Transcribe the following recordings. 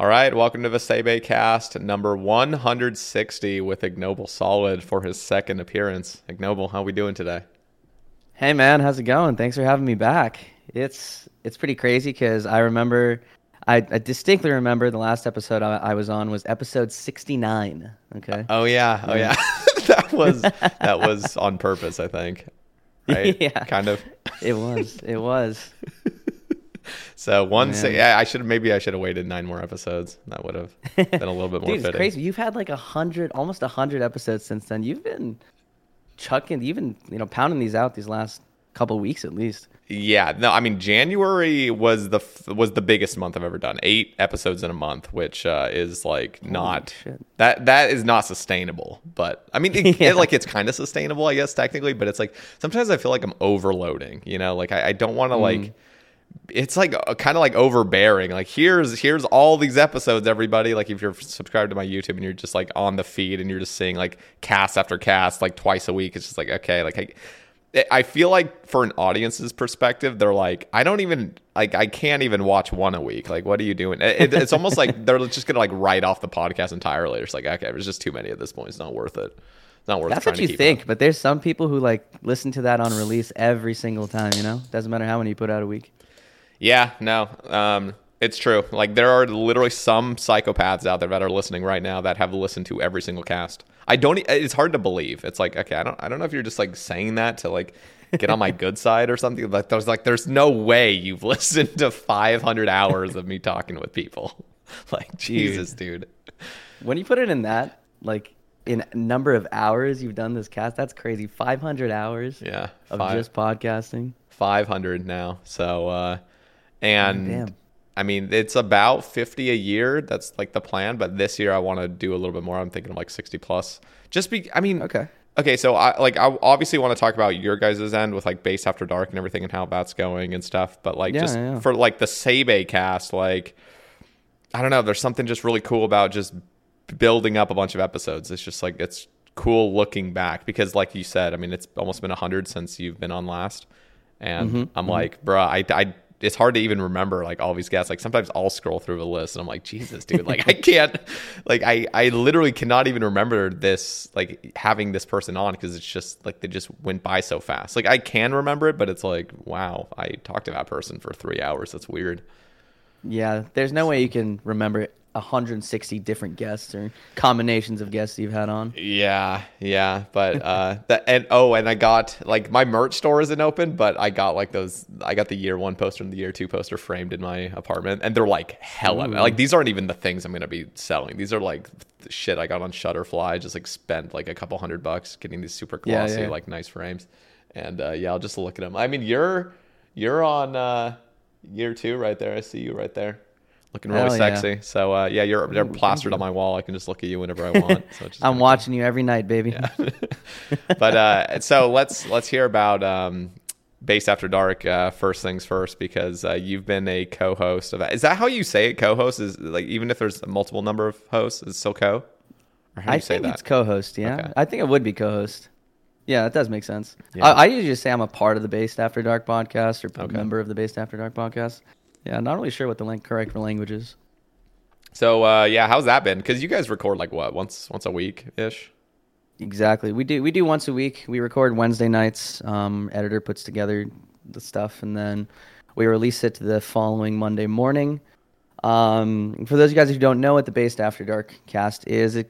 All right, welcome to the Sae Bae Cast, number 160 with Ignoble Solid for his second appearance. Ignoble, how are we doing today? Hey, man, how's it going? Thanks for having me back. It's pretty crazy because I remember, I distinctly remember the last episode I was on was episode 69. Okay. Oh yeah. that was on purpose, I think. Right? Yeah. Kind of. It was. So I should have waited 9 more episodes. That would have been a little bit more fitting. Dude, it's crazy. You've had like 100, almost 100 episodes since then. You've been pounding these out these last couple weeks at least. Yeah, no, I mean January was the biggest month I've ever done. 8 episodes in a month, which is like not that is not sustainable. But I mean, it's kind of sustainable, I guess technically. But it's like sometimes I feel like I'm overloading. You know, like I don't want to like. It's like kind of like overbearing. Like here's all these episodes, everybody. Like if you're subscribed to my YouTube and you're just like on the feed and you're just seeing like cast after cast like twice a week, it's just like okay. Like I feel like for an audience's perspective, they're like I can't even watch one a week. Like what are you doing? It's almost like they're just gonna like write off the podcast entirely. It's like okay, there's just too many at this point. It's not worth it. That's what you think, but there's some people who like listen to that on release every single time. You know, doesn't matter how many you put out a week. Yeah, no, it's true. Like, there are literally some psychopaths out there that are listening right now that have listened to every single cast. It's hard to believe. It's like, okay, I don't know if you're just, like, saying that to, like, get on my good side or something. Like, there's no way you've listened to 500 hours of me talking with people. Like, Jesus, dude. When you put it in that, like, in number of hours you've done this cast, that's crazy. 500 hours of just podcasting. 500 now, so... And damn. I mean, it's about 50 a year. That's like the plan. But this year I want to do a little bit more. I'm thinking of like 60 plus. Okay. So I obviously want to talk about your guys' end with like Based After Dark and everything and how that's going and stuff. But like for like the Sae Bae Cast, like, I don't know. There's something just really cool about just building up a bunch of episodes. It's just like, it's cool looking back because like you said, I mean, it's almost been 100 since you've been on last. And I'm like, bruh, it's hard to even remember like all these guests. Like sometimes I'll scroll through the list and I'm like, Jesus, dude, like I can't, like I literally cannot even remember this, like having this person on because it's just like, they just went by so fast. Like I can remember it, but it's like, wow, I talked to that person for 3 hours. That's weird. Yeah. There's no way you can remember 160 different guests or combinations of guests you've had on. Yeah. But and I got like my merch store isn't open, but I got like those. I got the year 1 poster and the year 2 poster framed in my apartment, and they're like hella. Like these aren't even the things I'm gonna be selling. These are like shit I got on Shutterfly. Just like spent like a couple $100 getting these super glossy like nice frames, and I'll just look at them. I mean, you're on year 2 right there. I see you right there. Looking really sexy. Yeah. So, they're plastered on my wall. I can just look at you whenever I want. So I'm watching you every night, baby. Yeah. But so let's hear about Based After Dark first things first, because you've been a co-host of that. Is that how you say it? Co-host is like, even if there's a multiple number of hosts, it's still co? Or how do you say that? I think it's co-host, yeah. Okay. I think it would be co-host. Yeah, that does make sense. Yeah. I usually just say I'm a part of the Based After Dark podcast, or a member of the Based After Dark podcast. Yeah, I'm not really sure what the correct language is. So, yeah, how's that been? Because you guys record like what, once a week-ish? Exactly. We do once a week. We record Wednesday nights. Editor puts together the stuff, and then we release it the following Monday morning. For those of you guys who don't know what the Based After Dark cast is, it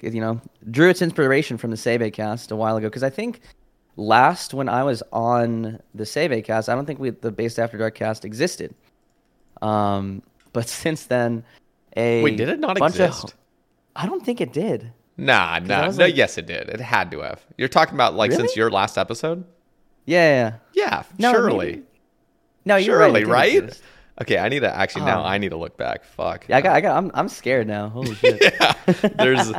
drew its inspiration from the Sae Bae Cast a while ago, because I think last when I was on the Sae Bae Cast, I don't think the Based After Dark cast existed. But since then, did it not exist? I don't think it did. Nah. Like, no, yes, it did. It had to have. You're talking about like, really? Since your last episode? Yeah. Yeah, no, surely. Maybe. No, you're surely, right? Okay, I need to I need to look back. Fuck. Yeah, I'm scared now. Holy shit. Yeah. There's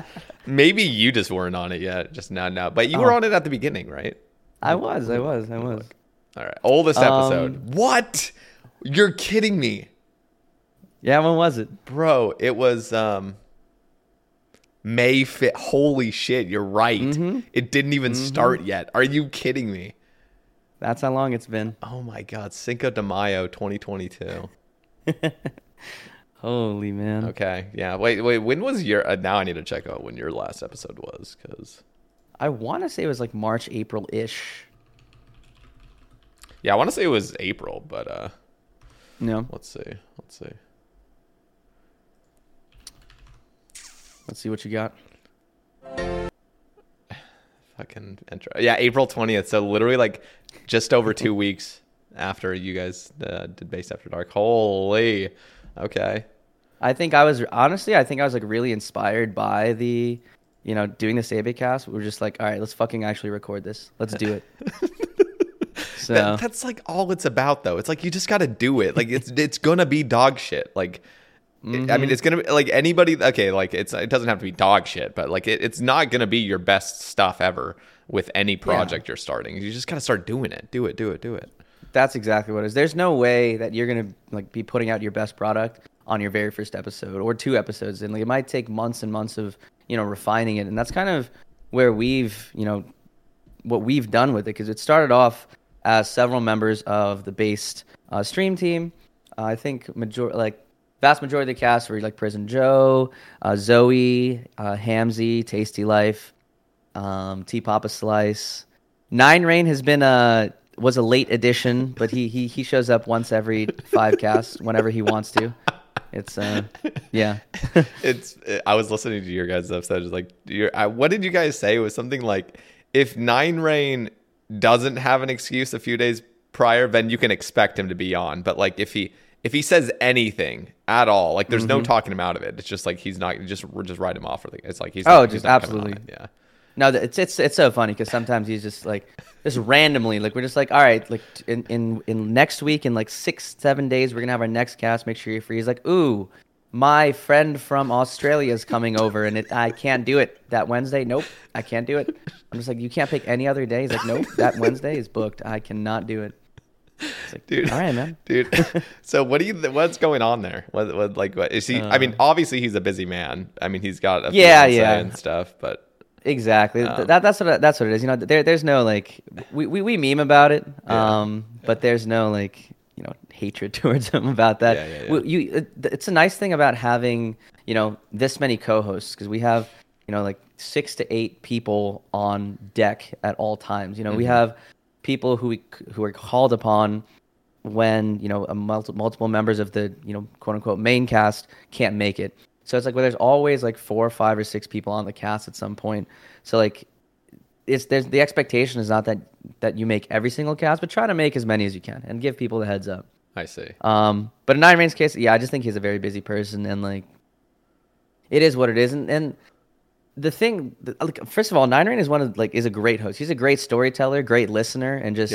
maybe you just weren't on it yet. Just now. But you were on it at the beginning, right? I was. Look. All right. Oldest episode. What? You're kidding me. Yeah, when was it? Bro, it was May 5th. Holy shit, you're right. Mm-hmm. It didn't even start yet. Are you kidding me? That's how long it's been. Oh my God, Cinco de Mayo 2022. Holy man. Okay, yeah. Wait. When was your? Now I need to check out when your last episode was, because I want to say it was like March, April ish. Yeah, I want to say it was April, but no. Let's see. Let's see what you got. Fucking intro. Yeah, April 20th. So literally like just over 2 weeks after you guys did Based After Dark. Holy. Okay. I think I was like really inspired by the, doing the Sae Bae Cast. We were just like, all right, let's fucking actually record this. Let's do it. So that's like all it's about though. It's like, you just got to do it. Like it's going to be dog shit. Like, mm-hmm. I mean, it's going to be like anybody. Okay. Like it doesn't have to be dog shit, but like it's not going to be your best stuff ever with any project you're starting. You just got to start doing it. Do it. That's exactly what it is. There's no way that you're going to like be putting out your best product on your very first episode or two episodes. And like, it might take months and months of, refining it. And that's kind of where we've, what we've done with it. Cause it started off as several members of the Based stream team. I think vast majority of the cast were like Prison Joe, Zoe, Hamzy, Tasty Life, T Papa Slice. Nine Rain has been was a late addition, but he shows up once every 5 casts whenever he wants to. It's yeah. I was listening to your guys' episode. It's like, what did you guys say? It was something like, if Nine Rain doesn't have an excuse a few days prior, then you can expect him to be on. But like if he says anything at all, like there's no talking him out of it. It's just like he's not. Just write him off. It's like he's just absolutely. Yeah. No, it's so funny because sometimes he's just like just randomly like we're just like, all right, like in next week in like 6-7 days we're gonna have our next cast. Make sure you're free. He's like, ooh, my friend from Australia is coming over and I can't do it that Wednesday. Nope, I can't do it. I'm just like, you can't pick any other day. He's like, nope, that Wednesday is booked. I cannot do it. It's like, dude, all right, man. Dude, so what's going on there? What is he? I mean, obviously he's a busy man. I mean, he's got a fiance and stuff, but exactly that's what it is. There's no like we meme about it, but there's no like hatred towards him about that. Yeah. It's a nice thing about having this many co-hosts because we have 6 to 8 people on deck at all times. We have people who are called upon when, multiple members of the, quote unquote main cast can't make it. So it's like, well, there's always like 4, 5, or 6 people on the cast at some point. So like there's the expectation is not that you make every single cast, but try to make as many as you can and give people the heads up. I see. But in Nine Rain's case, yeah, I just think he's a very busy person and like, it is what it is. And the thing, like, first of all, Nine Rain is is a great host. He's a great storyteller, great listener, and just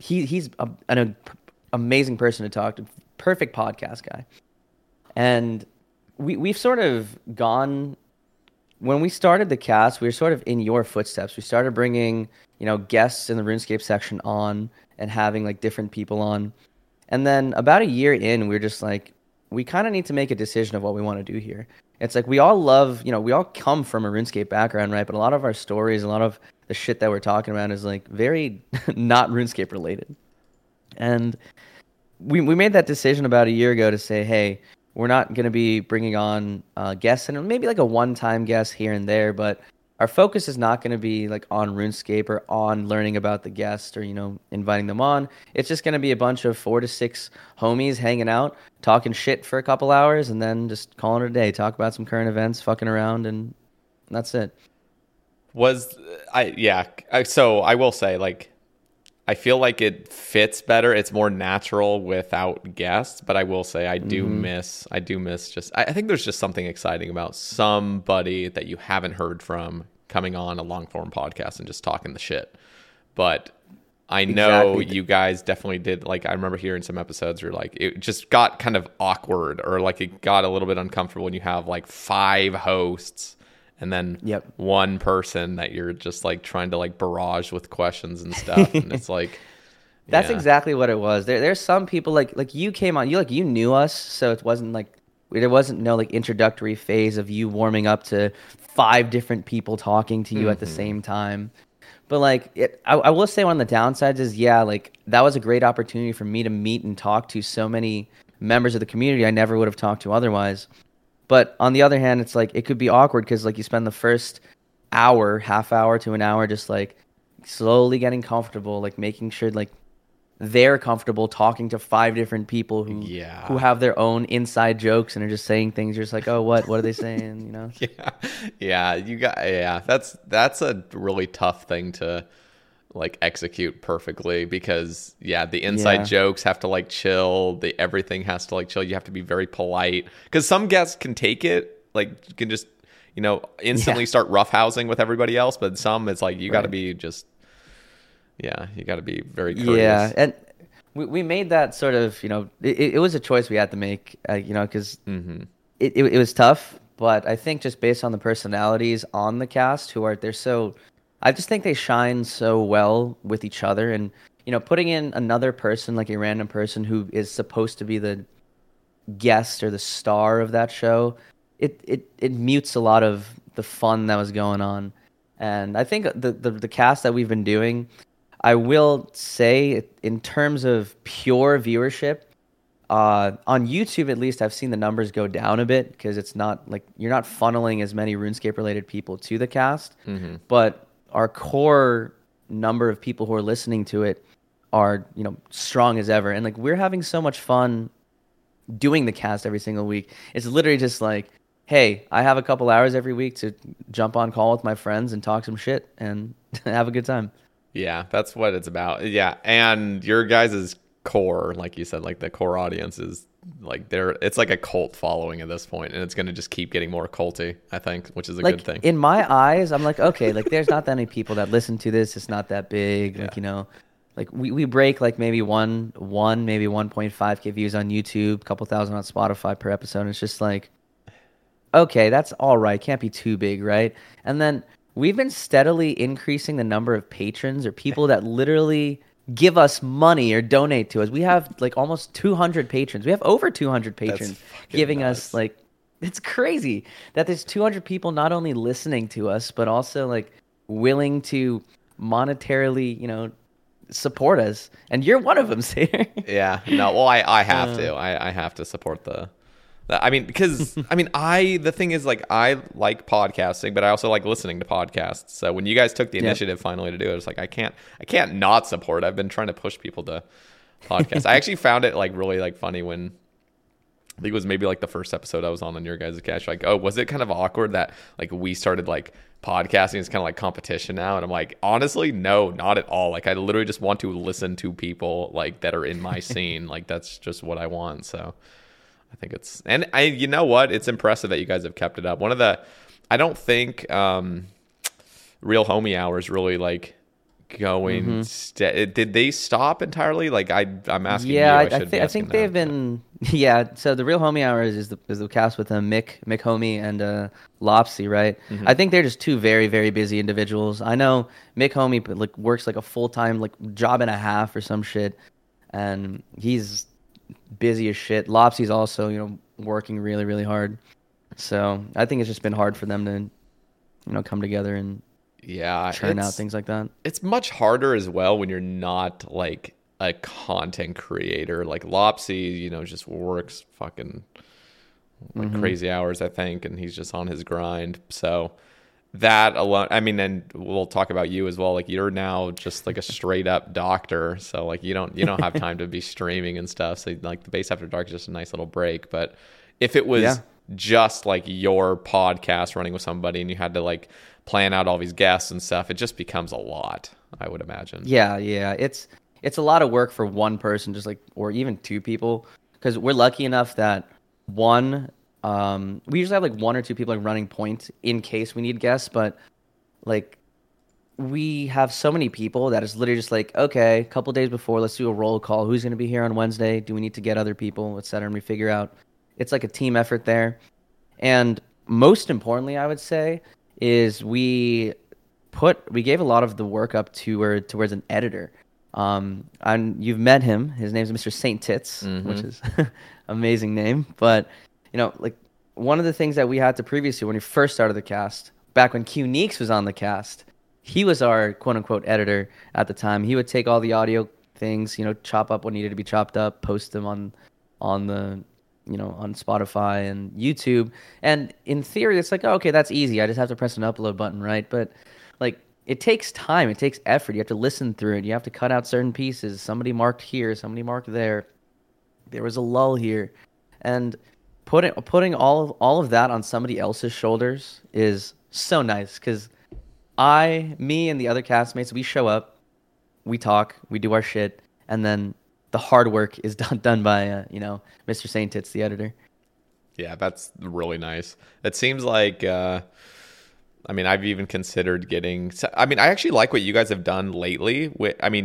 he's an amazing person to talk to. Perfect podcast guy. And we've sort of gone. When we started the cast, we were sort of in your footsteps. We started bringing guests in the RuneScape section on and having like different people on. And then about a year in, we were just like, we kind of need to make a decision of what we want to do here. It's like we all love, you know, we all come from a RuneScape background, right? But a lot of our stories, a lot of the shit that we're talking about is like very not RuneScape related. And we made that decision about a year ago to say, hey, we're not going to be bringing on guests, and maybe like a one-time guest here and there, but our focus is not going to be like on RuneScape or on learning about the guest or, you know, inviting them on. It's just going to be a bunch of 4 to 6 homies hanging out, talking shit for a couple hours, and then just calling it a day, talk about some current events, fucking around, and that's it. So I will say, like, I feel like it fits better. It's more natural without guests, but I will say I do miss I think there's just something exciting about somebody that you haven't heard from coming on a long form podcast and just talking the shit. But I know exactly. You guys definitely did. Like, I remember hearing some episodes where like, it just got kind of awkward or like it got a little bit uncomfortable when you have like 5 hosts and then one person that you're just like trying to like barrage with questions and stuff. And it's like, that's exactly what it was. There's some people like you came on, you knew us. So it wasn't like, there wasn't no like introductory phase of you warming up to 5 different people talking to you at the same time. But like, I will say one of the downsides is, like that was a great opportunity for me to meet and talk to so many members of the community I never would have talked to otherwise. But on the other hand, it's like it could be awkward because like you spend the first hour, half hour to an hour just like slowly getting comfortable, like making sure like they're comfortable talking to 5 different people who have their own inside jokes and are just saying things. You're just like, oh, what are they saying? You know? That's a really tough thing to like execute perfectly because the inside jokes have to like chill, everything has to like chill. You have to be very polite because some guests can take it, like you can just, you know, instantly start roughhousing with everybody else, but some it's like you got to be just you got to be very courteous. And we made that sort of, you know, it was a choice we had to make, you know, because it was tough. But I think just based on the personalities on the cast who are, they're so, I just think they shine so well with each other. And, you know, putting in another person, like a random person who is supposed to be the guest or the star of that show, it mutes a lot of the fun that was going on. And I think the cast that we've been doing, I will say in terms of pure viewership, on YouTube at least, I've seen the numbers go down a bit because it's not like you're not funneling as many RuneScape-related people to the cast. But our core number of people who are listening to it are, you know, strong as ever. And like, we're having so much fun doing the cast every single week. It's literally just like, hey, I have a couple hours every week to jump on call with my friends and talk some shit and have a good time. Yeah, that's what it's about. Yeah. And your guys' core, like you said, like the core audience is like it's like a cult following at this point, and it's going to just keep getting more culty, I think, which is a like, good thing. In my eyes, I'm like, okay, like there's not that many people that listen to this. It's not that big. Like, you know, like we break like maybe maybe 1.5K views on YouTube, a couple thousand on Spotify per episode. It's just like, okay, that's all right. Can't be too big, right? And then we've been steadily increasing the number of patrons or people that literally give us money or donate to us. We have like almost 200 patrons. We have over 200 patrons giving us like, it's crazy that there's 200 people not only listening to us, but also like willing to monetarily, you know, support us. And you're one of them, Sayer. I have to support the thing is like, I like podcasting, but I also like listening to podcasts. So when you guys took the initiative finally to do it, it's like, I can't not support. I've been trying to push people to podcasts. I actually found it like really like funny when I think it was maybe like the first episode I was on your guys' cast. Like, oh, was it kind of awkward that like we started like podcasting? It's kind of like competition now. And I'm like, honestly, no, not at all. Like I literally just want to listen to people like that are in my scene. Like that's just what I want. So I think it's, and I, you know what? It's impressive that you guys have kept it up. One of the, I don't think Real Homie Hours really like going. Mm-hmm. Did they stop entirely? Like I'm asking. Yeah, you. I think they've been. Yeah, so the Real Homie Hour is the cast with Mick Homie and Lopsy, right? Mm-hmm. I think they're just two very, very busy individuals. I know Mick Homie works like a full-time job and a half or some shit, and he's busy as shit. Lopsy's also, working really, really hard. So I think it's just been hard for them to, come together and churn out things like that. It's much harder as well when you're not a content creator. Like Lopsy, just works fucking crazy hours, I think, and he's just on his grind. So that alone, and we'll talk about you as well. Like you're now just like a straight up doctor, so you don't have time to be streaming and stuff. So the Based After Dark is just a nice little break. But if it was just your podcast running with somebody and you had to plan out all these guests and stuff, it just becomes a lot, I would imagine. Yeah, it's a lot of work for one person, just or even two people, because we're lucky enough that one, we usually have one or two people running point in case we need guests, but we have so many people that it's literally just okay, a couple days before, let's do a roll call. Who's going to be here on Wednesday? Do we need to get other people, etc.? And we figure out, it's a team effort there. And most importantly, I would say, is we gave a lot of the work up towards an editor. And you've met him. His name's Mr. Saint Tits, which is amazing name. But one of the things that we had to previously, when we first started the cast, back when Q Neeks was on the cast, he was our quote unquote editor at the time. He would take all the audio things, chop up what needed to be chopped up, post them on the on Spotify and YouTube. And in theory, it's okay, that's easy. I just have to press an upload button, right? But it takes time. It takes effort. You have to listen through it. You have to cut out certain pieces. Somebody marked here. Somebody marked there. There was a lull here. And putting all of that on somebody else's shoulders is so nice, because me and the other castmates, we show up, we talk, we do our shit, and then the hard work is done by, Mr. Saint Tits, the editor. Yeah, that's really nice. It seems I've even considered getting... I actually like what you guys have done lately.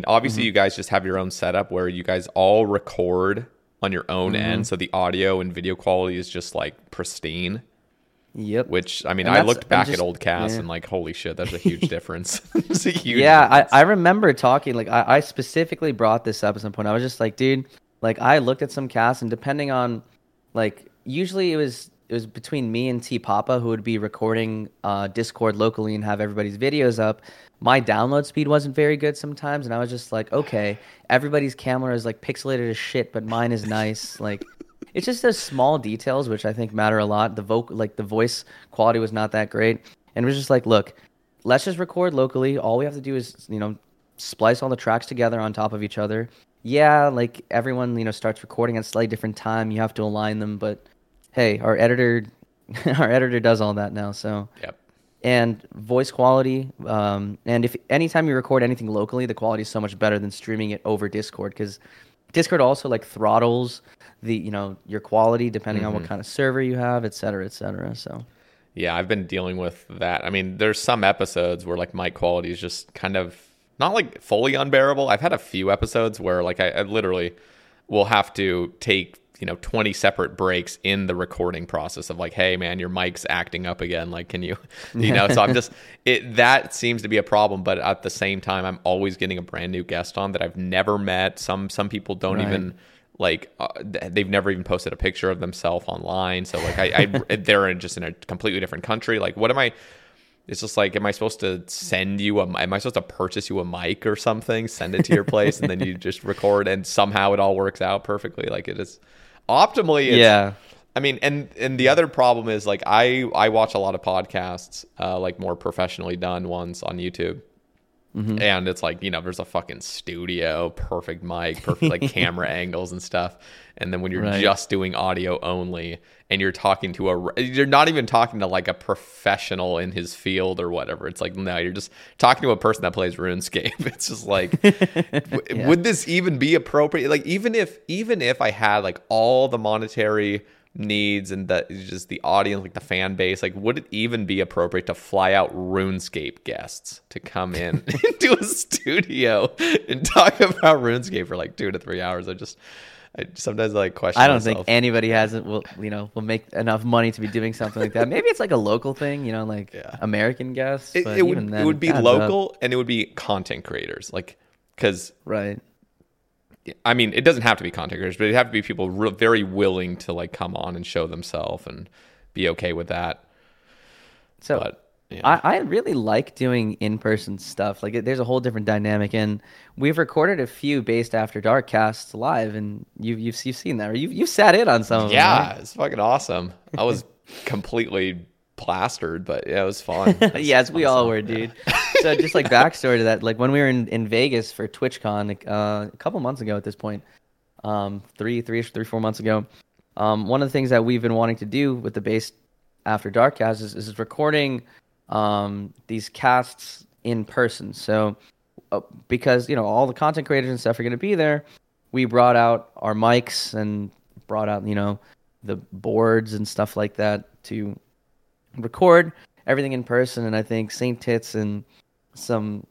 Obviously, you guys just have your own setup where you guys all record on your own end, so the audio and video quality is just, pristine. Yep. Which, I looked back at old casts and, holy shit, that's a huge difference. It's a huge difference. I remember talking, I specifically brought this up at some point. I was just dude, I looked at some casts, and depending on, usually it was between me and T Papa, who would be recording Discord locally and have everybody's videos up. My download speed wasn't very good sometimes, and I was just okay, everybody's camera is pixelated as shit, but mine is nice. It's just those small details which I think matter a lot. The vocal, the voice quality was not that great, and it was just look, let's just record locally. All we have to do is splice all the tracks together on top of each other. Yeah, everyone starts recording at a slightly different time. You have to align them, but hey, our editor does all that now. So, yep. And voice quality, and if anytime you record anything locally, the quality is so much better than streaming it over Discord, because Discord also throttles the your quality depending on what kind of server you have, et cetera, et cetera. So, yeah, I've been dealing with that. There's some episodes where my quality is just kind of not fully unbearable. I've had a few episodes where I literally will have to take 20 separate breaks in the recording process of hey man, your mic's acting up again. Can you, so I'm just, that seems to be a problem, but at the same time, I'm always getting a brand new guest on that I've never met. Some people don't even they've never even posted a picture of themselves online. So they're just in a completely different country. What am I? It's just am I supposed to send you am I supposed to purchase you a mic or something, send it to your place and then you just record, and somehow it all works out perfectly. It is optimally. Yeah. And the other problem is I watch a lot of podcasts, more professionally done ones on YouTube. Mm-hmm. And it's there's a fucking studio, perfect mic, perfect camera angles and stuff. And then when you're just doing audio only and you're talking to you're not even talking to like a professional in his field or whatever. It's like, no, you're just talking to a person that plays RuneScape. It's just like, would this even be appropriate? Like, even if I had like all the monetary needs and that just the audience, like the fan base, like would it even be appropriate to fly out RuneScape guests to come in into a studio and talk about RuneScape for like 2 to 3 hours? I sometimes like question. I don't think anybody will make enough money to be doing something like that. Maybe it's like a local thing, American guests. But it would be local and it would be content creators, like because I mean, it doesn't have to be content creators, but it'd have to be people very willing to like come on and show themselves and be okay with that. So I really like doing in-person stuff. Like there's a whole different dynamic, and we've recorded a few Based After Dark casts live, and you've seen that. Or you've sat in on some of them. Yeah, right? It's fucking awesome. I was completely plastered, but yeah, it was fun. Yes, we all were, dude. So just like backstory to that, like when we were in Vegas for TwitchCon a couple months ago at this point, 4 months ago, one of the things that we've been wanting to do with the Based After Dark cast is recording these casts in person. So because all the content creators and stuff are going to be there, we brought out our mics and brought out the boards and stuff like that to record everything in person. And I think Saint Tits and some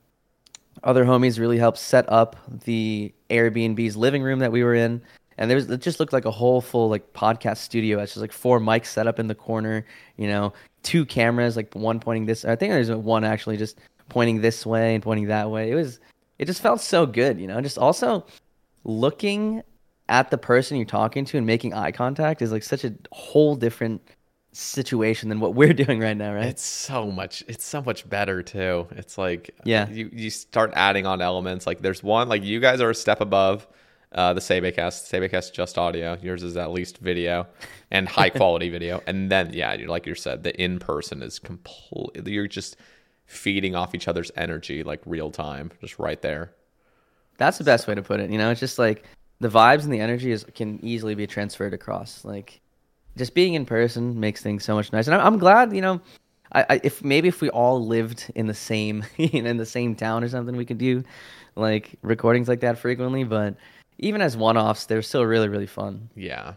other homies really helped set up the Airbnb's living room that we were in, and it just looked like a whole full like podcast studio. It's just like 4 mics set up in the corner, 2 cameras, like one pointing this, I think there's one actually just pointing this way and pointing that way. It just felt so good, just also looking at the person you're talking to and making eye contact is like such a whole different situation than what we're doing right now, right? It's so much better too. It's like you start adding on elements. Like there's one, like you guys are a step above the Sae Bae Cast. Sae Bae Cast just audio. Yours is at least video and high quality video. And then you're like you said, the in person is completely. You're just feeding off each other's energy like real time, just right there. That's the best way to put it. It's just like the vibes and the energy can easily be transferred across. Like just being in person makes things so much nicer. And I'm glad, if we all lived in the same in the same town or something, we could do like recordings like that frequently. But even as one-offs, they're still really, really fun. Yeah,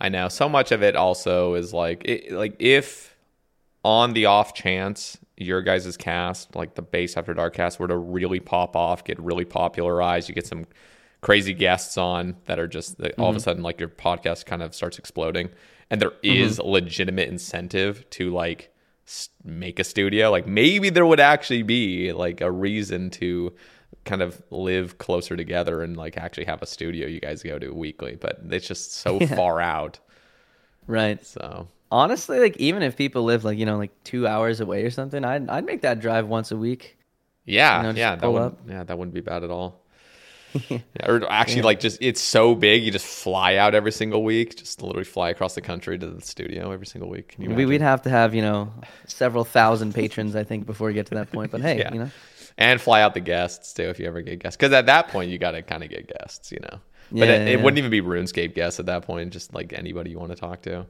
I know. So much of it also is like if on the off chance your guys' cast, like the Based After Dark cast, were to really pop off, get really popularized, you get some crazy guests on that are just all of a sudden like your podcast kind of starts exploding, and there is legitimate incentive to like make a studio. Like maybe there would actually be like a reason to kind of live closer together and like actually have a studio you guys go to weekly, but it's just so far out, right? So honestly, like even if people live like like 2 hours away or something, I'd make that drive once a week. That wouldn't be bad at all. Or actually like just it's so big you just fly out every single week, just literally fly across the country to the studio every single week. Can you imagine? We'd have to have several thousand patrons I think before we get to that point, but hey, and fly out the guests too if you ever get guests, because at that point you got to kind of get guests, but it wouldn't even be RuneScape guests at that point, just like anybody you want to talk to.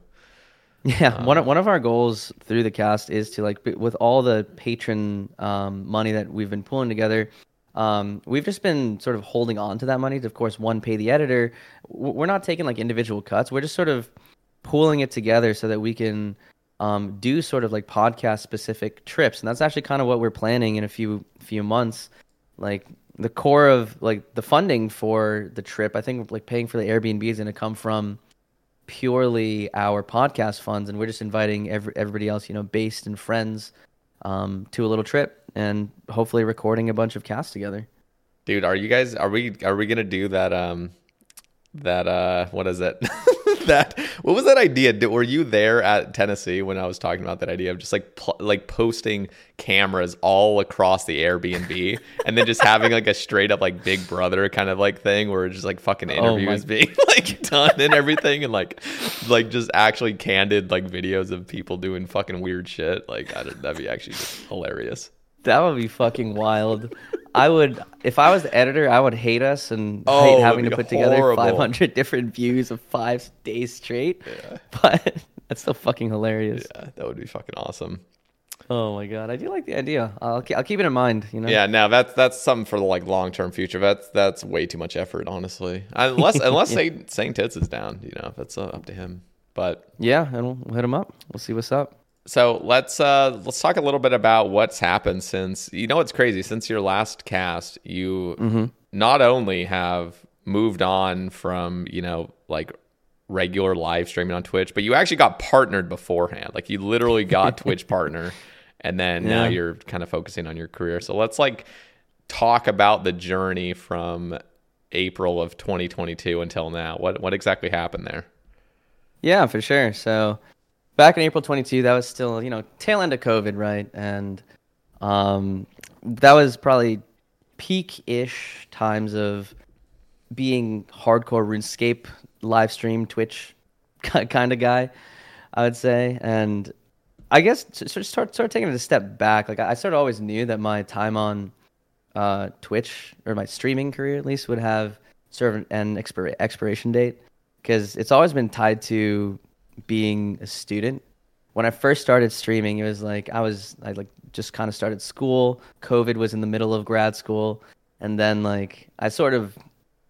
One of our goals through the cast is to like with all the patron money that we've been pulling together, we've just been sort of holding on to that money to, of course, pay the editor. We're not taking like individual cuts. We're just sort of pooling it together so that we can do sort of like podcast specific trips. And that's actually kind of what we're planning in a few months. Like the core of like the funding for the trip, I think like paying for the Airbnb is going to come from purely our podcast funds. And we're just inviting everybody else, based and friends to a little trip, and hopefully recording a bunch of casts together. Dude, are we gonna do that what is it? What was that idea? Were you there at Tennessee when I was talking about that idea of just like posting cameras all across the Airbnb and then just having like a straight up like Big Brother kind of like thing where just like fucking interviews being like done and everything, and like just actually candid like videos of people doing fucking weird shit? Like that'd be actually just hilarious. That would be fucking wild. I would, if I was the editor, I would hate us and hate having to put together 500 different views of 5 days straight. Yeah. But that's still fucking hilarious. Yeah, that would be fucking awesome. Oh my god, I do like the idea. I'll keep it in mind. You know. Yeah, no, that's something for the like long term future. That's way too much effort, honestly. Unless yeah. Saint Tits is down, you know, that's up to him. But yeah, and we'll hit him up. We'll see what's up. So let's talk a little bit about what's happened since. You know, it's crazy since your last cast. You not only have moved on from, you know, like regular live streaming on Twitch, but you actually got partnered beforehand. Like you literally got Twitch partner. And then now you're kind of focusing on your career. So let's like talk about the journey from April of 2022 until now. What exactly happened there? Yeah, for sure. So back in April 22, that was still, you know, tail end of COVID, right? And that was probably peak-ish times of being hardcore RuneScape live stream Twitch kind of guy, I would say. And I guess to start taking it a step back. Like I sort of always knew that my time on Twitch, or my streaming career at least, would have sort of an expiration date, because it's always been tied to being a student. When I first started streaming, it was like I just kind of started school. COVID was in the middle of grad school, and then like I sort of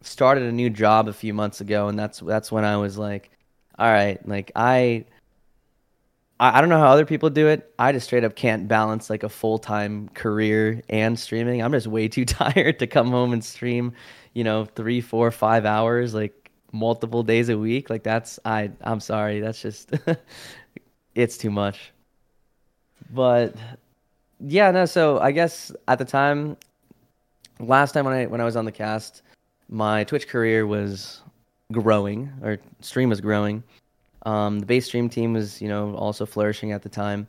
started a new job a few months ago, and that's when I was like, all right, like I don't know how other people do it. I just straight up can't balance like a full-time career and streaming. I'm just way too tired to come home and stream, you know, 3, 4, 5 hours, like multiple days a week. Like I'm sorry. That's just, it's too much. But yeah, no. So I guess at the time, last time when I was on the cast, my Twitch career was growing, or stream was growing. The base stream team was, you know, also flourishing at the time.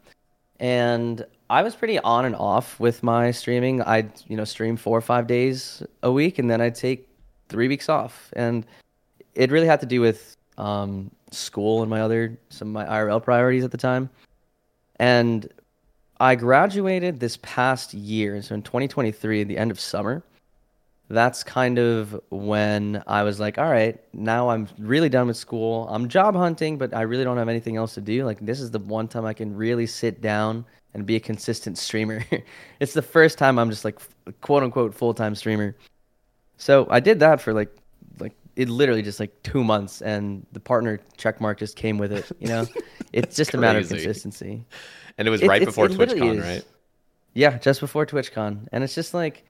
And I was pretty on and off with my streaming. I'd, you know, stream 4 or 5 days a week, and then I'd take 3 weeks off. And it really had to do with school and some of my IRL priorities at the time. And I graduated this past year. So in 2023, at the end of summer, that's kind of when I was like, all right, now I'm really done with school. I'm job hunting, but I really don't have anything else to do. Like, this is the one time I can really sit down and be a consistent streamer. It's the first time I'm just like, quote unquote, full-time streamer. So I did that for like it literally just like 2 months, and the partner checkmark just came with it. You know, it's just crazy. A matter of consistency. And it was right before TwitchCon, right? Yeah, just before TwitchCon. And it's just like,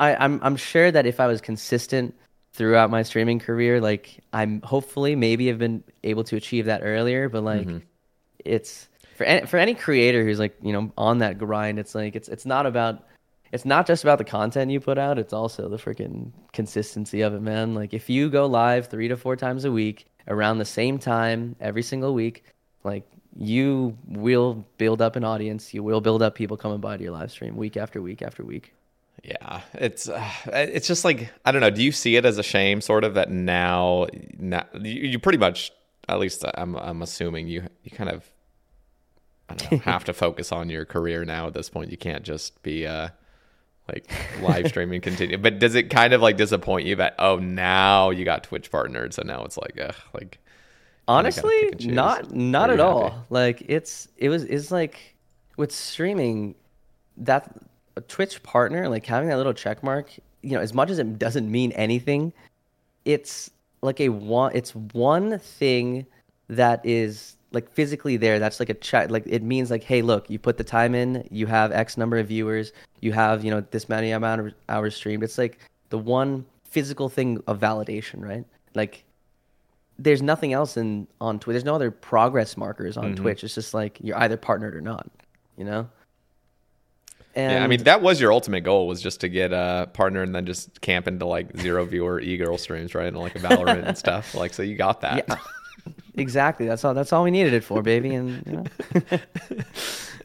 I'm sure that if I was consistent throughout my streaming career, like I'm hopefully maybe have been able to achieve that earlier. But like, it's for any creator who's like, you know, on that grind, it's like it's not just about the content you put out. It's also the freaking consistency of it, man. Like if you go live 3 to 4 times a week around the same time every single week, like you will build up an audience. You will build up people coming by to your live stream week after week after week. Yeah, it's just like, I don't know. Do you see it as a shame, sort of, that now you pretty much, at least I'm assuming you kind of, I don't know, have to focus on your career now at this point. You can't just be like live streaming continue. But does it kind of like disappoint you that now you got Twitch partnered, so now it's like like honestly not at all. Happy? Like it's like with streaming that. A Twitch partner, like having that little check mark, you know, as much as it doesn't mean anything, it's like it's one thing that is like physically there. That's like a check. Like it means like, hey, look, you put the time in, you have X number of viewers, you have, you know, this many amount of hours streamed. It's like the one physical thing of validation, right? Like there's nothing else on Twitch. There's no other progress markers on Twitch. It's just like you're either partnered or not, you know? And yeah, I mean, that was your ultimate goal, was just to get a partner and then just camp into like 0 viewer e-girl streams, right? And like a Valorant and stuff. Like, so you got that. Yeah. Exactly. That's all we needed it for, baby. And you know.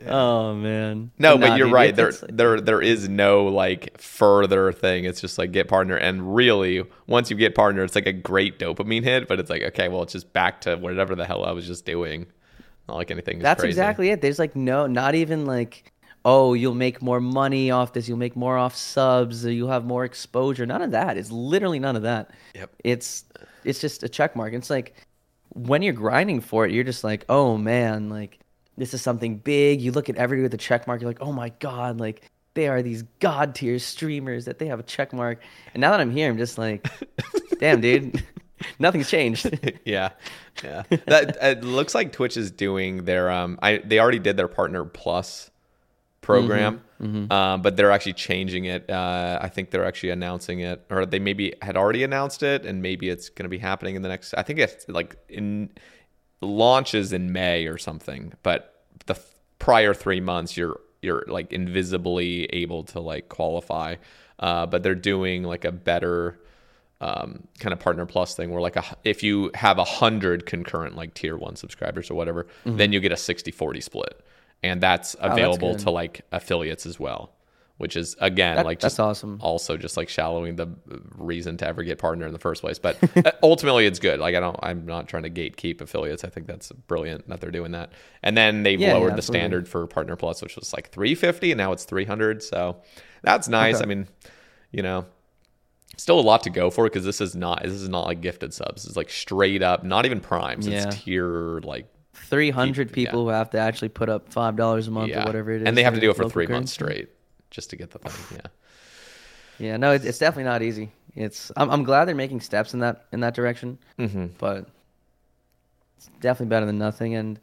Oh man. No, but you're right. There is no like further thing. It's just like get partner. And really, once you get partner, it's like a great dopamine hit, but it's like, okay, well, it's just back to whatever the hell I was just doing. Not like anything. That's crazy. Exactly it. There's like no, not even like, oh, you'll make more money off this, you'll make more off subs, you'll have more exposure. None of that. It's literally none of that. Yep. It's just a check mark. It's like when you're grinding for it, you're just like, oh man, like this is something big. You look at everybody with a check mark, you're like, oh my god, like they are these god tier streamers that they have a check mark. And now that I'm here, I'm just like, damn, dude. Nothing's changed. Yeah. That it looks like Twitch is doing their they already did their Partner Plus program, but they're actually changing it. I think they're actually announcing it, or they maybe had already announced it, and maybe it's going to be happening in the next. I think it's like in launches in May or something. But the prior 3 months, you're like invisibly able to like qualify. But they're doing like a better. Kind of Partner Plus thing where like if you have 100 concurrent like tier 1 subscribers or whatever, then you get a 60-40 split, and that's available to like affiliates as well, which is again that's awesome. Also just like shallowing the reason to ever get partner in the first place, but ultimately it's good. Like I'm not trying to gatekeep affiliates. I think that's brilliant that they're doing that, and then they've lowered the standard for Partner Plus, which was like $350, and now it's $300. So that's nice. I mean, you know. Still a lot to go for because this is not like gifted subs. It's like straight up, not even primes. Yeah. It's tier like 300 people who have to actually put up $5 a month or whatever it is, and they have to do it for 3 months straight just to get the thing. Yeah. No, it's definitely not easy. I'm glad they're making steps in that direction, but it's definitely better than nothing. And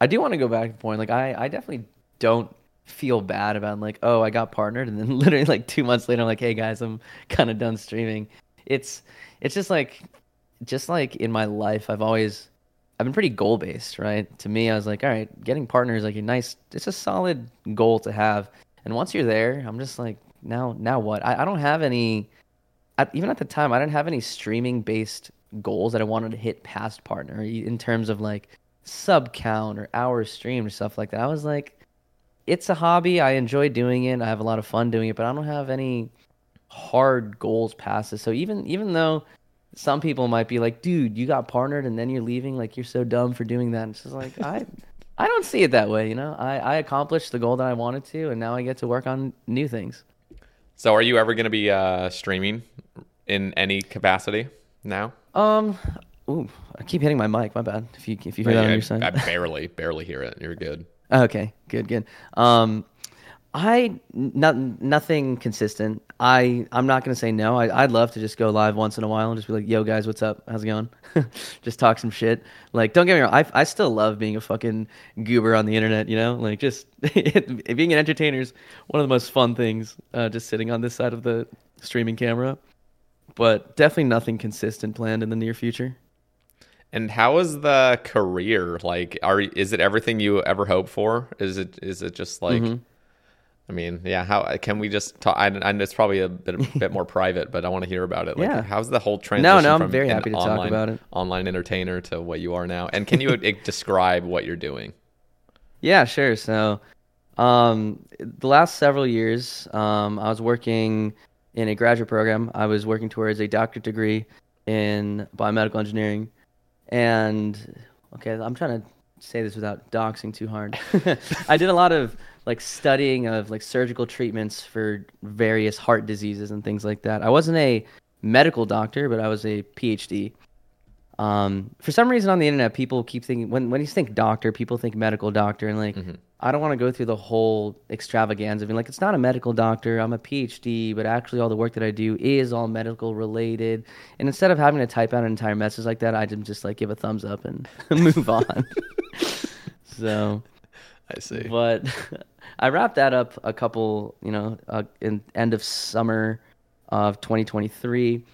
I do want to go back to the point. Like I definitely don't feel bad about like, oh, I got partnered, and then literally like 2 months later I'm like, hey guys, I'm kind of done streaming. It's just like in my life, I've been pretty goal based, right? To me, I was like, all right, getting partners like a nice, it's a solid goal to have, and once you're there, I'm just like, now what? I don't have any, even at the time I didn't have any streaming based goals that I wanted to hit past partner in terms of like sub count or hours streamed or stuff like that. I was like, it's a hobby. I enjoy doing it. I have a lot of fun doing it, but I don't have any hard goals past this. So even though some people might be like, dude, you got partnered and then you're leaving, like you're so dumb for doing that. And it's just like, I don't see it that way. You know, I accomplished the goal that I wanted to, and now I get to work on new things. So are you ever going to be streaming in any capacity now? Ooh, I keep hitting my mic. My bad. If you hear that on your side. I barely hear it. You're good. Okay, good. Nothing consistent. I'm not going to say no. I'd love to just go live once in a while and just be like, yo guys, what's up? How's it going? Just talk some shit. Like, don't get me wrong. I still love being a fucking goober on the internet, you know? Like, just being an entertainer is one of the most fun things, just sitting on this side of the streaming camera. But definitely nothing consistent planned in the near future. And how is the career? Like, is it everything you ever hoped for? Is it just like, I mean, yeah. How can we just talk? And it's probably a bit more private, but I want to hear about it. Like, how's the whole transition? No, I'm very happy to talk about it. Online entertainer to what you are now. And can you describe what you're doing? Yeah, sure. So, the last several years, I was working in a graduate program. I was working towards a doctorate degree in biomedical engineering. And okay, I'm trying to say this without doxing too hard. I did a lot of like studying of like surgical treatments for various heart diseases and things like that. I wasn't a medical doctor, but I was a PhD. For some reason on the internet, people keep thinking when you think doctor, people think medical doctor, and like I don't want to go through the whole extravaganza. I mean, like, it's not a medical doctor. I'm a PhD, but actually all the work that I do is all medical related. And instead of having to type out an entire message like that, I just like give a thumbs up and move on. So I see. But I wrapped that up a couple, in end of summer of 2023,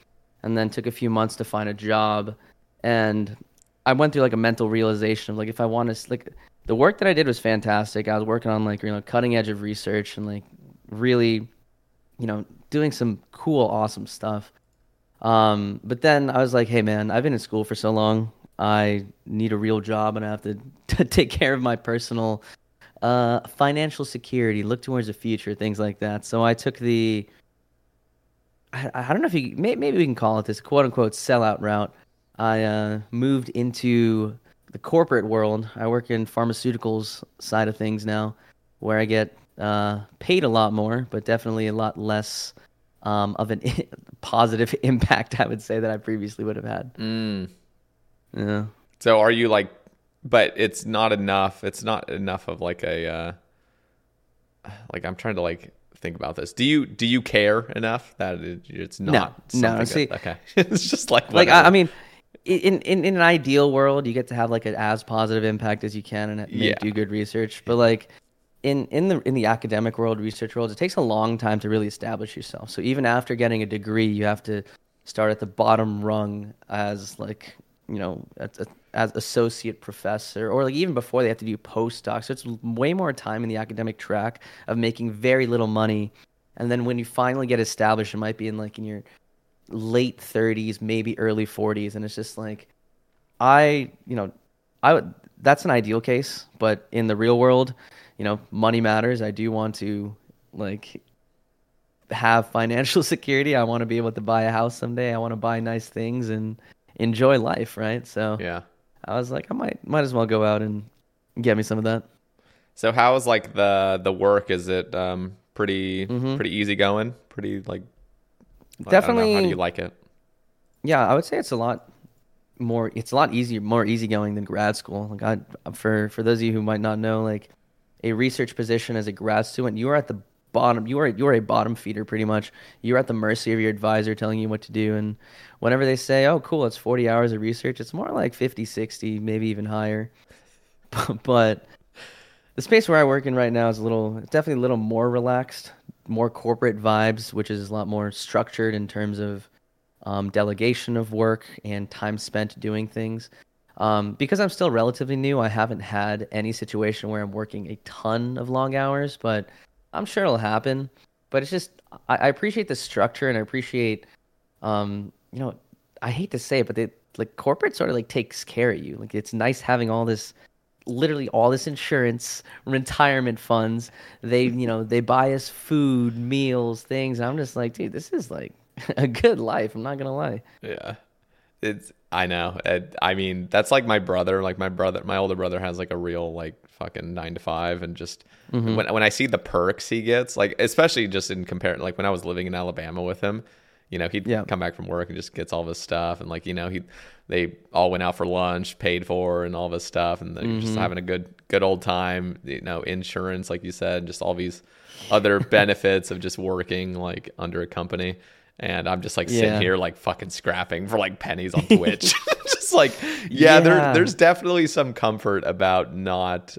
and then took a few months to find a job. And I went through like a mental realization of like, if I want to like. The work that I did was fantastic. I was working on like, cutting edge of research and like really, doing some cool, awesome stuff. But then I was like, hey man, I've been in school for so long. I need a real job, and I have to take care of my personal financial security, look towards the future, things like that. So I took the, I don't know if you, maybe we can call it this quote unquote sellout route. I moved into the corporate world. I work in pharmaceuticals side of things now, where I get Paid a lot more, but definitely a lot less of an positive impact, I would say, that I previously would have had. Mm. Yeah. So are you like, but it's not enough. It's not enough of like a, like I'm trying to like think about this. Do you care enough that it's not? No. See, okay. It's just like, whatever. Like, I mean, in an ideal world, you get to have like an as positive impact as you can and do good research. But like in the academic world, research world, it takes a long time to really establish yourself. So even after getting a degree, you have to start at the bottom rung as like, you know, as associate professor, or like even before they have to do postdocs. So it's way more time in the academic track of making very little money. And then when you finally get established, it might be in your late 30s, maybe early 40s. And it's just like, that's an ideal case, but in the real world, you know, money matters. I do want to like have financial security. I want to be able to buy a house someday. I want to buy nice things and enjoy life. Right. So yeah, I was like, I might as well go out and get me some of that. So how is like the work? Is it pretty easy going? Pretty like definitely. I don't know, how do you like it? Yeah, I would say it's a lot more. It's a lot easier, more easygoing than grad school. Like for those of you who might not know, like a research position as a grad student, you are at the bottom. You are a bottom feeder pretty much. You're at the mercy of your advisor telling you what to do. And whenever they say, "Oh, cool, it's 40 hours of research," it's more like 50, 60, maybe even higher. But the space where I work in right now is definitely a little more relaxed, more corporate vibes, which is a lot more structured in terms of delegation of work and time spent doing things. Because I'm still relatively new, I haven't had any situation where I'm working a ton of long hours, but I'm sure it'll happen. But it's just, I appreciate the structure, and I appreciate, you know, I hate to say it, but they, like, corporate sort of like takes care of you. Like, it's nice having all this, literally all this insurance, retirement funds. They, you know, they buy us food, meals, things. And I'm just like, dude, this is like a good life. I'm not going to lie. Yeah. I know. I mean, that's like my brother. Like my older brother has like a real like fucking 9-to-5, and just when I see the perks he gets, like especially just in comparison, like when I was living in Alabama with him, you know, he'd come back from work and just gets all this stuff, and like, you know, they all went out for lunch, paid for, and all this stuff, and they're just having a good old time. You know, insurance, like you said, just all these other benefits of just working like under a company. And I'm just like sitting here like fucking scrapping for like pennies on Twitch. Just like, there's definitely some comfort about not,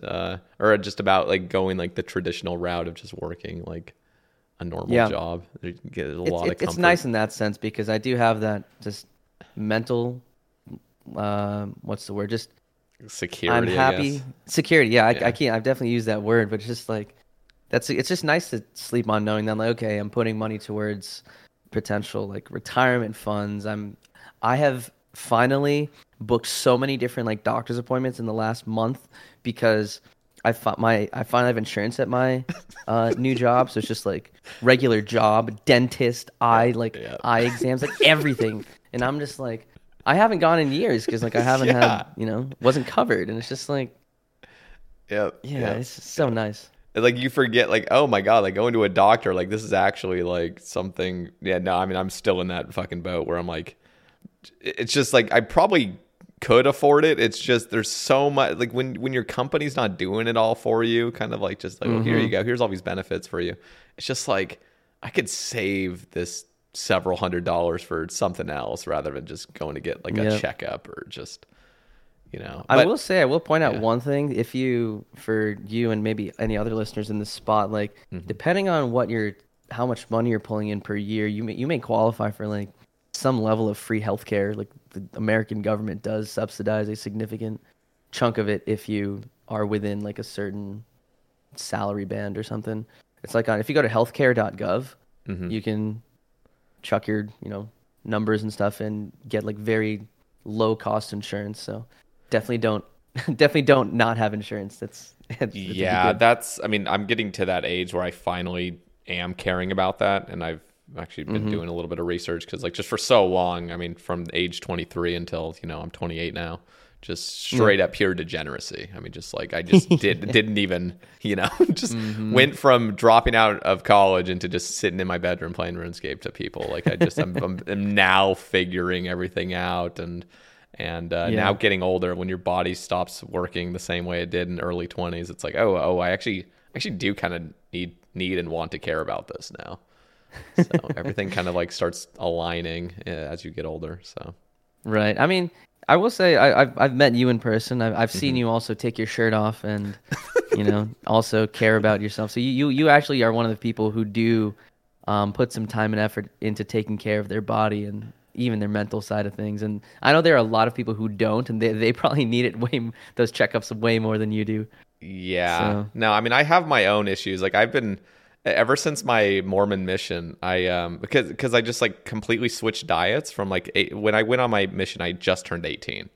or just about like going like the traditional route of just working like a normal job. You get a lot of comfort. It's nice in that sense, because I do have that just mental, what's the word? Just security. I'm happy. I guess. Security. Yeah, I can't, I've definitely used that word, but it's just like, it's just nice to sleep on knowing that like, okay, I'm putting money towards potential like retirement funds. I have finally booked so many different like doctor's appointments in the last month, because I finally have insurance at my new job. So it's just like regular job, dentist, eye exams, like everything. And I'm just like, I haven't gone in years, because like I haven't had, you know, wasn't covered. And it's just like, it's just so nice. Like you forget, like, oh my god, like going to a doctor, like this is actually like something. Yeah, no, I mean, I'm still in that fucking boat where I'm like, it's just like I probably could afford it. It's just there's so much like when your company's not doing it all for you, kind of like just like, well, here you go, here's all these benefits for you. It's just like I could save this several $100s for something else rather than just going to get like a checkup or just. You know, but, I will point out one thing. If for you and maybe any other listeners in this spot, like depending on how much money you're pulling in per year, you may qualify for like some level of free healthcare. Like the American government does subsidize a significant chunk of it if you are within like a certain salary band or something. It's like if you go to healthcare.gov, you can chuck your, you know, numbers and stuff and get like very low cost insurance. So. Definitely don't not have insurance. That's yeah. I mean, I'm getting to that age where I finally am caring about that, and I've actually been doing a little bit of research, because like just for so long, I mean, from age 23 until, you know, I'm 28 now, just straight up pure degeneracy. I mean, just like I just didn't even, you know, just went from dropping out of college into just sitting in my bedroom playing RuneScape to people. Like I just I'm now figuring everything out and now getting older, when your body stops working the same way it did in early 20s, it's like, oh, I actually do kind of need and want to care about this now. So everything kind of like starts aligning as you get older. So right. I mean, I will say I've met you in person. I've seen you also take your shirt off and you know also care about yourself. So you actually are one of the people who do put some time and effort into taking care of their body and even their mental side of things. And I know there are a lot of people who don't, and they probably need it those checkups way more than you do. Yeah. So. No, I mean, I have my own issues. Like I've been, ever since my Mormon mission, I because I just like completely switched diets from like when I went on my mission, I just turned 18,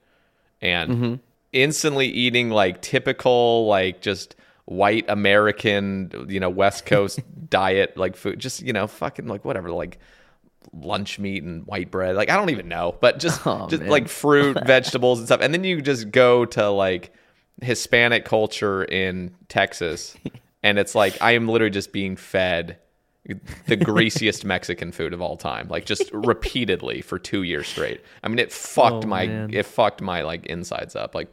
and instantly eating like typical like just white American, you know, West Coast diet like food, just, you know, fucking like whatever, like lunch meat and white bread, like I don't even know, but just like fruit, vegetables and stuff. And then you just go to like Hispanic culture in Texas, and it's like I am literally just being fed the greasiest Mexican food of all time, like just repeatedly for 2 years straight. I mean, it fucked my like insides up like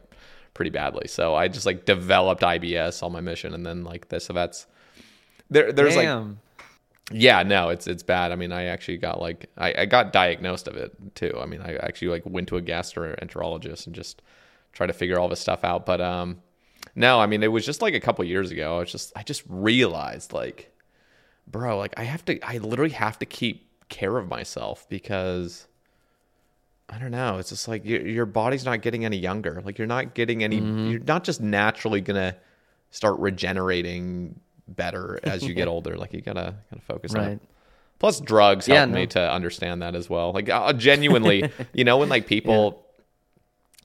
pretty badly. So I just like developed IBS on my mission, and then like this. So that's there's damn. Like yeah, no, it's bad. I mean, I actually got like I got diagnosed of it too. I mean, I actually like went to a gastroenterologist and just try to figure all this stuff out. But no, I mean, it was just like a couple years ago. I just realized like, bro, like I literally have to keep care of myself, because I don't know, it's just like your body's not getting any younger. Like you're not getting any, you're not just naturally gonna start regenerating better as you get older. Like you gotta focus on it. Plus drugs helped me to understand that as well. Like genuinely, you know, when like people,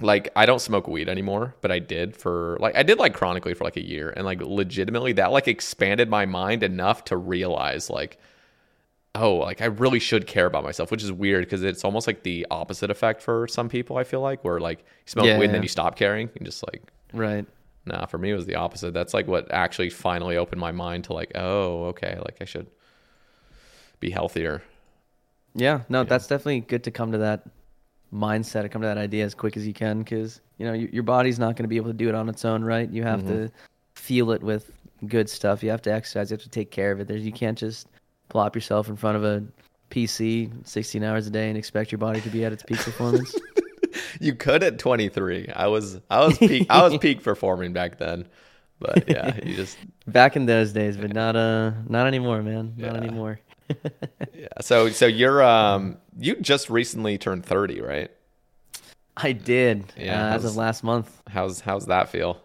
like I don't smoke weed anymore, but I did chronically for like a year, and like legitimately that like expanded my mind enough to realize like, oh, like I really should care about myself, which is weird because it's almost like the opposite effect for some people, I feel like, where like you smoke weed and then you stop caring and just like nah, for me it was the opposite. That's like what actually finally opened my mind to like, oh, okay, like I should be healthier. That's definitely good to come to that mindset, to come to that idea as quick as you can, because you know your body's not going to be able to do it on its own, right? You have to feel it with good stuff. You have to exercise, you have to take care of it. You can't just plop yourself in front of a PC 16 hours a day and expect your body to be at its peak performance. You could at 23. I was peak performing back then, but yeah, you just back in those days, but not anymore, man. Not anymore. Yeah. So you're you just recently turned 30, right? I did. Yeah. As of last month. How's that feel?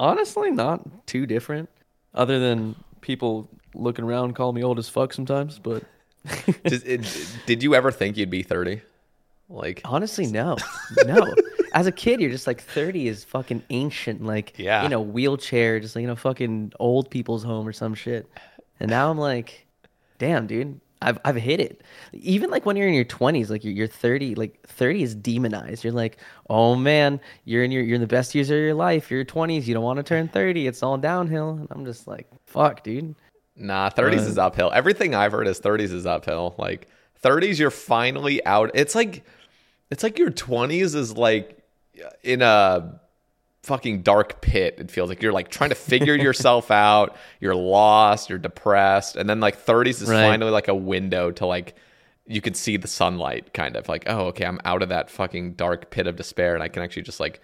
Honestly, not too different, other than people looking around call me old as fuck sometimes. But did you ever think you'd be 30? Like honestly, no. As a kid, you're just like 30 is fucking ancient, like in a wheelchair, just like in a fucking old people's home or some shit. And now I'm like, damn, dude, I've hit it. Even like when you're in your 20s, like you're 30, like 30 is demonized. You're like, oh man, you're in the best years of your life. You're 20s, you don't want to turn 30. It's all downhill. And I'm just like, fuck, dude. Nah, 30s is uphill. Everything I've heard is 30s is uphill. Like 30s, you're finally out. It's like your 20s is like in a fucking dark pit. It feels like you're like trying to figure yourself out, you're lost, you're depressed, and then like 30s is finally like a window to like you can see the sunlight, kind of like, oh, okay, I'm out of that fucking dark pit of despair, and I can actually just like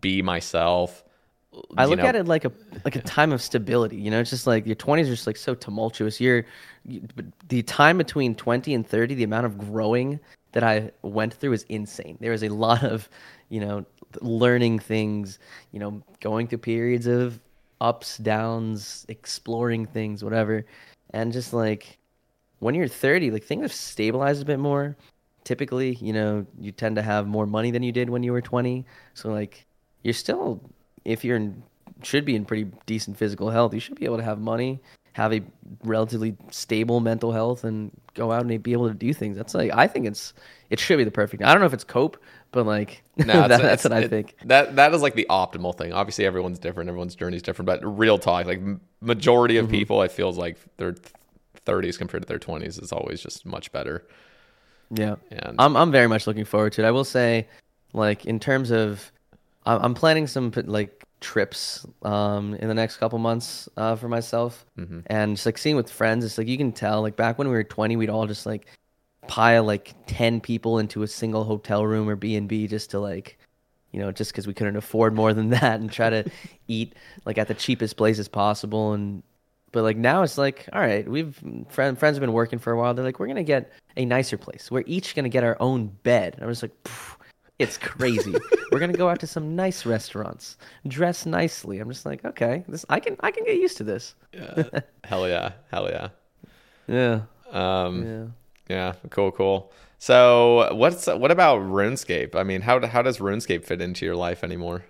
be myself. I look at it like a time of stability, you know. It's just like your 20s are just like so tumultuous. The time between 20 and 30, the amount of growing that I went through is insane. There was a lot of, you know, learning things, you know, going through periods of ups, downs, exploring things, whatever. And just like when you're 30, like things have stabilized a bit more. Typically, you know, you tend to have more money than you did when you were 20. So like you're still, if you're in, should be in pretty decent physical health, you should be able to have money, have a relatively stable mental health, and go out and be able to do things. That's like, I think it should be the perfect. I don't know if it's cope, But like, no, that's what I think. That is like the optimal thing. Obviously, everyone's different. Everyone's journey is different. But real talk, like majority of people, it feels like their 30s compared to their 20s is always just much better. Yeah, and I'm very much looking forward to it. I will say, like in terms of, I'm planning some like trips in the next couple months for myself, and just like seeing with friends. It's like you can tell, like back when we were 20, we'd all just like pile like 10 people into a single hotel room or B&B just to like, you know, just because we couldn't afford more than that, and try to eat like at the cheapest places possible. And but like now it's like, all right, friends have been working for a while. They're like, we're gonna get a nicer place. We're each gonna get our own bed. And I was like, it's crazy. We're gonna go out to some nice restaurants, dress nicely. I'm just like, okay, this I can get used to this. Yeah. Hell yeah. Yeah. Yeah. Cool. So what about RuneScape? I mean, how does RuneScape fit into your life anymore?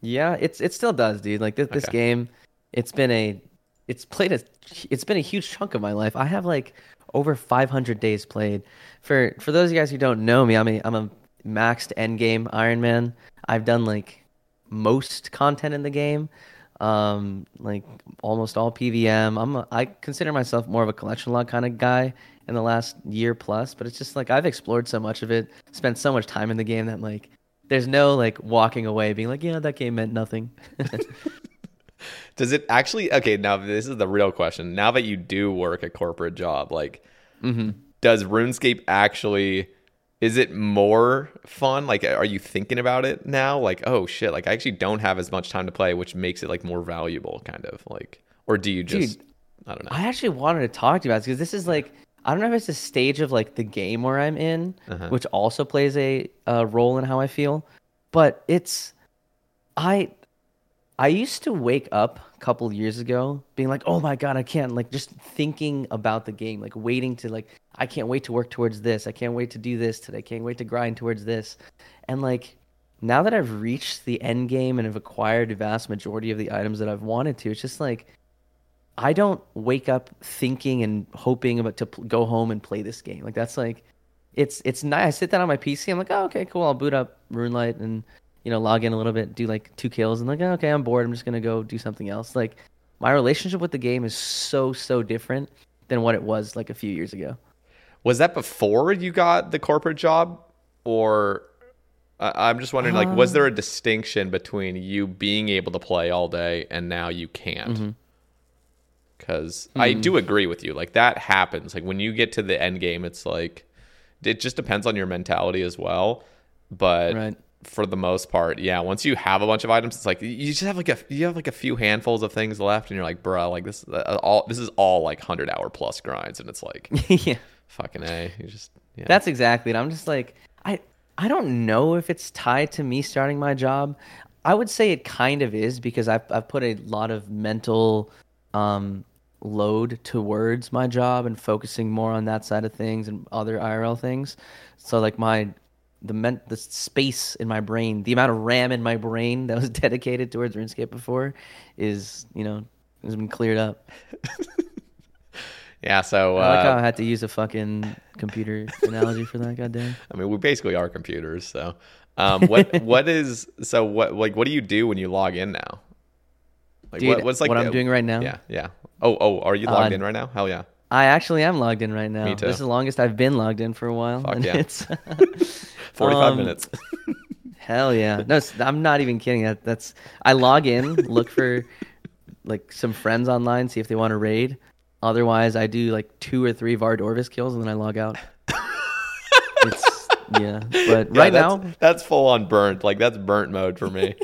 Yeah, it still does, dude. Like this game, it's been a huge chunk of my life. I have like over 500 days played. For those of you guys who don't know me, I'm a maxed endgame Ironman. I've done like most content in the game, like almost all PVM. I consider myself more of a collection log kind of guy in the last year plus, but it's just like I've explored so much of it, spent so much time in the game that like there's no like walking away being like, yeah, that game meant nothing. Does it actually? Okay, now this is the real question. Now that you do work a corporate job, like, does RuneScape actually? Is it more fun? Like, are you thinking about it now? Like, oh shit! Like, I actually don't have as much time to play, which makes it like more valuable, kind of like. Or do you just? Dude, I don't know. I actually wanted to talk to you about this because this is like, I don't know if it's a stage of like the game where I'm in, which also plays a role in how I feel, but it's, I used to wake up a couple years ago being like, oh my God, I can't, like just thinking about the game, like waiting to like, I can't wait to work towards this. I can't wait to do this today. I can't wait to grind towards this. And like, now that I've reached the end game and have acquired the vast majority of the items that I've wanted to, it's just like, I don't wake up thinking and hoping about to go home and play this game. Like that's like, it's nice. I sit down on my PC. I'm like, oh, okay, cool. I'll boot up RuneLite and, you know, log in a little bit, do like 2 kills, and like, oh, okay, I'm bored. I'm just gonna go do something else. Like, my relationship with the game is so different than what it was like a few years ago. Was that before you got the corporate job, or I'm just wondering, like, was there a distinction between you being able to play all day and now you can't? Because I do agree with you. Like that happens. Like when you get to the end game, it's like it just depends on your mentality as well. But right. For the most part, yeah, once you have a bunch of items, it's like you just have like a few handfuls of things left, and you're like, bro, like this is all like 100-hour plus grinds, and it's like, yeah, fucking A. You just That's exactly it. I'm just like, I don't know if it's tied to me starting my job. I would say it kind of is because I've put a lot of mental load towards my job and focusing more on that side of things and other IRL things. So like the space in my brain, the amount of RAM in my brain that was dedicated towards RuneScape before is, you know, has been cleared up. Yeah, so... I like how I had to use a fucking computer analogy for that, goddamn. I mean, we basically are computers, so... what do you do when you log in now? Like, dude, what's like what I'm doing right now? Yeah. Oh, are you logged in right now? Hell yeah. I actually am logged in right now. Me too. This is the longest I've been logged in for a while. Fuck and yeah. It's 45 minutes. Hell yeah. No, I'm not even kidding. I log in, look for like some friends online, see if they want to raid. Otherwise, I do like 2 or 3 Vard Orvis kills and then I log out. That's full on burnt. Like that's burnt mode for me.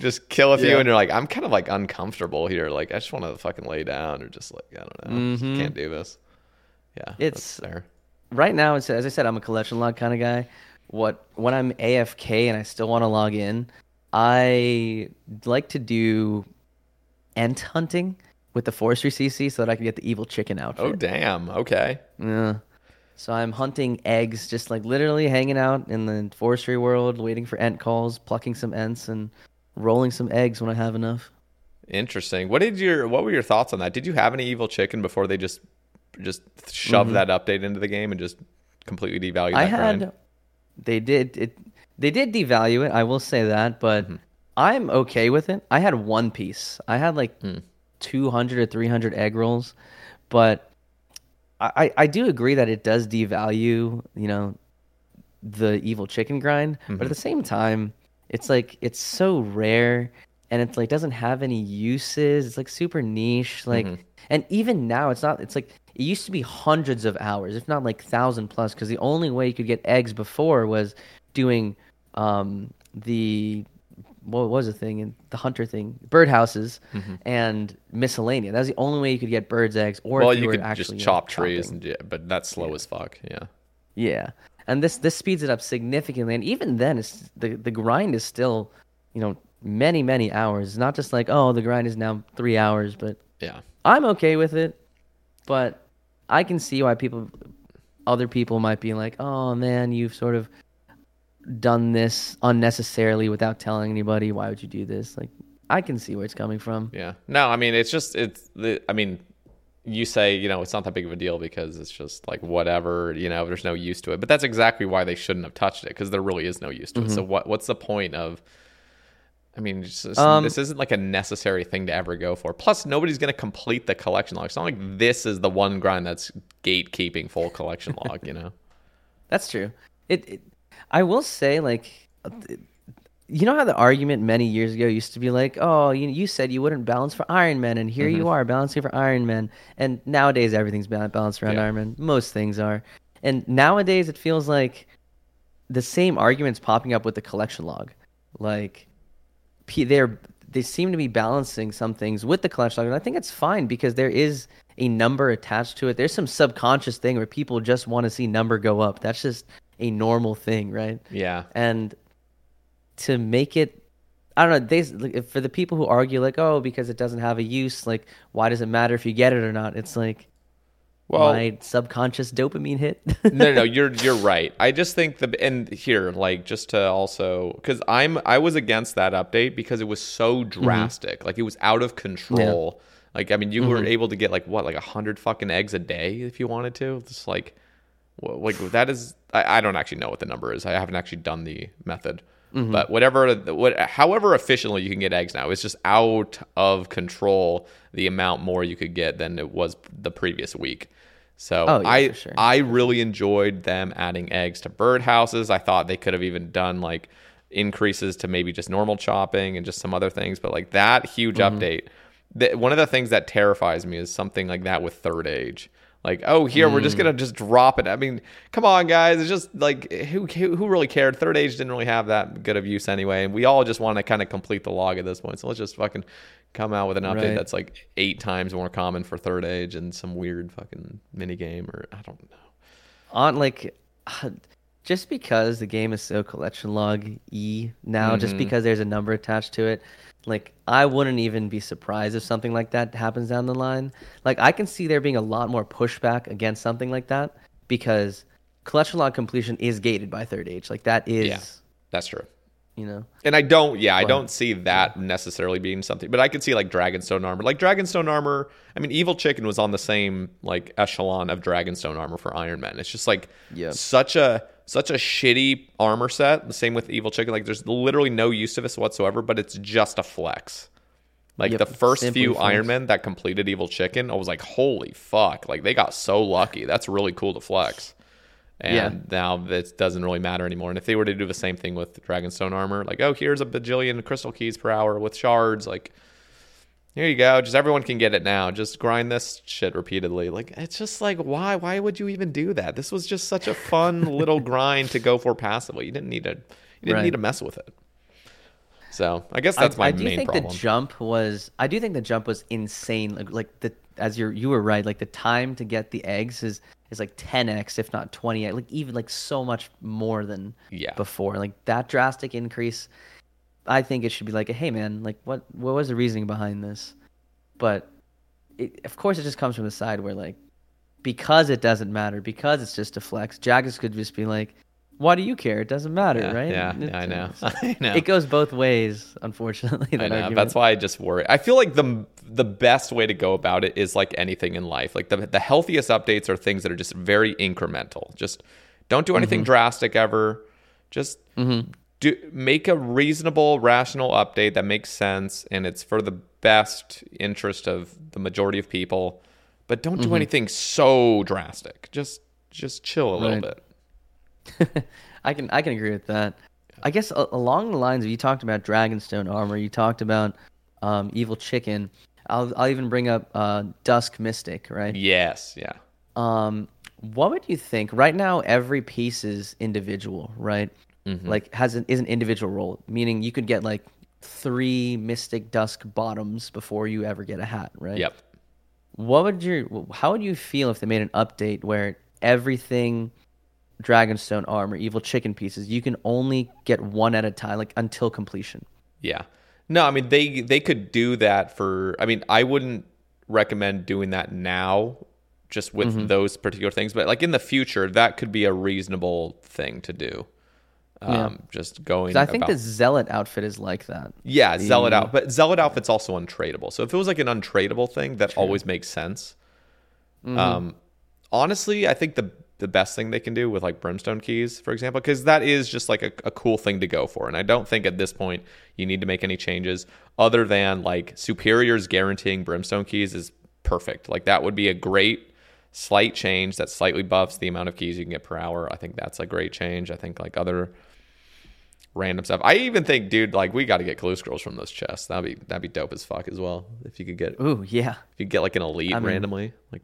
just kill a few and you're like, I'm kind of like uncomfortable here. Like I just want to fucking lay down or just like, I don't know, can't do this. Yeah, it's there. Right now, it's, as I said, I'm a collection log kind of guy. When I'm AFK and I still want to log in, I like to do ent hunting with the forestry CC so that I can get the evil chicken outfit. Oh damn! Okay. Yeah. So I'm hunting eggs, just like literally hanging out in the forestry world, waiting for ent calls, plucking some ents, and rolling some eggs when I have enough. Interesting. What were your thoughts on that? Did you have any evil chicken before they just shoved that update into the game and just completely devalued that grind? They did devalue it, I will say that, but I'm okay with it. I had one piece. I had like 200 or 300 egg rolls, but I do agree that it does devalue, you know, the evil chicken grind, but at the same time, it's like, it's so rare and it's like doesn't have any uses. It's like super niche, like, and even now it's not, it's like, it used to be hundreds of hours, if not like 1,000 plus, because the only way you could get eggs before was doing the hunter thing, birdhouses, and miscellanea. That was the only way you could get birds' eggs, or well, if you could actually just chop trees, and, but that's slow as fuck. Yeah. And this speeds it up significantly. And even then, it's the grind is still, you know, many hours. It's not just like, oh, the grind is now 3 hours. But yeah, I'm okay with it. But I can see why other people might be like, oh man, you've sort of done this unnecessarily without telling anybody. Why would you do this? Like, I can see where it's coming from. Yeah. No, I mean, you say, you know, it's not that big of a deal because it's just like whatever, you know, there's no use to it. But that's exactly why they shouldn't have touched it, because there really is no use to it. So what's the point of, I mean, this isn't like a necessary thing to ever go for. Plus, nobody's going to complete the collection log. It's not like this is the one grind that's gatekeeping full collection log, you know? That's true. I will say, like, you know how the argument many years ago used to be like, oh, you said you wouldn't balance for Iron Man, and here you are balancing for Iron Man. And nowadays, everything's balanced around Iron Man. Most things are. And nowadays, it feels like the same argument's popping up with the collection log. Like, they seem to be balancing some things with the collection log, and I think it's fine because there is a number attached to it. There's some subconscious thing where people just want to see number go up. That's just a normal thing, right? Yeah. And to make it, I don't know, for the people who argue like, oh, because it doesn't have a use, like, why does it matter if you get it or not? It's like, well, my subconscious dopamine hit. no, you're right. I just think because I was against that update because it was so drastic. Like, it was out of control. Yeah. Like, I mean, you were able to get like 100 fucking eggs a day if you wanted to. Just like that is, I don't actually know what the number is. I haven't actually done the method. But however efficiently you can get eggs now, it's just out of control the amount more you could get than it was the previous week. So I really enjoyed them adding eggs to birdhouses. I thought they could have even done like increases to maybe just normal chopping and just some other things. But like that huge update, one of the things that terrifies me is something like that with Third Age. Like, oh, here, we're just going to just drop it. I mean, come on, guys. It's just like, who really cared? Third Age didn't really have that good of use anyway. And we all just want to kind of complete the log at this point. So let's just fucking come out with an update that's like 8 times more common for Third Age and some weird fucking minigame, or I don't know. Just because the game is so collection log-y now, just because there's a number attached to it, like, I wouldn't even be surprised if something like that happens down the line. Like, I can see there being a lot more pushback against something like that because collection log completion is gated by Third Age. Like, that is... Yeah, that's true. You know? And I don't see that necessarily being something. But I could see, like, Dragonstone Armor. Like, Dragonstone Armor... I mean, Evil Chicken was on the same, like, echelon of Dragonstone Armor for Iron Man. It's just, like, such a shitty armor set. The same with Evil Chicken. Like, there's literally no use of this whatsoever, but it's just a flex. Like, the first few Iron Men that completed Evil Chicken, I was like, holy fuck. Like, they got so lucky. That's really cool to flex. And now it doesn't really matter anymore. And if they were to do the same thing with Dragonstone Armor, like, oh, here's a bajillion crystal keys per hour with shards. Like, here you go. Just everyone can get it now. Just grind this shit repeatedly. Like, it's just like, why? Why would you even do that? This was just such a fun little grind to go for passively. You didn't need to mess with it. So I guess that's my main problem. I do think the jump was insane. Like you were right. Like the time to get the eggs is like 10x, if not 20x. Like even like so much more than before. Like that drastic increase. I think it should be like, hey man, like what was the reasoning behind this? But of course it just comes from the side where like, because it doesn't matter, because it's just a flex, Jaggers could just be like, why do you care? It doesn't matter, right? Yeah, I know. I know. It goes both ways, unfortunately. I know. Argument. That's why I just worry. I feel like the best way to go about it is like anything in life. Like the healthiest updates are things that are just very incremental. Just don't do anything drastic ever. Just make a reasonable, rational update that makes sense, and it's for the best interest of the majority of people. But don't do anything so drastic. Just chill a little bit. I can agree with that. I guess along the lines of, you talked about Dragonstone Armor, you talked about Evil Chicken. I'll even bring up Dusk Mystic, right? Yes, yeah. What would you think? Right now, every piece is individual, right? Like is an individual role, meaning you could get like 3 Mystic Dusk bottoms before you ever get a hat, right? Yep. How would you feel if they made an update where everything Dragonstone Armor, Evil Chicken pieces, you can only get one at a time, like until completion? Yeah. No, I mean they could do that for. I mean, I wouldn't recommend doing that now, just with those particular things. But like in the future, that could be a reasonable thing to do. Just going. I think the Zealot outfit is like that. Yeah, Zealot outfit. But Zealot outfit's also untradeable. So if it was like an untradeable thing, that always makes sense. Honestly, I think the best thing they can do with like Brimstone Keys, for example, because that is just like a cool thing to go for. And I don't think at this point you need to make any changes other than like superiors guaranteeing Brimstone Keys is perfect. Like that would be a great slight change that slightly buffs the amount of keys you can get per hour. I think that's a great change. I think like other random stuff. I even think, dude, like we got to get clue scrolls from those chests. That'd be dope as fuck as well. If you could get, ooh yeah, if you get like an elite randomly, like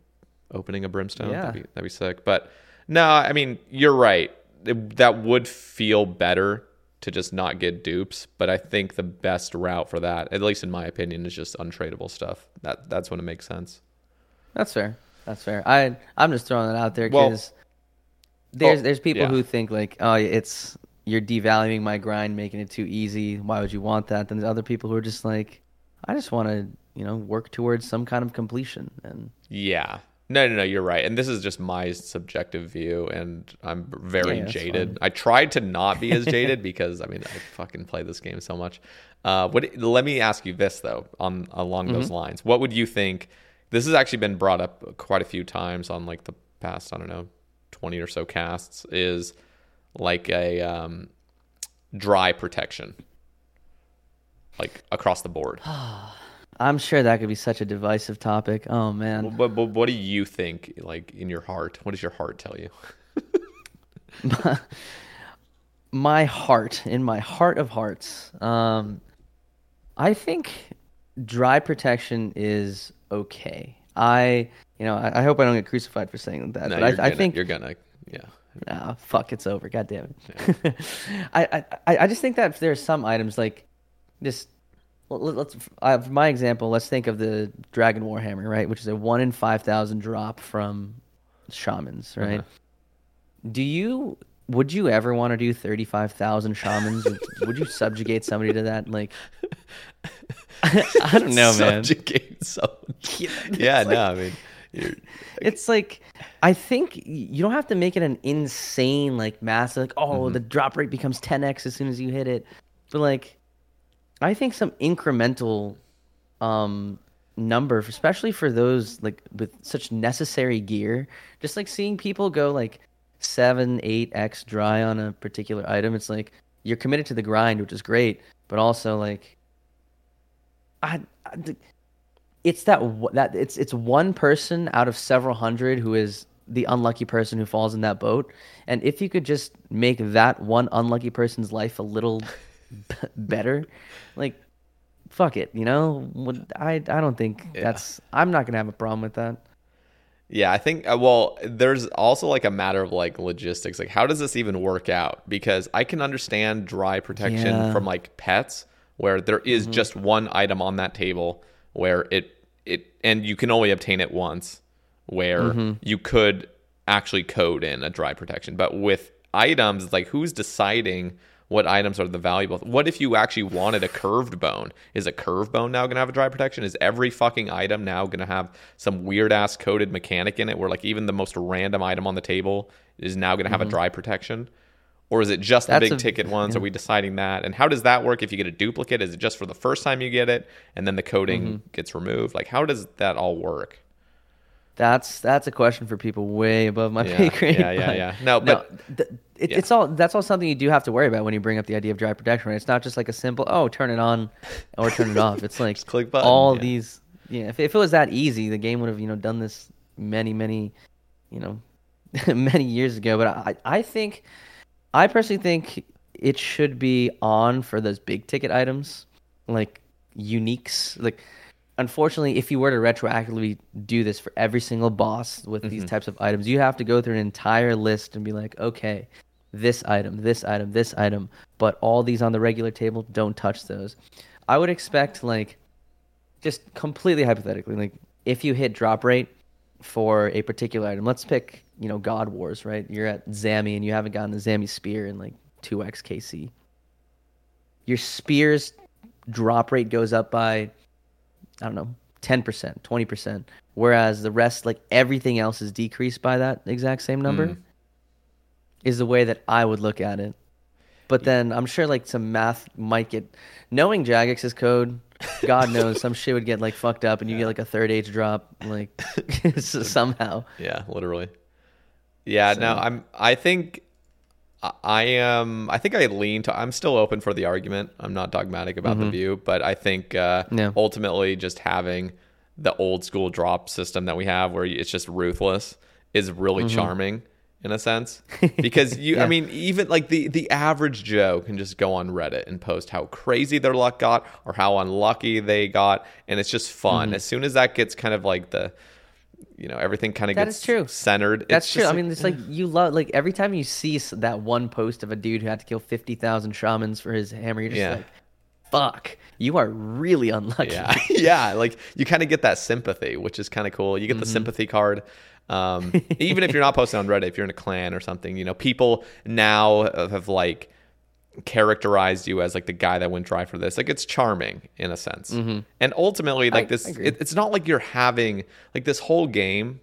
opening a Brimstone, that'd be sick. But no, I mean, you're right. That would feel better to just not get dupes, but I think the best route for that, at least in my opinion, is just untradeable stuff. That's when it makes sense. That's fair. That's fair. I'm just throwing that out there because there's people who think like, oh, you're devaluing my grind, making it too easy. Why would you want that? Then there's other people who are just like, I just want to, work towards some kind of completion. And yeah. No, you're right. And this is just my subjective view, and I'm very jaded. Fine. I tried to not be as jaded because, I mean, I fucking play this game so much. Let me ask you this, though, along those lines. What would you think? This has actually been brought up quite a few times on, like, the past, I don't know, 20 or so casts, is, like, a dry protection, like, across the board. I'm sure that could be such a divisive topic. Oh, man. But what do you think, like, in your heart? What does your heart tell you? In my heart of hearts, I think dry protection is okay. I hope I don't get crucified for saying that. No, but I think you're going to, yeah. Nah, fuck, it's over. God damn it. Yeah. I just think that there are some items, like, this. For my example, let's think of the Dragon Warhammer, right? Which is a 1 in 5,000 drop from Shamans, right? Would you ever want to do 35,000 Shamans? Would you subjugate somebody to that? Like, I don't know, man. Subjugate someone. Yeah, like, no, I mean. It's like, I think you don't have to make it an insane, like, massive, like, the drop rate becomes 10x as soon as you hit it. But, like, I think some incremental number, especially for those like with such necessary gear, just like seeing people go like 7, 8x dry on a particular item, it's like you're committed to the grind, which is great, but also like it's one person out of several hundred who is the unlucky person who falls in that boat, and if you could just make that one unlucky person's life a little better, like, fuck it, I don't think I'm not gonna have a problem with that. I think there's also like a matter of like logistics, like how does this even work out, because I can understand dry protection from like pets where there is just one item on that table where it and you can only obtain it once, where you could actually code in a dry protection. But with items, like, who's deciding what items are the valuable? What if you actually wanted a curved bone? Is a curved bone now going to have a dry protection? Is every fucking item now going to have some weird-ass coded mechanic in it where, like, even the most random item on the table is now going to have a dry protection? Or is it just the big-ticket ones? Are we deciding that? And how does that work if you get a duplicate? Is it just for the first time you get it and then the coding gets removed? Like, how does that all work? That's a question for people way above my pay grade. Yeah. It's all that's all something you do have to worry about when you bring up the idea of dry protection, right? It's not just like a simple, oh, turn it on or turn it off. It's like click button, these. Yeah, if it was that easy, the game would have done this many years ago. But I personally think it should be on for those big ticket items like uniques. Like, unfortunately, if you were to retroactively do this for every single boss with these types of items, you have to go through an entire list and be like, okay, this item, this item, this item, but all these on the regular table, don't touch those. I would expect just completely hypothetically, if you hit drop rate for a particular item, let's pick, God Wars, right? You're at Zami and you haven't gotten the Zami Spear in 2x KC. Your Spear's drop rate goes up by, 10%, 20%, whereas the rest, everything else is decreased by that exact same number, is the way that I would look at it. But then I'm sure, some math might get... Knowing Jagex's code... God knows some shit would get fucked up and you get a third age drop somehow. Yeah, literally. Yeah, so. No, I'm still open for the argument. I'm not dogmatic about the view, but I think ultimately just having the old school drop system that we have where it's just ruthless is really charming in a sense, because even the average Joe can just go on Reddit and post how crazy their luck got or how unlucky they got, and it's just fun. As soon as that gets kind of everything kind of gets centered. That's true. I mean, it's you love every time you see that one post of a dude who had to kill 50,000 shamans for his hammer, you're just fuck, you are really unlucky. You kind of get that sympathy, which is kind of cool. You get the sympathy card. Even if you're not posting on Reddit, if you're in a clan or something, people now have characterized you as the guy that went dry for this. It's charming in a sense. And ultimately, it's not you're having this whole game.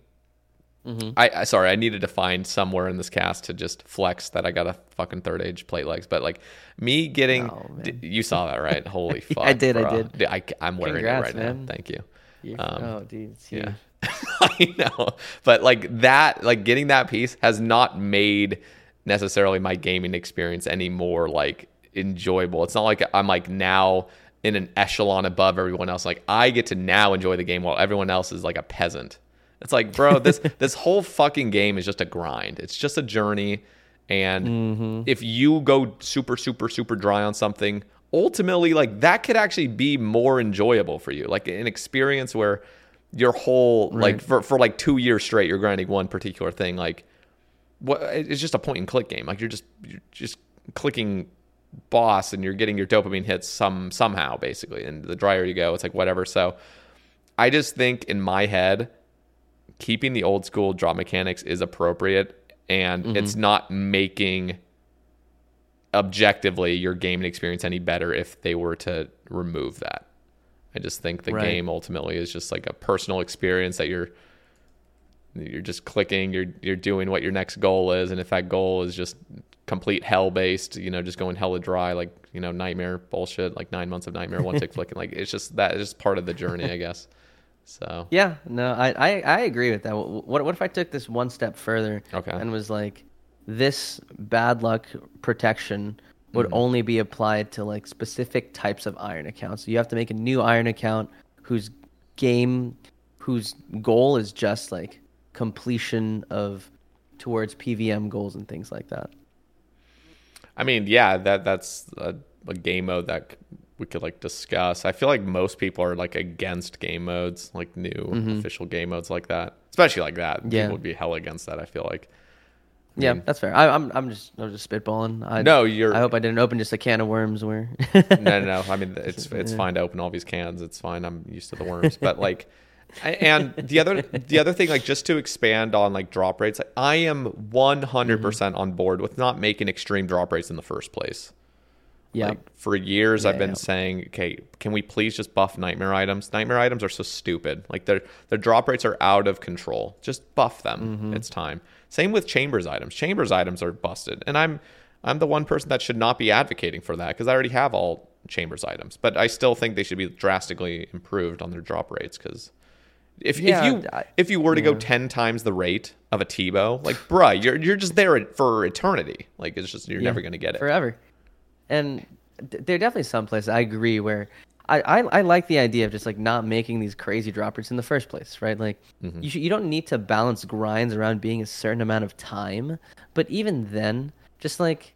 I needed to find somewhere in this cast to just flex that I got a fucking third age plate legs, but me getting, you saw that, right? Holy fuck. I did. I'm wearing Congrats, it right man. Now. Thank you. Dude, it's huge. Yeah. I know, but getting that piece has not made necessarily my gaming experience any more enjoyable. It's not I'm now in an echelon above everyone else. I get to now enjoy the game while everyone else is a peasant. It's bro, this whole fucking game is just a grind. It's just a journey, and if you go super, super, super dry on something, ultimately that could actually be more enjoyable for you, an experience where. Your whole for 2 years straight you're grinding one particular thing, what it's just a point and click game, you're just clicking boss and you're getting your dopamine hits somehow basically, and the drier you go it's whatever. So I just think in my head keeping the old school drop mechanics is appropriate, and it's not making objectively your gaming experience any better if they were to remove that. I just think the game ultimately is just a personal experience that you're just clicking, you're doing what your next goal is, and if that goal is just complete hell based, just going hella dry, nightmare bullshit, 9 months of nightmare, one tick flicking, it's just that is just part of the journey, I guess. So yeah, no, I agree with that. What if I took this one step further and was this bad luck protection would only be applied to specific types of iron accounts. So you have to make a new iron account whose goal is just completion of towards PVM goals and things like that. I mean, yeah, that's a game mode that we could discuss. I feel most people are against game modes, new official game modes like that, especially that. Yeah. People would be hell against that, I feel like. Yeah, that's fair. I'm just spitballing. I hope I didn't open just a can of worms where. No. I mean, it's fine to open all these cans. It's fine. I'm used to the worms. But and the other thing, just to expand on drop rates, I am 100% on board with not making extreme drop rates in the first place. Yeah. For years, I've been saying, okay, can we please just buff nightmare items? Nightmare items are so stupid. Their drop rates are out of control. Just buff them. It's time. Same with Chambers items. Chambers items are busted, and I'm the one person that should not be advocating for that because I already have all Chambers items. But I still think they should be drastically improved on their drop rates because If you were to go 10 times the rate of a Tebow, like, bruh, you're just there for eternity. Like, it's just, you're never going to get it. Forever. And there are definitely some places, I agree, where I like the idea of just, like, not making these crazy droppers in the first place, right? Like, you don't need to balance grinds around being a certain amount of time. But even then, just, like,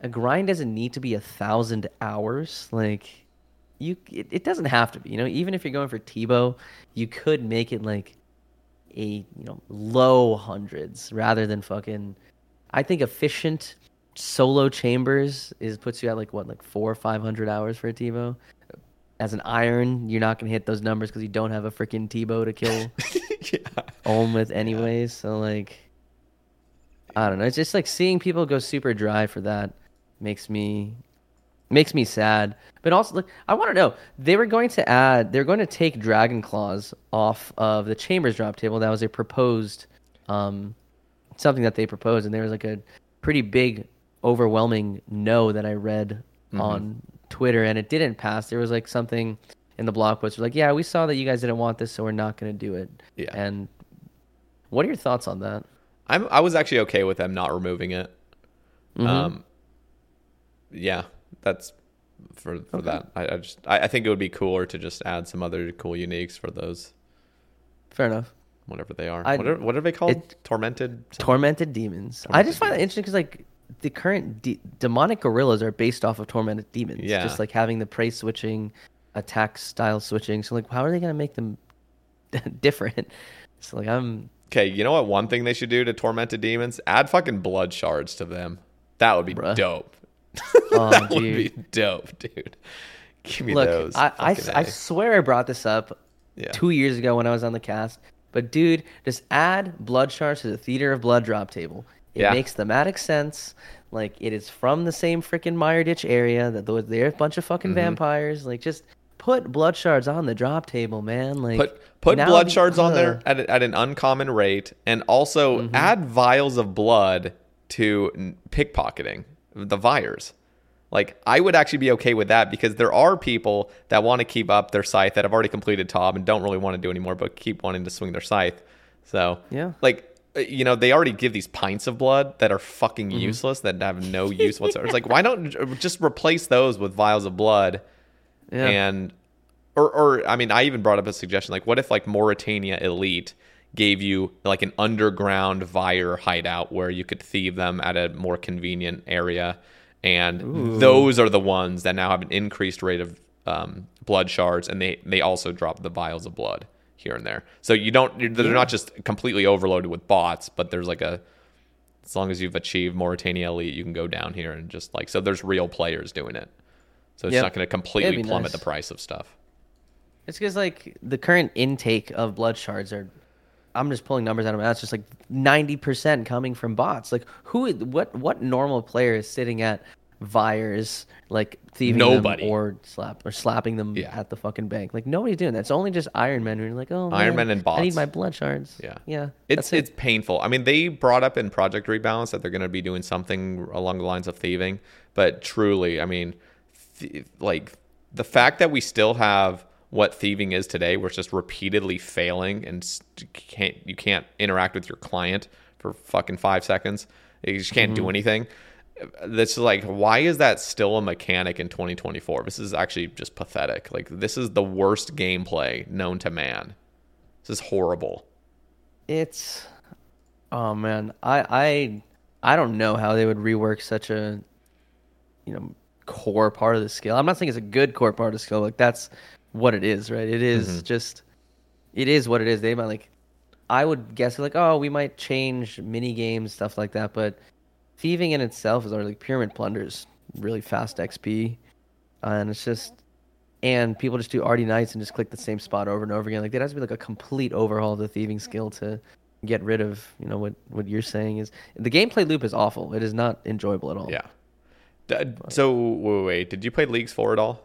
a grind doesn't need to be 1,000 hours, like... It doesn't have to be, you know. Even if you're going for Tebow, you could make it like a, you know, low hundreds rather than fucking. I think efficient solo chambers puts you at like what, like 400 or 500 hours for a Tebow. As an iron, you're not gonna hit those numbers because you don't have a freaking Tebow to kill Ulm with anyways. So like, I don't know. It's just like seeing people go super dry for that makes me sad. But also, look, I want to know, they're going to take Dragon Claws off of the Chambers drop table. That was a proposed something that they proposed, and there was like a pretty big overwhelming no that I read on Twitter, and it didn't pass. There was like something in the blog post like, yeah, we saw that you guys didn't want this, so we're not going to do it. Yeah. And what are your thoughts on that? I was actually okay with them not removing it. Yeah. That's for that. I think it would be cooler to just add some other cool uniques for those. Fair enough. Whatever they are. What are they called? Tormented Demons. I just find that interesting because like the current demonic gorillas are based off of Tormented Demons. Yeah. Just like having the prey switching, attack style switching. So like, how are they going to make them different? So like, okay, you know what? One thing they should do to Tormented Demons? Add fucking Blood Shards to them. That would be dope. That would be dope, dude. Give me those. I swear I brought this up 2 years ago when I was on the cast, but dude, just add Blood Shards to the Theatre of Blood drop table. It makes thematic sense. Like, it is from the same freaking Mire Ditch area. That there's a bunch of fucking vampires. Like, just put Blood Shards on the drop table, man. Like, put Blood Shards on there at an uncommon rate, and also add Vials of Blood to pickpocketing the Vyres. Like, I would actually be okay with that, because there are people that want to keep up their scythe that have already completed Tob and don't really want to do anymore, but keep wanting to swing their scythe. So like, you know, they already give these pints of blood that are fucking useless, that have no use whatsoever. It's like, why don't just replace those with Vials of Blood? And or I mean, I even brought up a suggestion, like, what if like Mauritania Elite gave you like an underground Vyre hideout where you could thieve them at a more convenient area, and those are the ones that now have an increased rate of Blood Shards, and they also drop the Vials of Blood here and there, so they're not just completely overloaded with bots, but there's like as long as you've achieved Mauritania Elite, you can go down here and just like, so there's real players doing it, so it's not going to completely plummet the price of stuff. It's because like the current intake of Blood Shards are, I'm just pulling numbers out of my ass, just like 90% coming from bots. Like, what normal player is sitting at Vyres, like thieving them or slapping them at the fucking bank? Like, nobody's doing that. It's only just Iron Men. You're like, oh, Iron Men and bots. I need my Blood Shards. Yeah. It's painful. I mean, they brought up in Project Rebalance that they're going to be doing something along the lines of thieving, but truly, I mean, like the fact that we still have what thieving is today, where it's just repeatedly failing and you can't interact with your client for fucking 5 seconds. You just can't do anything. This is like, why is that still a mechanic in 2024? This is actually just pathetic. Like, this is the worst gameplay known to man. This is horrible. It's, oh man, I don't know how they would rework such a, you know, core part of the skill. I'm not saying it's a good core part of the skill. Like, that's what it is, right? It is just, it is what it is. They might, like, I would guess like, oh, we might change mini games, stuff like that, but thieving in itself is already like Pyramid Plunders, really fast XP, and it's just, and people just do Arty Knights and just click the same spot over and over again. Like, there has to be like a complete overhaul of the thieving skill to get rid of, you know, what you're saying is the gameplay loop is awful. It is not enjoyable at all. Yeah. So wait, did you play Leagues 4 at all?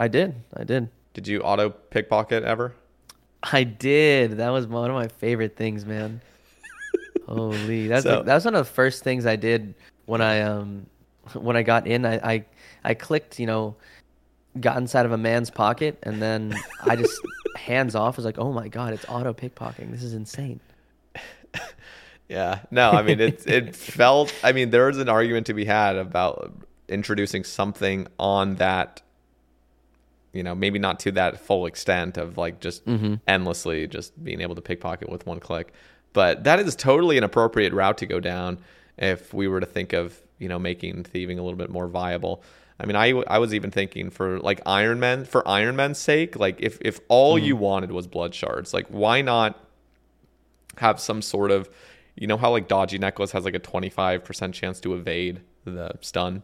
I did. Did you auto pickpocket ever? I did. That was one of my favorite things, man. Holy, that was one of the first things I did when I got in. I clicked, you know, got inside of a man's pocket, and then I just hands off. I was like, oh my God, it's auto pickpocketing. This is insane. Yeah. No, I mean, it felt, I mean, there was an argument to be had about introducing something on that, you know, maybe not to that full extent of like just endlessly just being able to pickpocket with one click. But that is totally an appropriate route to go down if we were to think of, you know, making thieving a little bit more viable. I mean, I was even thinking for like Ironman, for Ironman's sake, like if all you wanted was blood shards, like why not have some sort of, you know how like Dodgy Necklace has like a 25% chance to evade the stun?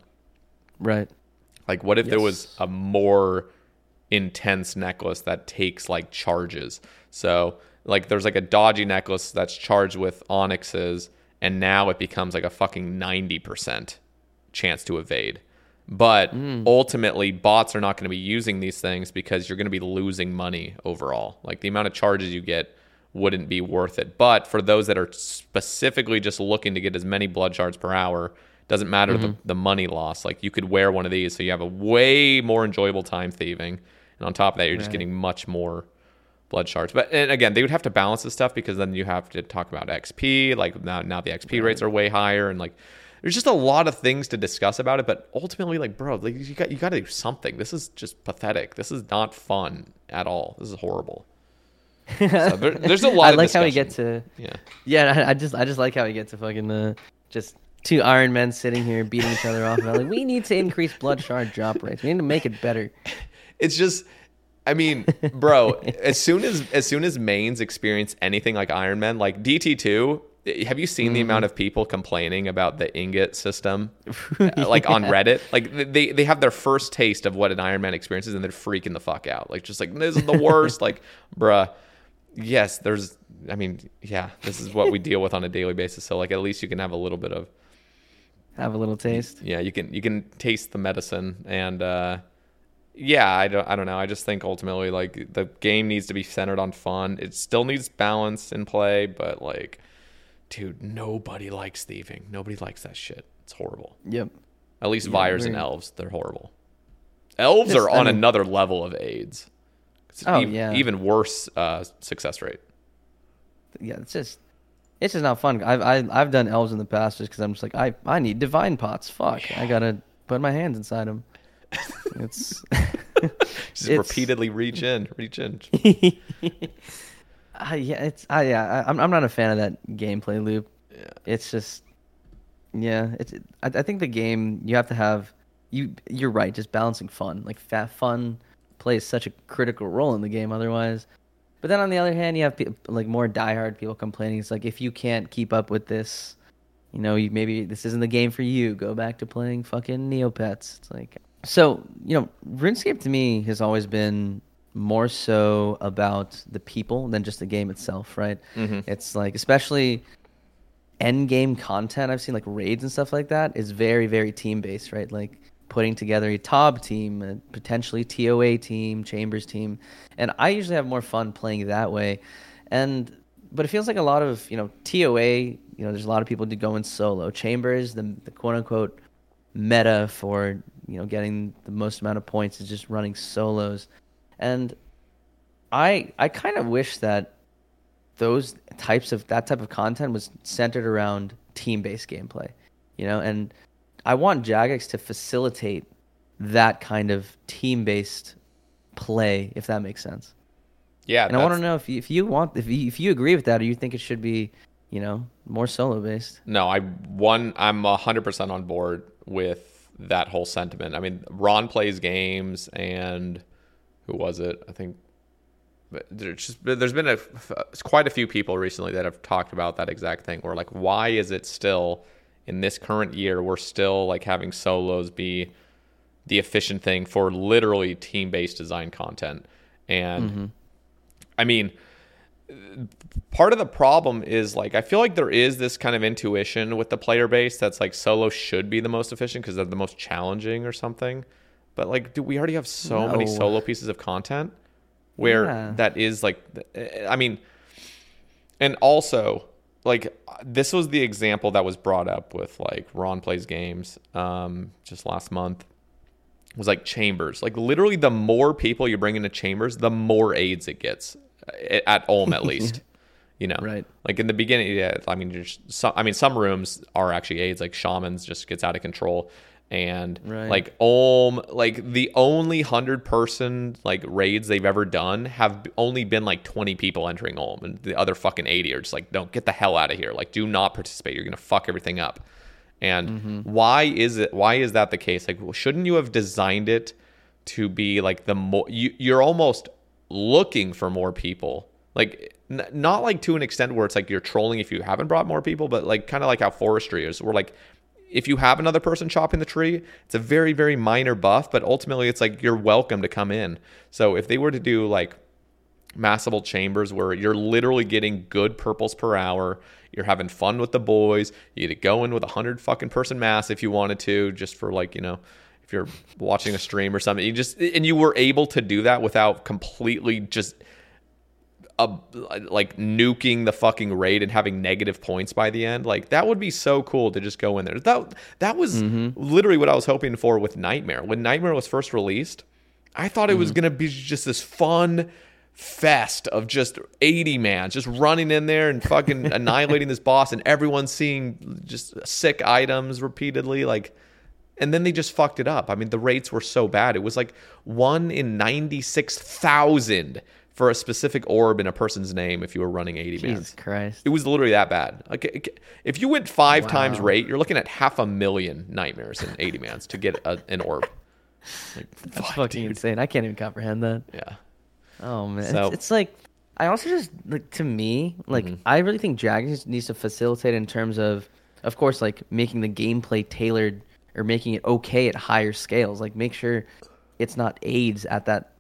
Right. Like what if there was a more intense necklace that takes like charges? So like there's like a Dodgy Necklace that's charged with onyxes, and now it becomes like a fucking 90% chance to evade. But ultimately, bots are not going to be using these things because you're going to be losing money overall. Like the amount of charges you get wouldn't be worth it. But for those that are specifically just looking to get as many blood shards per hour, doesn't matter the money loss. Like you could wear one of these, so you have a way more enjoyable time thieving. And on top of that, you're just getting much more blood shards. But and again, they would have to balance this stuff because then you have to talk about XP. Like now the XP rates are way higher, and like there's just a lot of things to discuss about it. But ultimately, like bro, like you got to do something. This is just pathetic. This is not fun at all. This is horrible. So there's a lot. I like discussion. How we get to I just like how we get to fucking just two Iron Men sitting here beating each other off. And I'm like, we need to increase blood shard drop rates. We need to make it better. It's just, I mean, bro, as soon as mains experience anything like Iron Men, like DT2. Have you seen the amount of people complaining about the ingot system like on Reddit? Like they have their first taste of what an Ironman experience is and they're freaking the fuck out. Like just like this is the worst. Like bruh, yes, this is what we deal with on a daily basis. So like at least you can have a little bit of taste. Yeah, you can taste the medicine and yeah, I don't know. I just think ultimately like the game needs to be centered on fun. It still needs balance in play, but like dude, nobody likes thieving. Nobody likes that shit. It's horrible. Yep. At least Vyres and elves, they're horrible. Elves are on another level of AIDS. It's even worse success rate. Yeah, it's just not fun. I've done elves in the past just because I'm just like I need divine pots. Fuck, yeah. I gotta put my hands inside them. It's just repeatedly reach in. I'm not a fan of that gameplay loop. Yeah. It's just, I think the game you have to have. You're right. Just balancing fun. Like fun plays such a critical role in the game. Otherwise, but then on the other hand, you have like more diehard people complaining. It's like if you can't keep up with this, you know, maybe this isn't the game for you. Go back to playing fucking Neopets. It's like so. You know, RuneScape to me has always been more so about the people than just the game itself, right? It's like, especially end game content I've seen, like raids and stuff like that, is very, very team based, right? Like putting together a TOB team, a potentially TOA team, Chambers team, and I usually have more fun playing that way. But it feels like a lot of, you know, TOA, you know, there's a lot of people going solo. Chambers, the quote unquote meta for, you know, getting the most amount of points is just running solos. And I kind of wish that that type of content was centered around team-based gameplay, you know. And I want Jagex to facilitate that kind of team-based play, if that makes sense. Yeah. And I want to know if you agree with that, or you think it should be, you know, more solo-based. No, I'm 100% on board with that whole sentiment. I mean, Ron plays games and. Who was it? I think there's been quite a few people recently that have talked about that exact thing. Where like, why is it still in this current year we're still like having solos be the efficient thing for literally team-based design content? And I mean, part of the problem is like I feel like there is this kind of intuition with the player base that's like solo should be the most efficient because they're the most challenging or something. But like, dude, we already have so many solo pieces of content where that is like, I mean, and also like this was the example that was brought up with like Ron Plays Games just last month. was like Chambers. Like literally the more people you bring into Chambers, the more aids it gets at Ulm, at least, you know, right? Like in the beginning, yeah. I mean, some rooms are actually aids, like Shamans just gets out of control. And right. Like Ulm, like the only 100-person like raids they've ever done have only been like 20 people entering Ulm, and the other fucking 80 are just like, don't get the hell out of here. Like, do not participate. You're gonna fuck everything up. And why is it? Why is that the case? Like, well, shouldn't you have designed it to be like the more you're almost looking for more people? Like, not like to an extent where it's like you're trolling if you haven't brought more people, but like kind of like how forestry is. We're like, if you have another person chopping the tree, it's a very, very minor buff, but ultimately it's like you're welcome to come in. So if they were to do like massable chambers where you're literally getting good purples per hour, you're having fun with the boys, you could go in with 100 fucking person mass if you wanted to, just for like, you know, if you're watching a stream or something, and you were able to do that without completely just like nuking the fucking raid and having negative points by the end. Like, that would be so cool to just go in there. That was literally what I was hoping for with Nightmare. When Nightmare was first released, I thought it was going to be just this fun fest of just 80 man just running in there and fucking annihilating this boss, and everyone seeing just sick items repeatedly. Like, and then they just fucked it up. I mean, the rates were so bad. It was like 1 in 96,000 for a specific orb in a person's name if you were running 80 man. Jesus Christ. It was literally that bad. Like, if you went 5 times rate, you're looking at 500,000 nightmares in 80 mans to get an orb. Like, that's fucking insane. I can't even comprehend that. Yeah. Oh, man. So, it's like, I also just, like, to me, like, I really think Dragons needs to facilitate in terms of course, like, making the gameplay tailored or making it okay at higher scales. Like, make sure it's not aids at that,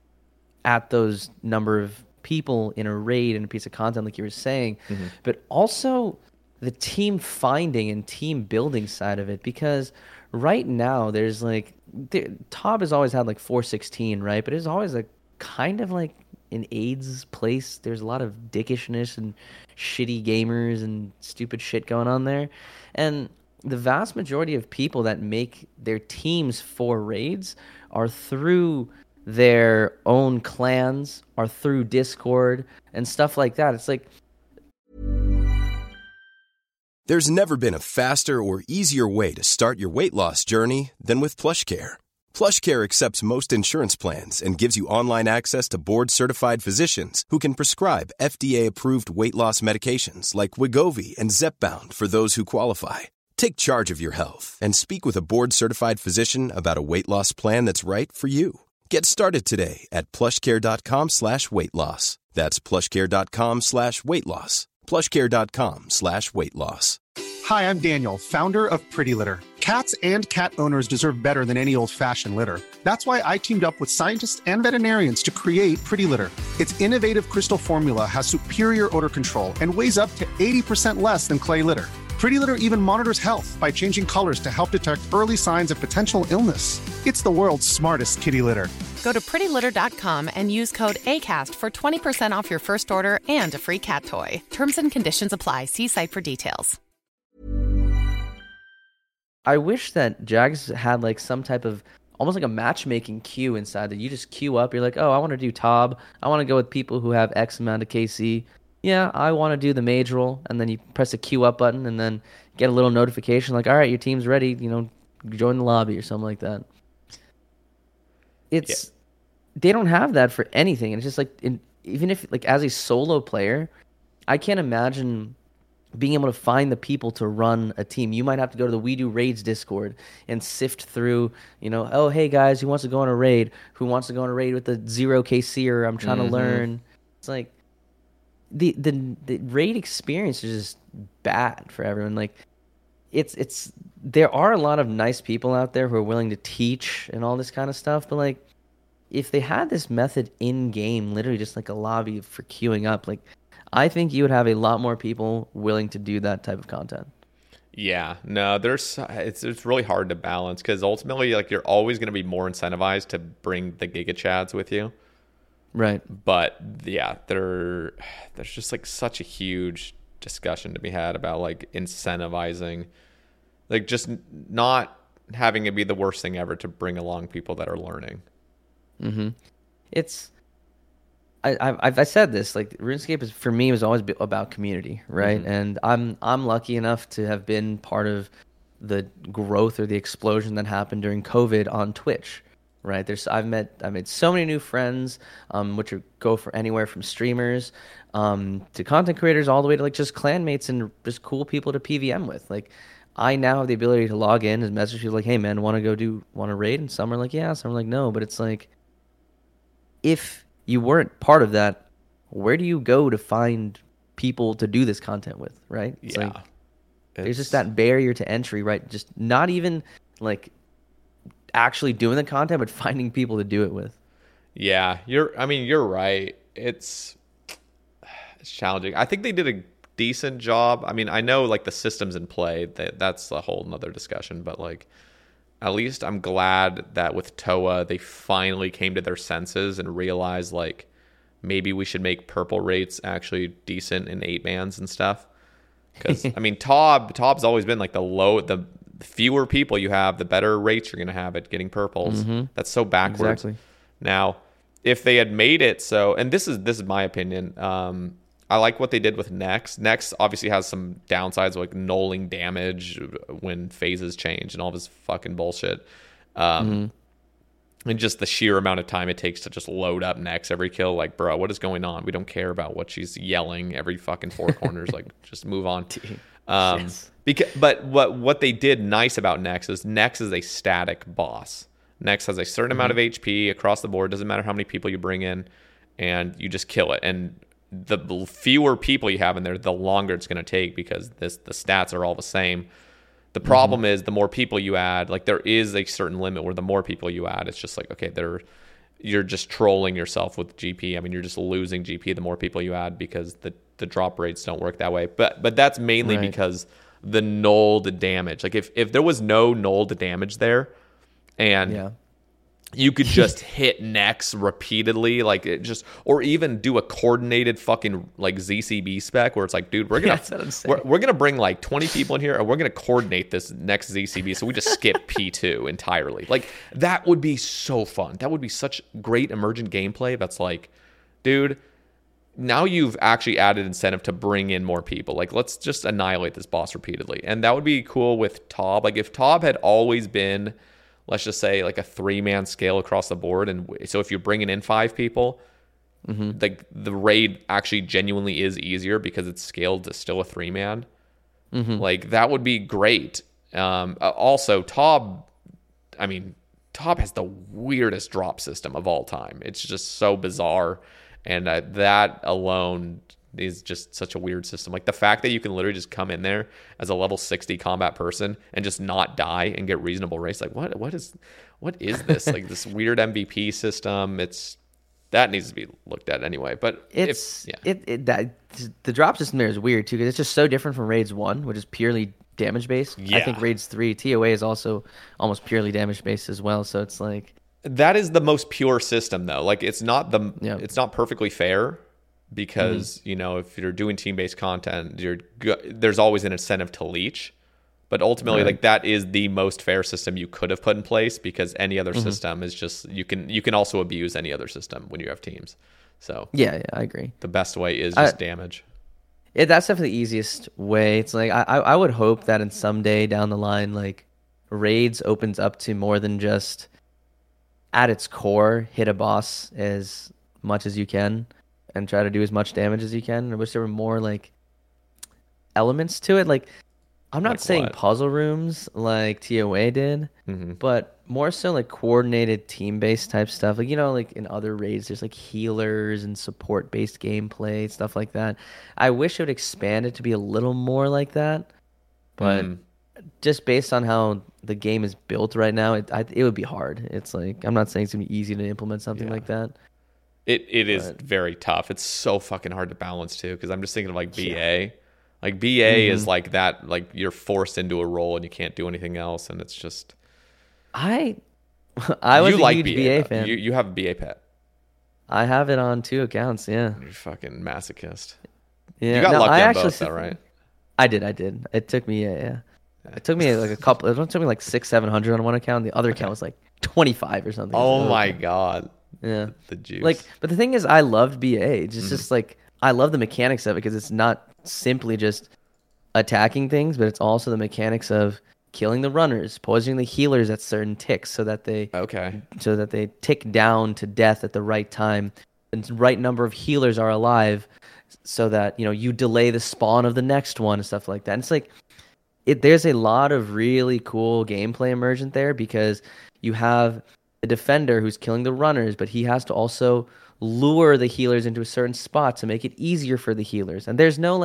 at those number of people in a raid and a piece of content, like you were saying, but also the team finding and team building side of it, because right now there's like, Tob has always had like 416, right? But it's always like kind of like an AIDS place. There's a lot of dickishness and shitty gamers and stupid shit going on there. And the vast majority of people that make their teams for raids are through their own clans, are through Discord and stuff like that. It's like, there's never been a faster or easier way to start your weight loss journey than with PlushCare. PlushCare accepts most insurance plans and gives you online access to board-certified physicians who can prescribe FDA-approved weight loss medications like Wegovy and Zepbound for those who qualify. Take charge of your health and speak with a board-certified physician about a weight loss plan that's right for you. Get started today at plushcare.com/weightloss. That's plushcare.com/weightloss. plushcare.com/weightloss. Hi, I'm Daniel, founder of Pretty Litter. Cats and cat owners deserve better than any old-fashioned litter. That's why I teamed up with scientists and veterinarians to create Pretty Litter. Its innovative crystal formula has superior odor control and weighs up to 80% less than clay litter. Pretty Litter even monitors health by changing colors to help detect early signs of potential illness. It's the world's smartest kitty litter. Go to prettylitter.com and use code ACAST for 20% off your first order and a free cat toy. Terms and conditions apply. See site for details. I wish that Jags had like some type of almost like a matchmaking queue inside that you just queue up. You're like, oh, I want to do Tob. I want to go with people who have X amount of KC. Yeah, I want to do the mage roll, and then you press the queue up button, and then get a little notification like, all right, your team's ready, you know, join the lobby or something like that. It's, they don't have that for anything. And it's just like, even if, like, as a solo player, I can't imagine being able to find the people to run a team. You might have to go to the We Do Raids Discord and sift through, you know, oh, hey, guys, who wants to go on a raid? Who wants to go on a raid with a 0 KC, or I'm trying to learn? It's like, the raid experience is just bad for everyone. Like, it's there are a lot of nice people out there who are willing to teach and all this kind of stuff, but like, if they had this method in game, literally just like a lobby for queuing up, like, I think you would have a lot more people willing to do that type of content. Yeah, no, there's it's really hard to balance, because ultimately, like, you're always going to be more incentivized to bring the Giga Chads with you. Right. But yeah, there's just like such a huge discussion to be had about like incentivizing, like, just not having it be the worst thing ever to bring along people that are learning. Mm-hmm. It's... I said this, like, RuneScape is, for me, was always about community, right? Mm-hmm. And I'm lucky enough to have been part of the growth or the explosion that happened during COVID on Twitch, right? I've made so many new friends, which go for anywhere from streamers to content creators, all the way to like just clanmates and just cool people to PVM with. Like, I now have the ability to log in and message people like, hey man, want to raid? And some are like, yeah, some are like, no. But it's like, if you weren't part of that, where do you go to find people to do this content with, right? It's yeah. Like, there's just that barrier to entry, right? Just not even like actually doing the content, but finding people to do it with. Yeah, you're right. It's challenging. I think they did a decent job. I mean, I know like the systems in play, that's a whole nother discussion, but like, at least I'm glad that with Toa, they finally came to their senses and realized, like, maybe we should make purple rates actually decent in 8-mans and stuff. Because, I mean, Tob's always been, like, the fewer people you have, the better rates you're going to have at getting purples. Mm-hmm. That's so backwards. Exactly. Now, if they had made it so, and this is my opinion, I like what they did with Nex. Nex obviously has some downsides, like nulling damage when phases change and all this fucking bullshit. And just the sheer amount of time it takes to just load up Nex every kill. Like, bro, what is going on? We don't care about what she's yelling every fucking four corners. Like, just move on. Yes. But what they did nice about Nex is a static boss. Nex has a certain amount of HP across the board. Doesn't matter how many people you bring in, and you just kill it. And the fewer people you have in there, the longer it's going to take because the stats are all the same. The problem is the more people you add, like there is a certain limit where the more people you add, it's just like, okay, you're just trolling yourself with GP. I mean, you're just losing GP the more people you add because the drop rates don't work that way. But that's mainly because the nulled damage. Like if there was no nulled damage there and... Yeah. You could just hit Nex repeatedly, like it just, or even do a coordinated fucking like ZCB spec where it's like, dude, we're gonna bring like 20 people in here and we're gonna coordinate this Nex ZCB, so we just skip P2 entirely. Like that would be so fun. That would be such great emergent gameplay. That's like, dude, now you've actually added incentive to bring in more people. Like let's just annihilate this boss repeatedly, and that would be cool with Tob. Like if Tob had always been, let's just say like a 3-man scale across the board. And so if you're bringing in 5 people, like the raid actually genuinely is easier because it's scaled to still a 3-man. Like that would be great. Also, Tob has the weirdest drop system of all time. It's just so bizarre. And that alone is just such a weird system. Like the fact that you can literally just come in there as a level 60 combat person and just not die and get reasonable rates. Like what is this? Like this weird MVP system. That needs to be looked at anyway. But the drop system there is weird too, because it's just so different from Raids 1, which is purely damage based. Yeah. I think Raids 3 TOA is also almost purely damage based as well. So it's like that is the most pure system though. Like it's not perfectly fair. Because, you know, if you're doing team-based content, there's always an incentive to leech. But ultimately, like, that is the most fair system you could have put in place, because any other system is just... You can also abuse any other system when you have teams. So... Yeah, I agree. The best way is just damage. Yeah, that's definitely the easiest way. It's like, I would hope that in some day down the line, like, Raids opens up to more than just, at its core, hit a boss as much as you can, and try to do as much damage as you can. I wish there were more, like, elements to it. Like, I'm not saying puzzle rooms like TOA did, but more so, like, coordinated team-based type stuff. Like, you know, like, in other raids, there's, like, healers and support-based gameplay, stuff like that. I wish it would expand it to be a little more like that, but just based on how the game is built right now, it would be hard. It's like, I'm not saying it's going to be easy to implement something like that. It is very tough. It's so fucking hard to balance too, because I'm just thinking of like BA. Yeah. Like BA is like that, like you're forced into a role and you can't do anything else, and it's just I was a huge BA fan. You have a BA pet. I have it on 2 accounts, yeah. You're fucking masochist. Yeah. You got lucky on both though, right? I did. It took me It took me like a couple. It took me like 600-700 on one account. The other account was like 25 or something. Oh my god! Yeah, the juice. Like, but the thing is, I loved BA. It's just like I love the mechanics of it because it's not simply just attacking things, but it's also the mechanics of killing the runners, poisoning the healers at certain ticks, so that they tick down to death at the right time, and right number of healers are alive, so that you delay the spawn of the next one and stuff like that. And it's like. There's a lot of really cool gameplay emergent there because you have the defender who's killing the runners, but he has to also lure the healers into a certain spot to make it easier for the healers. And there's no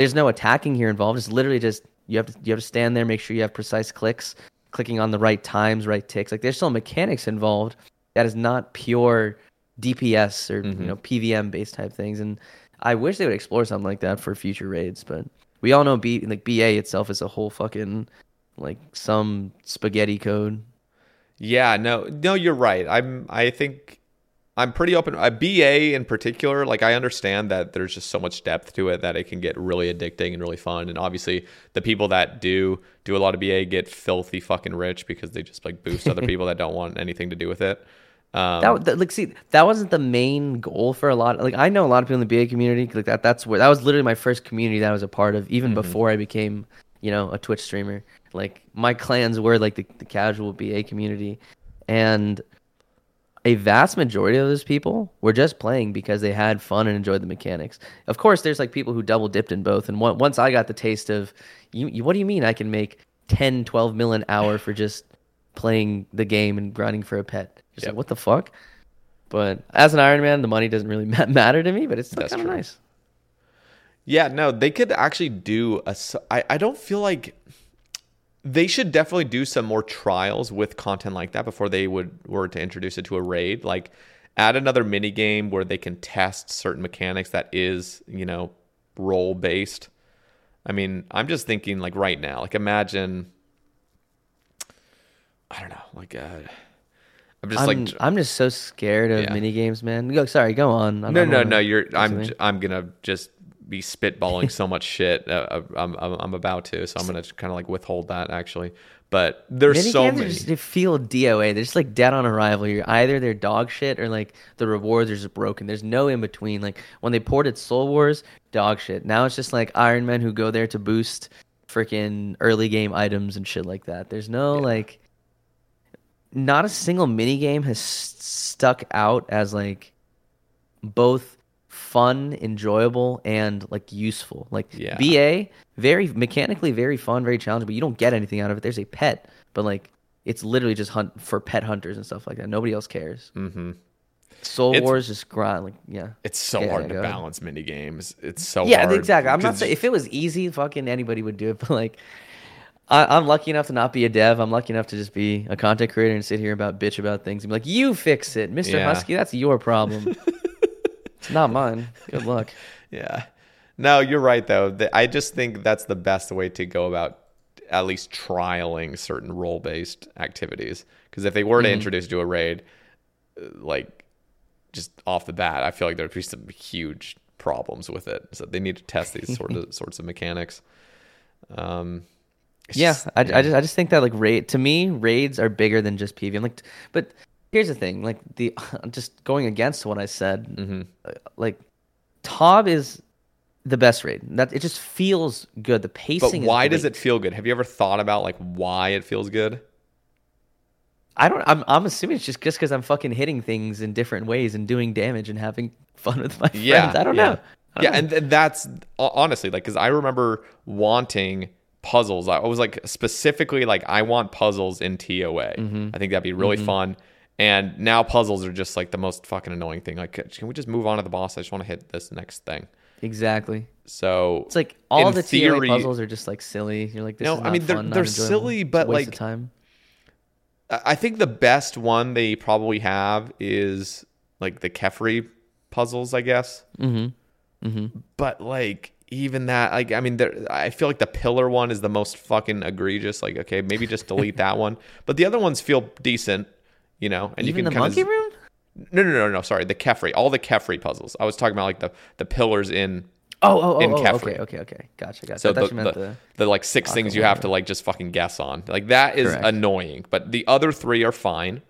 attacking here involved. It's literally just you have to stand there, make sure you have precise clicks, clicking on the right times, right ticks. Like there's still mechanics involved that is not pure DPS or PVM based type things. And I wish they would explore something like that for future raids, but. We all know BA itself is a whole fucking, like, some spaghetti code. Yeah, no, you're right. I think I'm pretty open. BA in particular, like, I understand that there's just so much depth to it that it can get really addicting and really fun. And obviously, the people that do a lot of BA get filthy fucking rich because they just, like, boost other people that don't want anything to do with it. That wasn't the main goal for a lot. Like I know a lot of people in the BA community. Like that was literally my first community that I was a part of, even before I became, a Twitch streamer. Like my clans were like the casual BA community, and a vast majority of those people were just playing because they had fun and enjoyed the mechanics. Of course, there's like people who double dipped in both. And once I got the taste of what do you mean I can make 10, 12 mil an hour for just playing the game and grinding for a pet? Like, what the fuck? But as an Iron Man, the money doesn't really matter to me, but it's still kind of nice. Yeah, no, they could actually do a... I don't feel like... They should definitely do some more trials with content like that before they were to introduce it to a raid. Like, add another minigame where they can test certain mechanics that is, role-based. I mean, I'm just thinking, like, right now. Like, imagine... I don't know, like... I'm just so scared of mini games, man. Sorry, go on. No. I'm gonna just be spitballing so much shit. I'm about to, so I'm gonna kind of like withhold that actually. But there's mini so games many. They feel DOA. They're just like dead on arrival. You're either they're dog shit or like the rewards are just broken. There's no in between. Like when they ported Soul Wars, dog shit. Now it's just like Iron Men who go there to boost freaking early game items and shit like that. There's no like. Not a single minigame has stuck out as, like, both fun, enjoyable, and, like, useful. Like, BA, mechanically very fun, very challenging, but you don't get anything out of it. There's a pet, but, like, it's literally just hunt for pet hunters and stuff like that. Nobody else cares. Mm-hmm. Soul Wars just grind, like, yeah. It's so hard to balance minigames. It's so hard. Yeah, exactly. I'm not saying if it was easy, fucking anybody would do it, but, like... I'm lucky enough to not be a dev. I'm lucky enough to just be a content creator and sit here bitch about things and be like, you fix it, Mr. Husky. That's your problem. It's not mine. Good luck. Yeah. No, you're right, though. I just think that's the best way to go about at least trialing certain role-based activities. Because if they were to introduce to a raid, like, just off the bat, I feel like there would be some huge problems with it. So they need to test these sorts of mechanics. I just think that like raids are bigger than just PvE. I'm like, but here's the thing, like just going against what I said, like Tob is the best raid. That it just feels good. The pacing. But why does it feel good? Have you ever thought about like why it feels good? I'm assuming it's just because I'm fucking hitting things in different ways and doing damage and having fun with my friends. I don't know. And that's honestly like because I remember wanting. Puzzles. I was like specifically like I want puzzles in TOA. I think that'd be really fun. And now puzzles are just like the most fucking annoying thing. Like, can we just move on to the boss? I just want to hit this next thing. Exactly. So it's like all the TOA puzzles are just like silly. You're like, they're silly, but like time. I think the best one they probably have is like the Kefri puzzles, I guess. But like. Even that, like, I mean, I feel like the pillar one is the most fucking egregious. Like, okay, maybe just delete that one. But the other ones feel decent, And even you can the monkey room? No. Sorry, the Kefri, all the Kefri puzzles. I was talking about like the pillars in Okay. Gotcha. So the like six things you have to like just fucking guess on. Like that is annoying. But the other three are fine.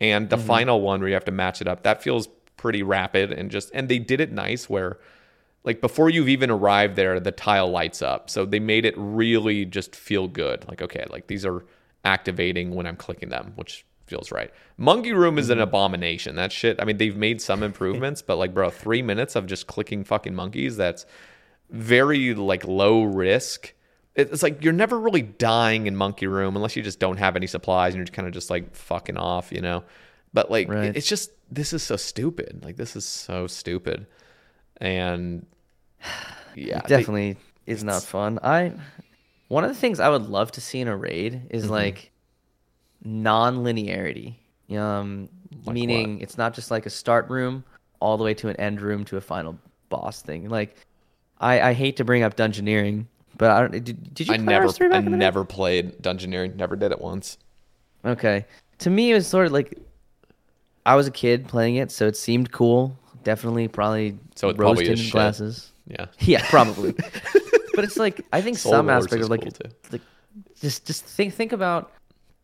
And the final one where you have to match it up, that feels pretty rapid and just, and they did it nice where like before you've even arrived there, the tile lights up. So they made it really just feel good. Like, okay, like these are activating when I'm clicking them, which feels right. Monkey Room is an abomination. That shit, I mean, they've made some improvements, but like, bro, 3 minutes of just clicking fucking monkeys, that's very like low risk. It's like you're never really dying in Monkey Room unless you just don't have any supplies and you're kind of just like fucking off, you know? But like, it's just, this is so stupid. Like, this is so stupid. And yeah, it definitely is not fun. One of the things I would love to see in a raid is like non-linearity, like meaning it's not just like a start room all the way to an end room to a final boss thing. Like, I hate to bring up Dungeoneering, but I don't. Did you? I never played Dungeoneering. Never did it once. Okay, to me it was sort of like I was a kid playing it, so it seemed cool. Definitely, probably. So it probably is shit. Glasses. Yeah, probably. But it's like I think Soul some aspect of like, cool like just think about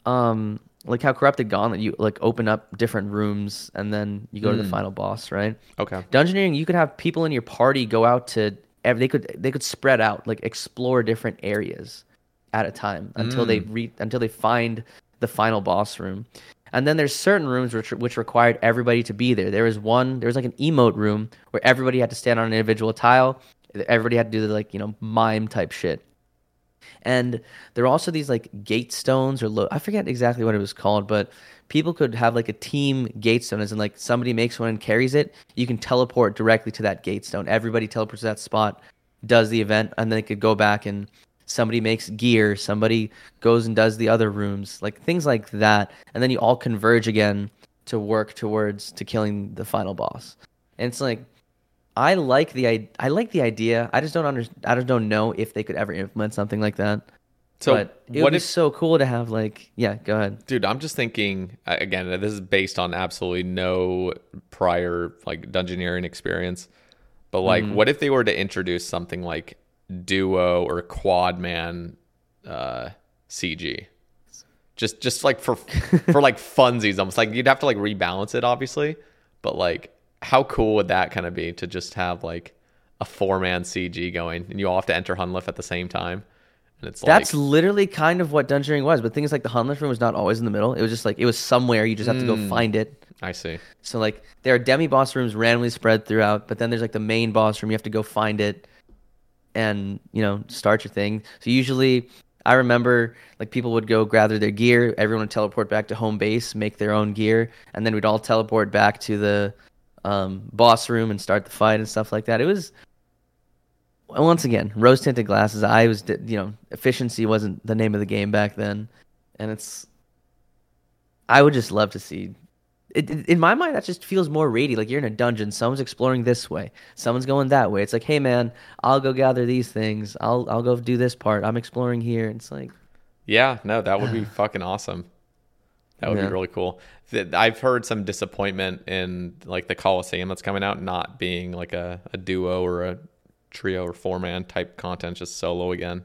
like how Corrupted Gauntlet you like open up different rooms and then you go to the final boss, right? Okay. Dungeoneering, you could have people in your party go out to they could spread out, like explore different areas at a time until they find the final boss room. And then there's certain rooms which required everybody to be there. There was like an emote room where everybody had to stand on an individual tile. Everybody had to do the like, mime type shit. And there were also these like gate stones or I forget exactly what it was called, but people could have like a team gate stone, as in like somebody makes one and carries it. You can teleport directly to that gate stone. Everybody teleports to that spot, does the event, and then they could go back and somebody makes gear, somebody goes and does the other rooms, like things like that. And then you all converge again to work towards to killing the final boss. And it's like, I like the idea. I just don't know if they could ever implement something like that. So but it would be so cool to have like, yeah, go ahead. Dude, I'm just thinking again, this is based on absolutely no prior like Dungeoneering experience. But like what if they were to introduce something like duo or quad man CG? Just like for like funsies almost. Like you'd have to like rebalance it obviously, but like how cool would that kind of be to just have like a 4-man CG going and you all have to enter Hunliff at the same time? And it's that's literally kind of what Dungeoneering was, but things like the Hunliff room was not always in the middle. It was just like, it was somewhere. You just have to go find it. I see. So like there are demi-boss rooms randomly spread throughout, but then there's like the main boss room. You have to go find it and, start your thing. So usually I remember like people would go gather their gear. Everyone would teleport back to home base, make their own gear. And then we'd all teleport back to the boss room and start the fight and stuff like that. It was, once again, rose tinted glasses. I was, efficiency wasn't the name of the game back then. And I would just love to see it. In my mind, that just feels more raidy. Like you're in a dungeon, someone's exploring this way, someone's going that way. It's like, hey man, I'll go gather these things. I'll go do this part. I'm exploring here. It's like, yeah, no, that would be fucking awesome. That would be really cool. I've heard some disappointment in like the Colosseum that's coming out not being like a duo or a trio or 4-man type content, just solo again,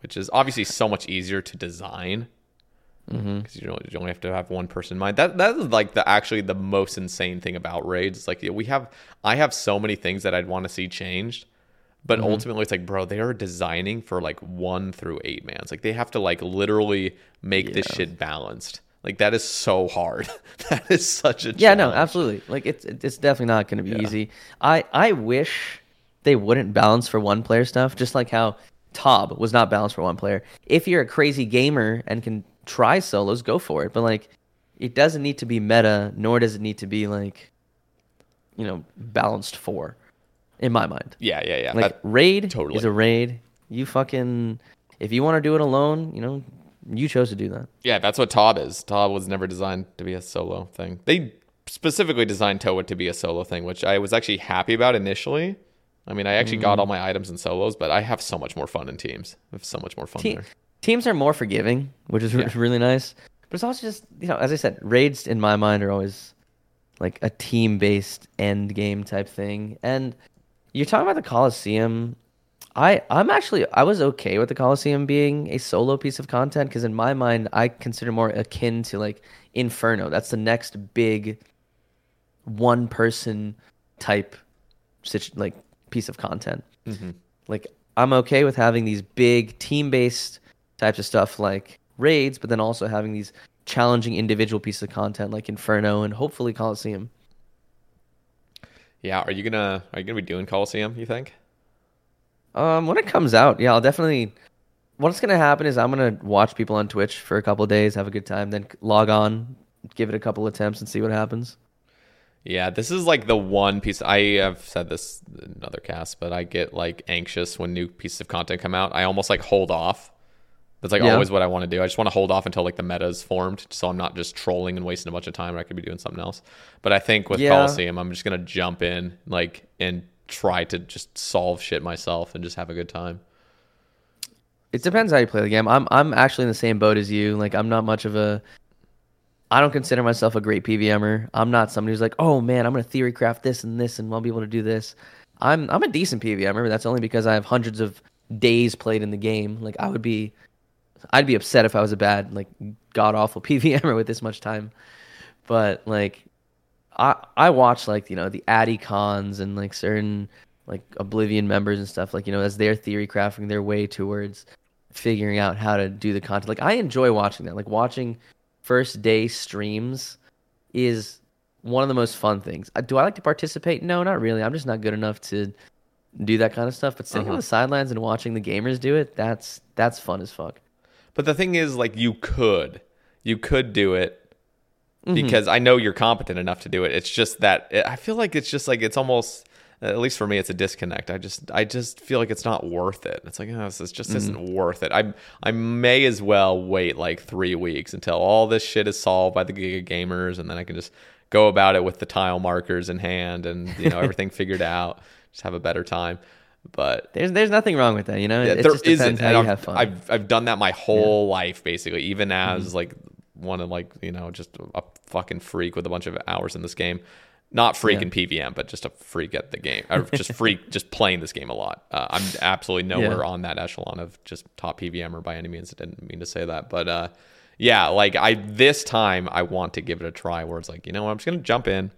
which is obviously so much easier to design because you only have to have one person in mind. That is like actually the most insane thing about raids. It's like I have so many things that I'd want to see changed, but ultimately it's like, bro, they are designing for like 1 through 8 mans. Like they have to like literally make this shit balanced. Like that is so hard. That is such a challenge. Yeah, no, absolutely. Like it's definitely not going to be easy. I wish they wouldn't balance for one player stuff, just like how Tob was not balanced for one player. If you're a crazy gamer and can try solos, go for it. But like, it doesn't need to be meta, nor does it need to be like, balanced for. In my mind. Yeah. Like raid is a raid. You fucking, if you want to do it alone, you chose to do that. Yeah, that's what Tob is. Tob was never designed to be a solo thing. They specifically designed Toa to be a solo thing, which I was actually happy about initially. I mean, I actually got all my items in solos, but I have so much more fun in teams. I have so much more fun there. Teams are more forgiving, which is really nice. But it's also just, as I said, raids in my mind are always like a team-based end game type thing. And You're talking about the Colosseum. I was okay with the Colosseum being a solo piece of content because in my mind, I consider more akin to like Inferno. That's the next big one person type like piece of content. Mm-hmm. Like I'm okay with having these big team based types of stuff like raids, but then also having these challenging individual pieces of content like Inferno and hopefully Colosseum. Yeah, are you gonna be doing Colosseum? You think? When it comes out, yeah, I'll definitely. What's gonna happen is I'm gonna watch people on Twitch for a couple of days, have a good time, then log on, give it a couple attempts, and see what happens. Yeah, this is like the one piece. I have said this in another cast, but I get like anxious when new pieces of content come out. I almost like hold off. That's like always what I want to do. I just want to hold off until like the meta is formed, so I'm not just trolling and wasting a bunch of time. I could be doing something else. But I think with Colosseum, I'm just gonna jump in like and try to just solve shit myself and just have a good time. It depends how you play the game. I'm actually in the same boat as you. Like I'm not much of a, I don't consider myself a great PVMer. I'm not somebody who's like, oh man, I'm gonna theory craft this and this and I'll be able to do this. I'm a decent PVMer, but that's only because I have hundreds of days played in the game. Like I'd be upset if I was a bad, like god awful PVMer with this much time. But like I watch like, you know, the Addy cons and like certain like Oblivion members and stuff, like, you know, as they're theory crafting their way towards figuring out how to do the content. Like I enjoy watching that. Like watching first day streams is one of the most fun things. Do I like to participate? No, not really. I'm just not good enough to do that kind of stuff. But sitting on the sidelines and watching the gamers do it, that's fun as fuck. But the thing is, like, you could do it. Because I know you're competent enough to do it. It's just that I feel like it's just like it's almost, at least for me, it's a disconnect. I just feel like it's not worth it. It's like, oh, this just isn't worth it. I may as well wait like 3 weeks until all this shit is solved by the Giga Gamers, and then I can just go about it with the tile markers in hand and, you know, everything figured out. Just have a better time. But there's nothing wrong with that, you know. Yeah, there isn't. And I've done that my whole life basically, even as like one of like, you know, just a fucking freak with a bunch of hours in this game, not freak in PVM, but just a freak at the game, or just freak just playing this game a lot. I'm absolutely nowhere on that echelon of just top PVMer by any means. I didn't mean to say that, but yeah, like this time I want to give it a try where it's like, you know what, I'm just gonna jump in,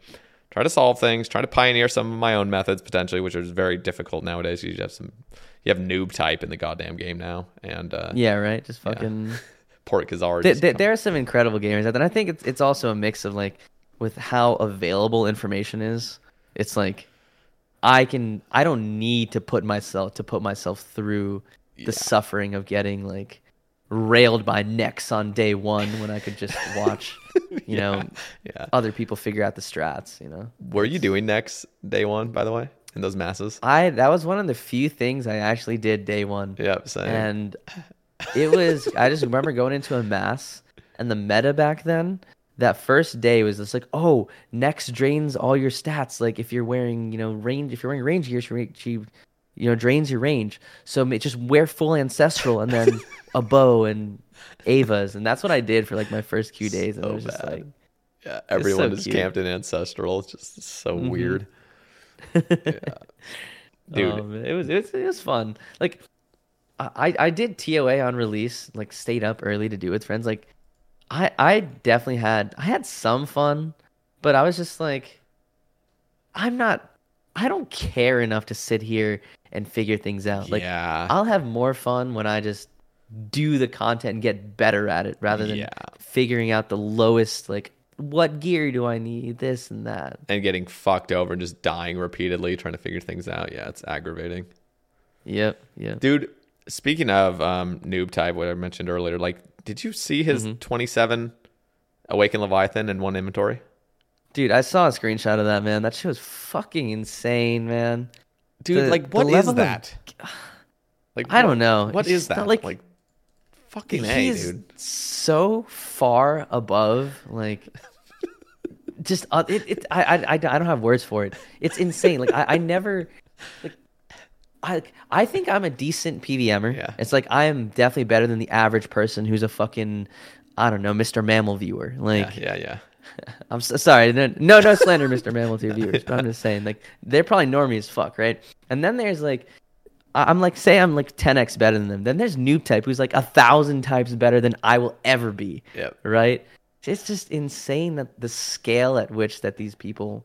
try to solve things, try to pioneer some of my own methods potentially, which is very difficult nowadays. You have noob type in the goddamn game now, and just fucking Port Khazar. There are some incredible gamers out there. And I think it's also a mix of like with how available information is. It's like I don't need to put myself through the suffering of getting like railed by Nex on day one when I could just watch other people figure out the strats, you know. Were you doing Nex day one, by the way? In those masses? That was one of the few things I actually did day one. Yeah, same. And it was, I just remember going into a mass, and the meta back then, that first day was just like, oh, Nex drains all your stats. Like if you're wearing, you know, range, if you're wearing range gear, she, you know, drains your range. So just wear full ancestral and then a bow and Ava's. And that's what I did for like my first few days. And so it was just bad. Like, yeah, everyone is camped in ancestral. It's just so weird. Yeah. Dude, it was fun. Like, I did TOA on release, like stayed up early to do with friends. Like I definitely had some fun, but I was just like, I don't care enough to sit here and figure things out. Like I'll have more fun when I just do the content and get better at it rather than figuring out the lowest, like what gear do I need, this and that. And getting fucked over and just dying repeatedly trying to figure things out. Yeah, it's aggravating. Yep. Yeah. Dude, speaking of noob type, what I mentioned earlier, like, did you see his 27 Awakened Leviathan in one inventory? Dude, I saw a screenshot of that, man. That shit was fucking insane, man. Dude, like, what is that? Like, I don't know. What is that? Like, fucking A, dude. So far above, like, just, I don't have words for it. It's insane. Like, I never, like, I think I'm a decent PVMer. Yeah. It's like I am definitely better than the average person who's a fucking, I don't know, Mr. Mammal viewer. Like, yeah, yeah, I'm so sorry. No slander, Mr. Mammal 2 viewers. But I'm just saying, like, they're probably normie as fuck, right? And then there's like, I'm like, say I'm like 10x better than them. Then there's noob type who's like 1,000 times better than I will ever be. Yep. Right? It's just insane that the scale at which that these people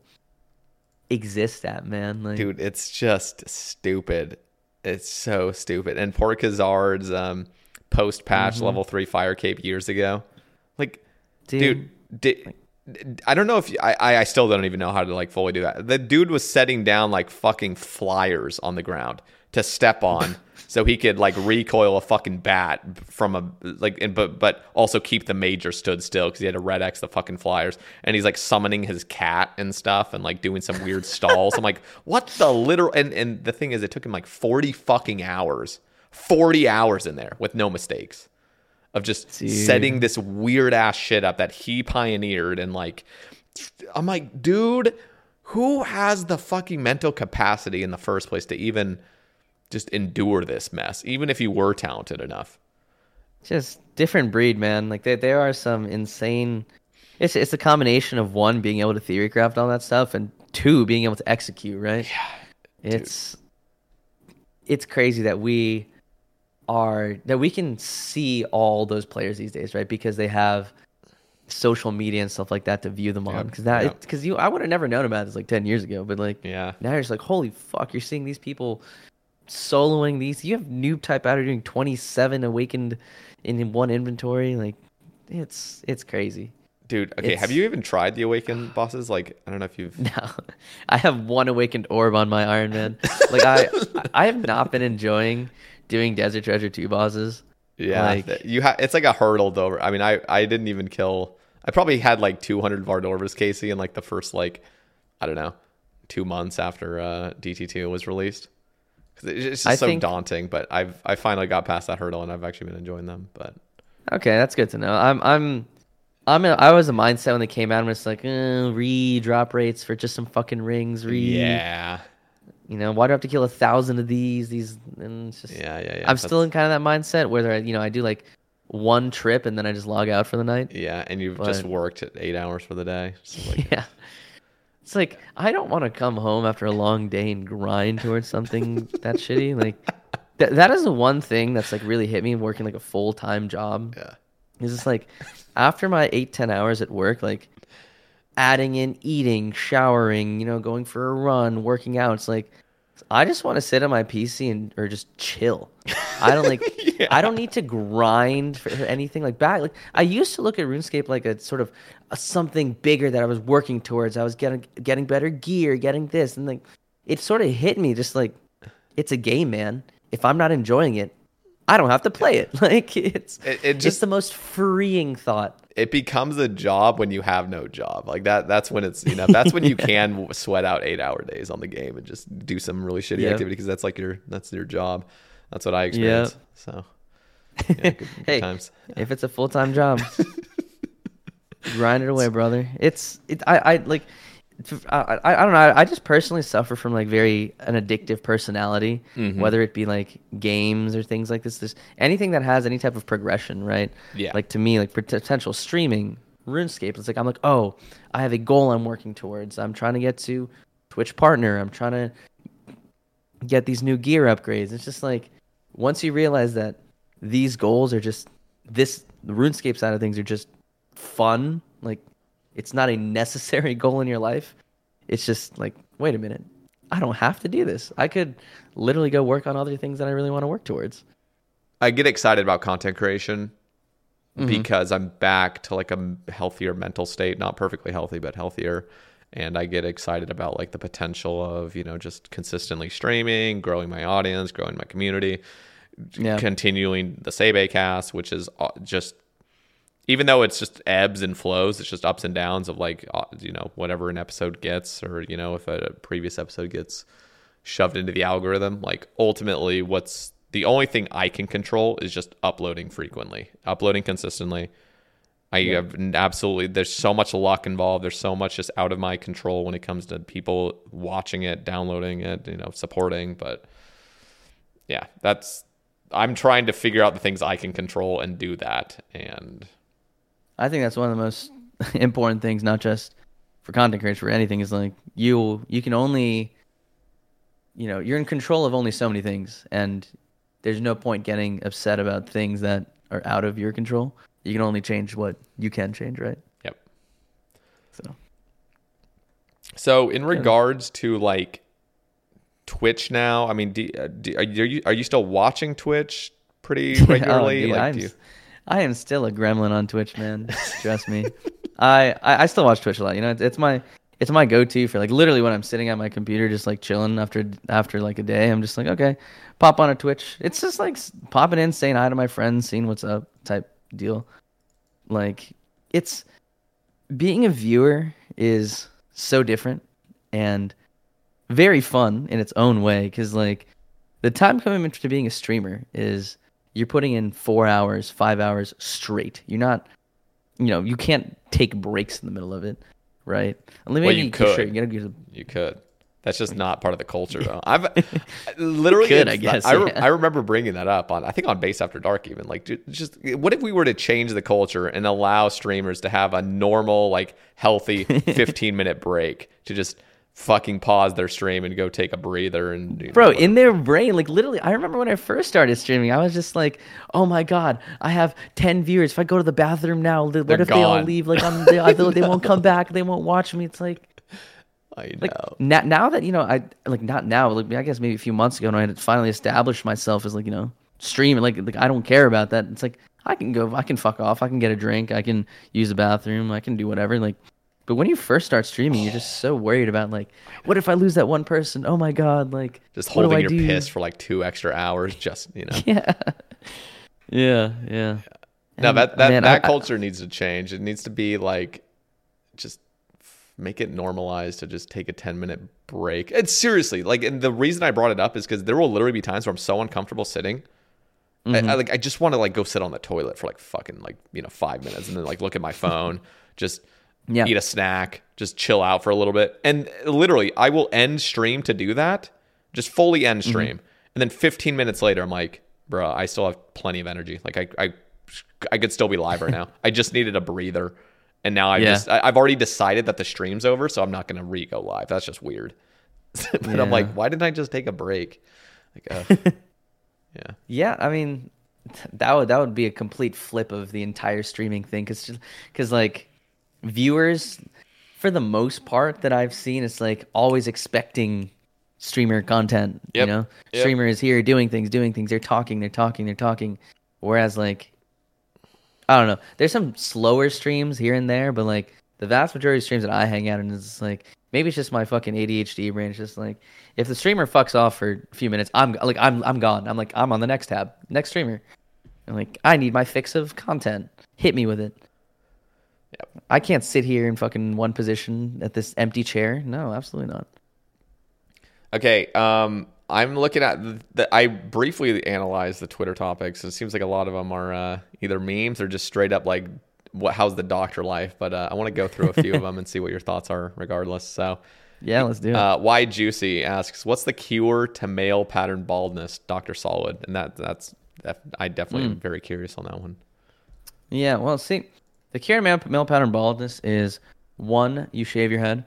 exist at, man. Like, dude, it's just stupid. It's so stupid. And poor Khazard's post-patch level 3 fire cape years ago. Like, dude, I don't know if I still don't even know how to like fully do that. The dude was setting down like fucking flyers on the ground to step on so he could like recoil a fucking bat from a like, and, but also keep the major stood still because he had to red X the fucking flyers. And he's like summoning his cat and stuff and like doing some weird stalls. I'm like, what the literal, and the thing is, it took him like 40 hours in there with no mistakes of just setting this weird ass shit up that he pioneered. And like, I'm like, dude, who has the fucking mental capacity in the first place to even just endure this mess, even if you were talented enough? Just different breed, man. Like, there are some insane, it's a combination of one, being able to theory craft all that stuff, and two, being able to execute, right? Yeah, it's crazy that we can see all those players these days, right? Because they have social media and stuff like that to view them on. Because I would have never known about this like 10 years ago, but like, now you're just like, holy fuck, you're seeing these people soloing these. You have noob type out here doing 27 awakened in one inventory. Like, it's crazy, dude. Okay, have you even tried the awakened bosses? Like, I don't know if you've. No, I have one awakened orb on my Iron Man. Like, I have not been enjoying doing Desert Treasure 2 bosses. Yeah, like, it's like a hurdle though. I mean, I didn't even kill. I probably had like 200 Vardorvas, Casey, in like the first like, I don't know, 2 months after DT2 was released. It's just daunting, but I finally got past that hurdle, and I've actually been enjoying them. But okay, that's good to know. I was a mindset when they came out, and it's like drop rates for just some fucking rings. Yeah, you know, why do I have to kill 1,000 of these? And it's just yeah. I'm still in kind of that mindset where I do like one trip and then I just log out for the night. Yeah, and you've just worked 8 hours for the day. So like, yeah. It's like, I don't want to come home after a long day and grind towards something that shitty. Like, that is the one thing that's like really hit me working like a full-time job. Yeah. It's just like, after my 8-10 hours at work, like adding in eating, showering, you know, going for a run, working out, it's like, I just want to sit on my PC or just chill. I don't like. Yeah. I don't need to grind for anything like back. Like, I used to look at RuneScape like a sort of something bigger that I was working towards. I was getting better gear, getting this, and like, it sort of hit me just like, it's a game, man. If I'm not enjoying it, I don't have to play it. Like, it's the most freeing thought. It becomes a job when you have no job. Like that's when it's, you know, that's when you can sweat out 8-hour days on the game and just do some really shitty activity, because that's like that's your job. That's what I experienced. Yep. So yeah, good times. If it's a full-time job, grind it away, brother. I don't know. I just personally suffer from like an addictive personality, whether it be like games or things like this. There's anything that has any type of progression, right? Yeah. Like, to me, like potential streaming, RuneScape. It's like, I'm like, oh, I have a goal I'm working towards. I'm trying to get to Twitch partner. I'm trying to get these new gear upgrades. It's just like, once you realize that these goals are just the RuneScape side of things are just fun. Like, it's not a necessary goal in your life. It's just like, wait a minute, I don't have to do this. I could literally go work on other things that I really want to work towards. I get excited about content creation because I'm back to like a healthier mental state, not perfectly healthy, but healthier. And I get excited about like the potential of, you know, just consistently streaming, growing my audience, growing my community, continuing the Sae Bae Cast, which is just, even though it's just ebbs and flows, it's just ups and downs of like, you know, whatever an episode gets, or, you know, if a previous episode gets shoved into the algorithm, like, ultimately what's the only thing I can control is just uploading frequently, uploading consistently. I have absolutely, there's so much luck involved. There's so much just out of my control when it comes to people watching it, downloading it, you know, supporting. But yeah, I'm trying to figure out the things I can control and do that. And I think that's one of the most important things, not just for content creators, for anything, is like you can only, you know, you're in control of only so many things, and there's no point getting upset about things that are out of your control. You can only change what you can change, right? Yep. So in regards to like Twitch now, I mean, are you still watching Twitch pretty regularly? I am still a gremlin on Twitch, man. Trust me. I still watch Twitch a lot. You know, it's my go-to for like literally when I'm sitting at my computer just like chilling after like a day. I'm just like, okay, pop on a Twitch. It's just like popping in, saying hi to my friends, seeing what's up type deal. Like, it's being a viewer is so different and very fun in its own way, because like the time commitment to being a streamer is you're putting in 4 hours, 5 hours straight. You're not, you know, you can't take breaks in the middle of it, right? Well, you could. Sure, you could. That's just not part of the culture, though. I've literally, could, I guess. I remember bringing that up on, I think on Based After Dark, even like, dude, just what if we were to change the culture and allow streamers to have a normal, like, healthy 15-minute break to just fucking pause their stream and go take a breather and whatever. In their brain, like, literally, I remember when I first started streaming, I was just like, oh my god, I have 10 viewers. If I go to the bathroom now, what if they all leave? Like, they won't come back. They won't watch me. It's like, I know. Like, now that, you know, I guess maybe a few months ago when I had finally established myself as like, you know, streaming, like I don't care about that. It's like, I can fuck off. I can get a drink. I can use the bathroom. I can do whatever. Like, but when you first start streaming, you're just so worried about like, what if I lose that one person? Oh my god, like, just holding your piss for like 2 extra hours, just, you know. Yeah. No, that culture needs to change. It needs to be like, just make it normalized to just take a 10-minute break. It's seriously like, and the reason I brought it up is because there will literally be times where I'm so uncomfortable sitting. Mm-hmm. I just want to like go sit on the toilet for like fucking like, you know, 5 minutes and then like look at my phone, just eat a snack, just chill out for a little bit. And literally, I will end stream to do that, just fully end stream, and then 15 minutes later, I'm like, bro, I still have plenty of energy. Like I could still be live right now. I just needed a breather. And now I've already decided that the stream's over, so I'm not going to go live. That's just weird. But I'm like, why didn't I just take a break? Like, yeah. I mean, that would be a complete flip of the entire streaming thing, because like viewers, for the most part that I've seen, it's like always expecting streamer content. Yep. You know, yep. Streamer is here doing things. They're talking. Whereas like, I don't know. There's some slower streams here and there, but like the vast majority of streams that I hang out in is like, maybe it's just my fucking ADHD brain. It's just like, if the streamer fucks off for a few minutes, I'm gone. I'm like, I'm on the next tab, next streamer. I'm like, I need my fix of content. Hit me with it. Yep. I can't sit here in fucking one position at this empty chair. No, absolutely not. Okay, I'm looking at I briefly analyzed the Twitter topics. It seems like a lot of them are either memes or just straight up like, how's the doctor life? But I want to go through a few of them and see what your thoughts are regardless. So yeah, let's do it. Why Juicy asks, what's the cure to male pattern baldness, Dr. Solid? And I definitely am very curious on that one. Yeah, well, see, the cure to male pattern baldness is 1, you shave your head.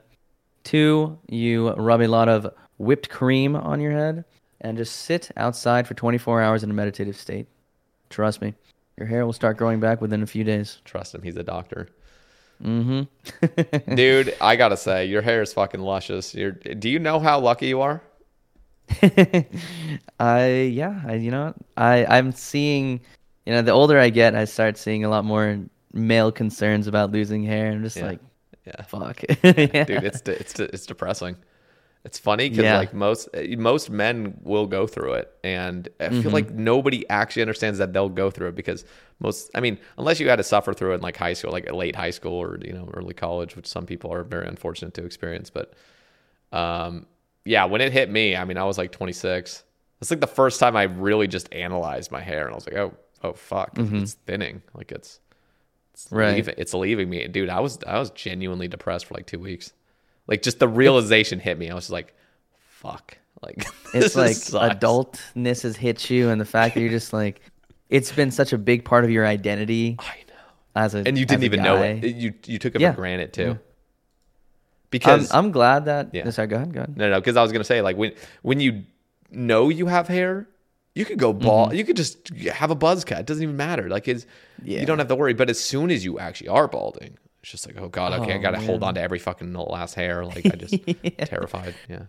2, you rub a lot of whipped cream on your head and just sit outside for 24 hours in a meditative state. Trust me, your hair will start growing back within a few days. Trust him, he's a doctor. Mm-hmm. Dude, I gotta say, your hair is fucking luscious. Do you know how lucky you are? I'm seeing, you know, the older I get, I start seeing a lot more male concerns about losing hair. I'm just like, fuck. Dude, it's depressing. It's funny because like most men will go through it, and I feel like nobody actually understands that they'll go through it, because unless you had to suffer through it in like high school, like late high school or, you know, early college, which some people are very unfortunate to experience. But when it hit me, I mean, I was like 26. It's like the first time I really just analyzed my hair, and I was like, oh fuck, it's thinning, like it's right. It's leaving me, dude. I was genuinely depressed for like 2 weeks. Like, just the realization hit me. I was just like, fuck. Like, it's like sucks. Adultness has hit you, and the fact that you're just like, it's been such a big part of your identity. I know. as a And you didn't even know it. You took it for granted too. Yeah. Because I'm glad that sorry, go ahead. No, because I was gonna say, like, when you know you have hair, you could go bald. Mm-hmm. You could just have a buzz cut. It doesn't even matter. Like, you don't have to worry. But as soon as you actually are balding, it's just like, oh god, okay, I gotta hold on to every fucking last hair. Like, I just terrified. Yeah.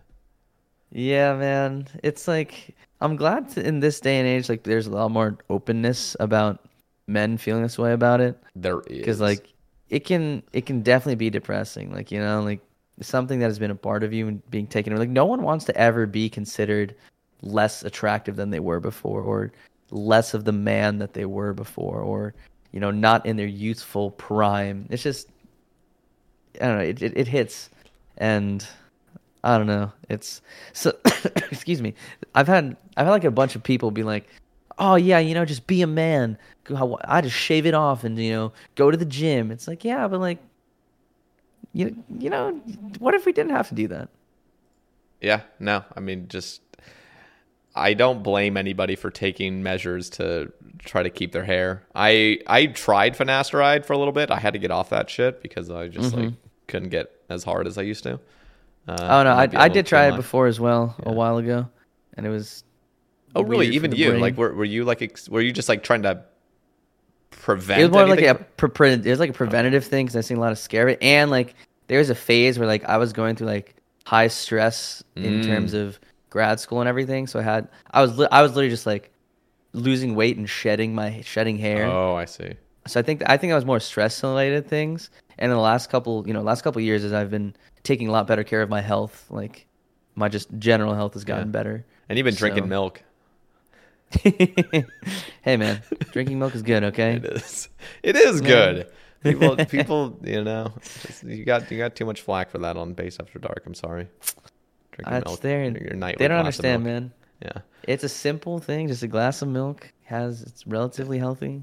Yeah, man. It's like, I'm glad in this day and age, like, there's a lot more openness about men feeling this way about it. There is. Because, like, it can definitely be depressing. Like, you know, like, something that has been a part of you and being taken over. Like, no one wants to ever be considered less attractive than they were before, or less of the man that they were before, or, you know, not in their youthful prime. It's just, I don't know, it hits. And I don't know. It's so excuse me. I've had like a bunch of people be like, "Oh yeah, you know, just be a man. I just shave it off and, you know, go to the gym." It's like, yeah, but like, you know, what if we didn't have to do that? Yeah, no. I mean, just, I don't blame anybody for taking measures to try to keep their hair. I tried finasteride for a little bit. I had to get off that shit because I just like couldn't get as hard as I used to. Oh no, I did try it before as well a while ago, and it was. Oh really? Even you? Brain. Like, were you like were you just like trying to prevent? It was more anything? Like it was like a preventative thing, because I seen a lot of scary, and like there was a phase where like I was going through like high stress in terms of grad school and everything, so I was literally just like losing weight and shedding hair. Oh, I see. So I think I was more stress related things, and in the last couple years, as I've been taking a lot better care of my health, like my just general health has gotten better. And you've been drinking milk. Hey man, drinking milk is good, okay? It is good. People, you know, you got too much flack for that on Based After Dark. I'm sorry. Drinking milk. They don't understand, man. Yeah. It's a simple thing, just a glass of milk. It's relatively healthy.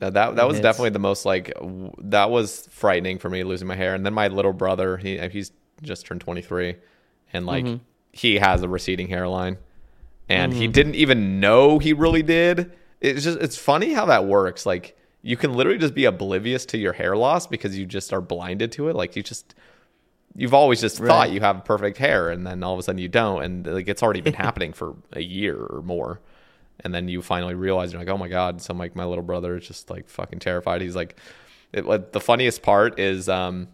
Now that was definitely the most, like, that was frightening for me, losing my hair. And then my little brother, he's just turned 23, and like he has a receding hairline, and he didn't even know he really did. It's funny how that works. Like, you can literally just be oblivious to your hair loss because you just are blinded to it. Like, you've always just thought you have perfect hair, and then all of a sudden you don't, and like it's already been happening for a year or more. And then you finally realize, you're like, oh my God. So I'm like, my little brother is just like fucking terrified. He's like, the funniest part is probably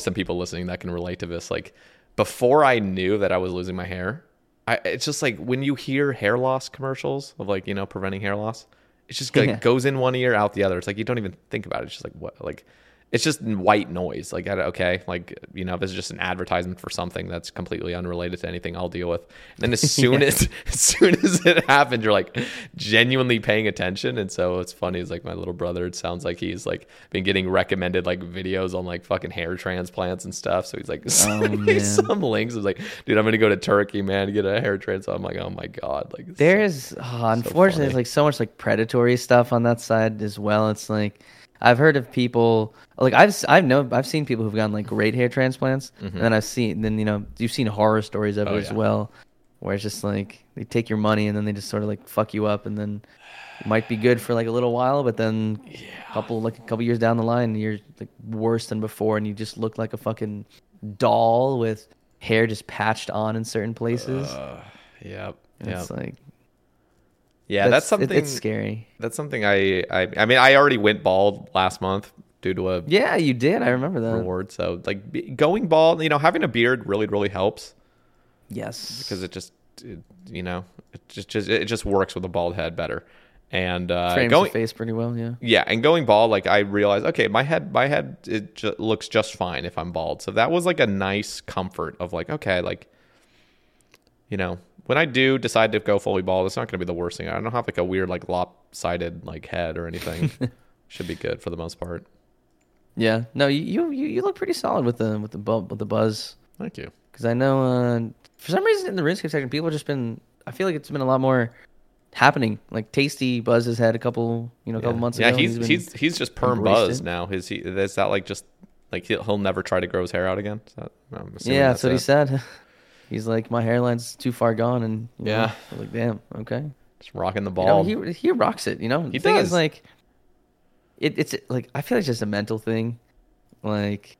some people listening that can relate to this. Like, before I knew that I was losing my hair, it's just like when you hear hair loss commercials of, like, you know, preventing hair loss, it's just like goes in one ear, out the other. It's like, you don't even think about it. It's just like, what? Like, it's just white noise. Like, okay, like, you know, this is just an advertisement for something that's completely unrelated to anything I'll deal with. And then as soon as it happens, you're like genuinely paying attention. And so it's funny. It's like my little brother, it sounds like he's like been getting recommended like videos on like fucking hair transplants and stuff. So he's like, some links. It's like, dude, I'm going to go to Turkey, man, to get a hair transplant. I'm like, oh my God. Like, unfortunately, there's like so much like predatory stuff on that side as well. It's like, I've heard of people, like, I've seen people who've gotten like great hair transplants, and then you know, you've seen horror stories of it as well, where it's just like they take your money and then they just sort of like fuck you up, and then it might be good for like a little while, but then a couple years down the line, you're like worse than before, and you just look like a fucking doll with hair just patched on in certain places. Yep. It's like, yeah, that's something. It's scary. That's something I mean, I already went bald last month due to a you did. I remember that reward. So like going bald, you know, having a beard really, really helps. Yes, because it just works with a bald head better, and frames the face pretty well. Yeah. Yeah, and going bald, like I realized, okay, my head looks just fine if I'm bald. So that was like a nice comfort of like, okay, like, you know, when I do decide to go fully bald, it's not going to be the worst thing. I don't have like a weird, like lopsided, like head or anything. Should be good for the most part. Yeah. No, you look pretty solid with the buzz. Thank you. Because I know for some reason in the RuneScape section, people have just been. I feel like it's been a lot more happening. Like Tasty Buzz has had a couple months ago. Yeah, he's just perm Buzz now. Is that like just like he'll never try to grow his hair out again? So, yeah, that's what he said. He's like, my hairline's too far gone, and I'm like, damn, okay, just rocking the ball. You know, he rocks it. You know, the thing is, like, it's like, I feel like it's just a mental thing. Like,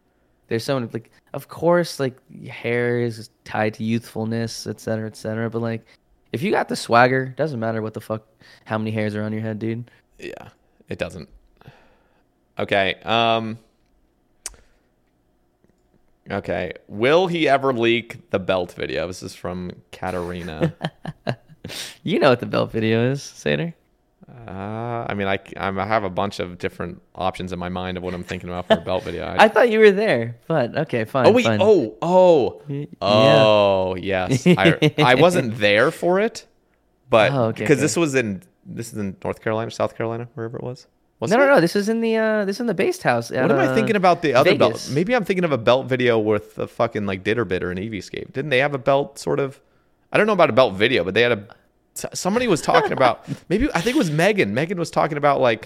there's someone, like, of course, like, hair is tied to youthfulness, et cetera, but, like, if you got the swagger, doesn't matter what the fuck, how many hairs are on your head, dude. Yeah, it doesn't. Okay, okay, will he ever leak the belt video? This is from Katarina. You know what the belt video is, Sater. I mean, I have a bunch of different options in my mind of what I'm thinking about for a belt video. I thought you were there, but okay, fine. Oh, wait, fine. Yeah. Yes. I wasn't there for it, but because this is in North Carolina, South Carolina, wherever it was. No. This is in the based house. What am I thinking about the other Vegas belt? Maybe I'm thinking of a belt video with the fucking like Ditterbitter and Eevescape. Didn't they have a belt sort of? I don't know about a belt video, but they had a. Somebody was talking about maybe I think it was Megan. Megan was talking about like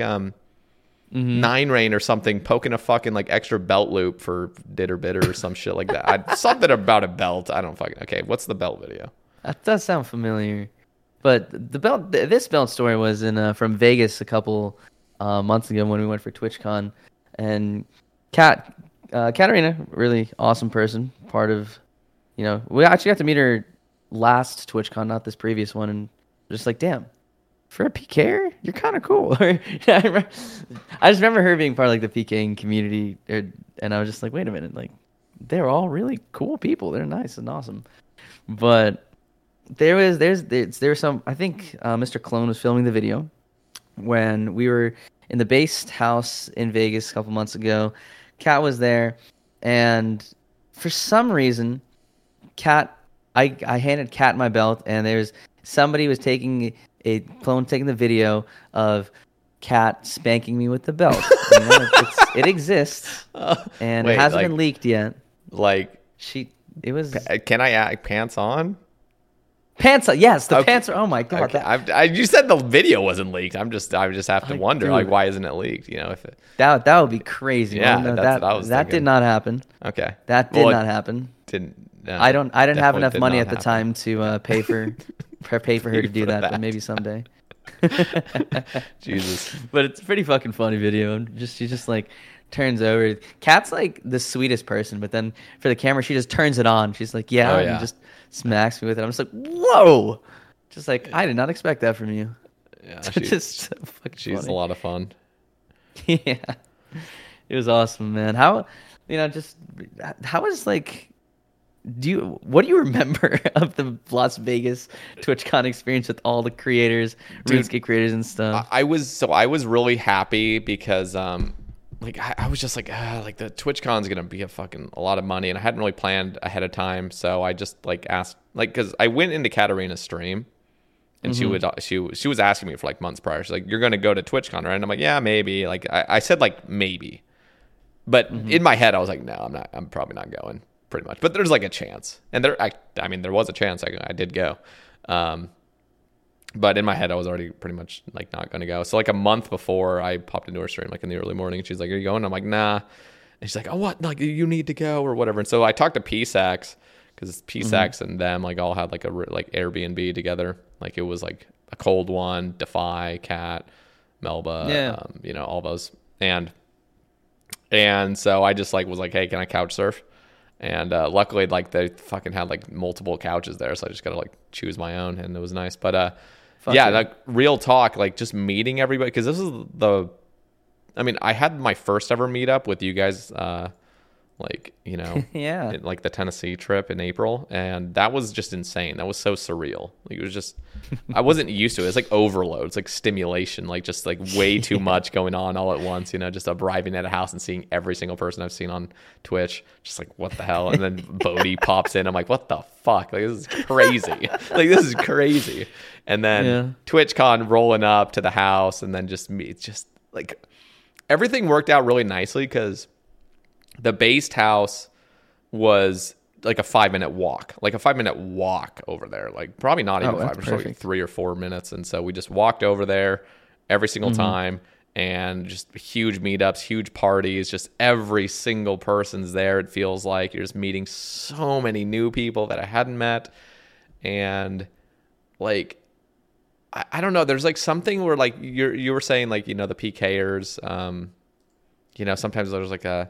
Nine Rain or something poking a fucking like extra belt loop for Ditterbitter or some shit like that. Something about a belt. I don't fucking okay. What's the belt video? That does sound familiar, but the belt this belt story was in from Vegas a couple. Months ago when we went for TwitchCon, and Katarina, really awesome person, part of, you know, we actually got to meet her last TwitchCon, not this previous one, and just like, damn, for a PKer, you're kind of cool. I just remember her being part of like the PKing community, and I was just like, wait a minute, like they're all really cool people, they're nice and awesome, but there was some I think Mr. Clone was filming the video. When we were in the based house in Vegas a couple months ago, Kat was there, and for some reason, I handed Kat my belt, and there's somebody was taking a clone taking the video of Kat spanking me with the belt. You know, it exists, and it hasn't been leaked yet. Like it was. Can I add pants on? Pants are, yes, the okay. Pants are, oh my God. Okay. You said the video wasn't leaked. I just have to wonder, dude, like, why isn't it leaked? You know, if it, that would be crazy. Yeah, no, that's what I was thinking. Did not happen. Okay. That did not happen. Didn't. No, I didn't have enough money at the time to pay for her to do that, but maybe someday. Jesus. But it's a pretty fucking funny video. She just like turns over. Kat's like the sweetest person, but then for the camera, she just turns it on. She's like, yeah, and just smacks me with it. I'm just like, whoa! Just like, I did not expect that from you. Yeah, she's a lot of fun. Yeah, it was awesome, man. What do you remember of the Las Vegas TwitchCon experience with all the creators, RuneScape creators and stuff? I was really happy because like I was just like the TwitchCon's gonna be a lot of money, and I hadn't really planned ahead of time, so I just like asked because I went into Katarina's stream, and she was asking me for like months prior. She's like, "You're gonna go to TwitchCon, right?" And I'm like, "Yeah, maybe." Like I said, like maybe, but in my head I was like, "No, I'm not. I'm probably not going." Pretty much, but there's like a chance, and there was a chance I did go, but in my head I was already pretty much like not gonna go. So like a month before I popped into her stream, like in the early morning, and she's like, "Are you going?" I'm like, "Nah," and she's like, "Oh, what? Like you need to go or whatever." And so I talked to PSAX because PSAX and them like all had like a like Airbnb together. Like it was like a cold one, Defy, Cat, Melba, you know, all those, and so I just like was like, "Hey, can I couch surf?" And luckily, like they fucking had like multiple couches there, so I just gotta like choose my own, and it was nice. But like real talk, like just meeting everybody, because this is I had my first ever meetup with you guys, like you know, in, like the Tennessee trip in April, and that was just insane. That was so surreal. Like it was just, I wasn't used to it. It's like overload. It's like stimulation. Like just like way too much going on all at once. You know, just arriving at a house and seeing every single person I've seen on Twitch. Just like what the hell? And then Bodhi pops in. I'm like, what the fuck? Like this is crazy. And then TwitchCon rolling up to the house, and then just me. It's just like everything worked out really nicely because. The based house was like a 5-minute walk over there. Like probably not even 5, probably like 3 or 4 minutes. And so we just walked over there every single time, and just huge meetups, huge parties, just every single person's there. It feels like you're just meeting so many new people that I hadn't met. And like I don't know. There's like something where like you were saying, like, you know, the PKers, you know, sometimes there's like a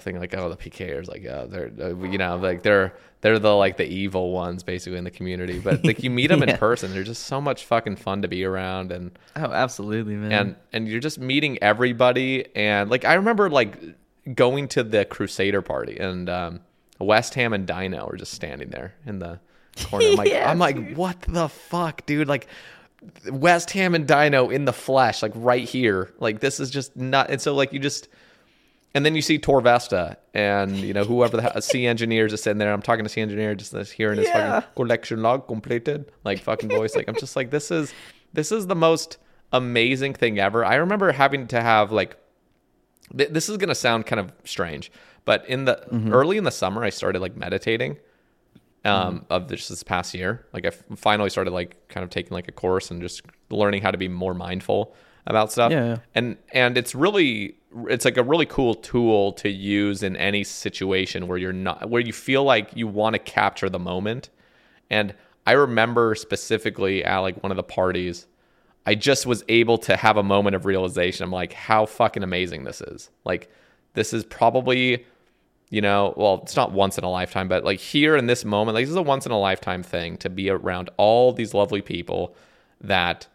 thing like, oh, the PKers, like, they're, you know, like they're the, like, the evil ones basically in the community, but like you meet them in person, they're just so much fucking fun to be around. And oh, absolutely, man. And you're just meeting everybody. And like, I remember like going to the Crusader party, and West Ham and Dino were just standing there in the corner. I'm like, yeah, I'm like, what the fuck, dude? Like, West Ham and Dino in the flesh, like right here. Like, this is just not. And so like you just, and then you see Tor Vesta and, you know, whoever the C engineer is sitting there. I'm talking to C engineer, just hearing his fucking collection log completed, like fucking voice. Like, I'm just like, this is the most amazing thing ever. I remember having to have like, this is gonna sound kind of strange, but in the early in the summer, I started like meditating. Of this past year, like I finally started like kind of taking like a course and just learning how to be more mindful about stuff. Yeah. And it's like a really cool tool to use in any situation where you're not, where you feel like you want to capture the moment. And I remember specifically at like one of the parties, I just was able to have a moment of realization. I'm like, how fucking amazing this is. Like, this is probably, you know, well, it's not once in a lifetime, but like here in this moment, like this is a once in a lifetime thing to be around all these lovely people that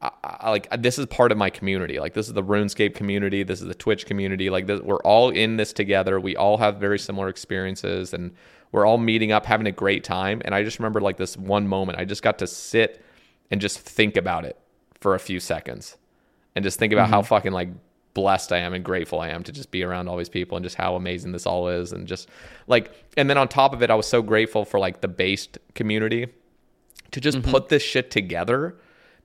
I like, this is part of my community. Like, this is the RuneScape community. This is the Twitch community. Like, this, we're all in this together. We all have very similar experiences, and we're all meeting up, having a great time. And I just remember like this one moment, I just got to sit and just think about it for a few seconds and just think about how fucking like blessed I am and grateful I am to just be around all these people, and just how amazing this all is. And just like, and then on top of it, I was so grateful for like the Based community to just put this shit together,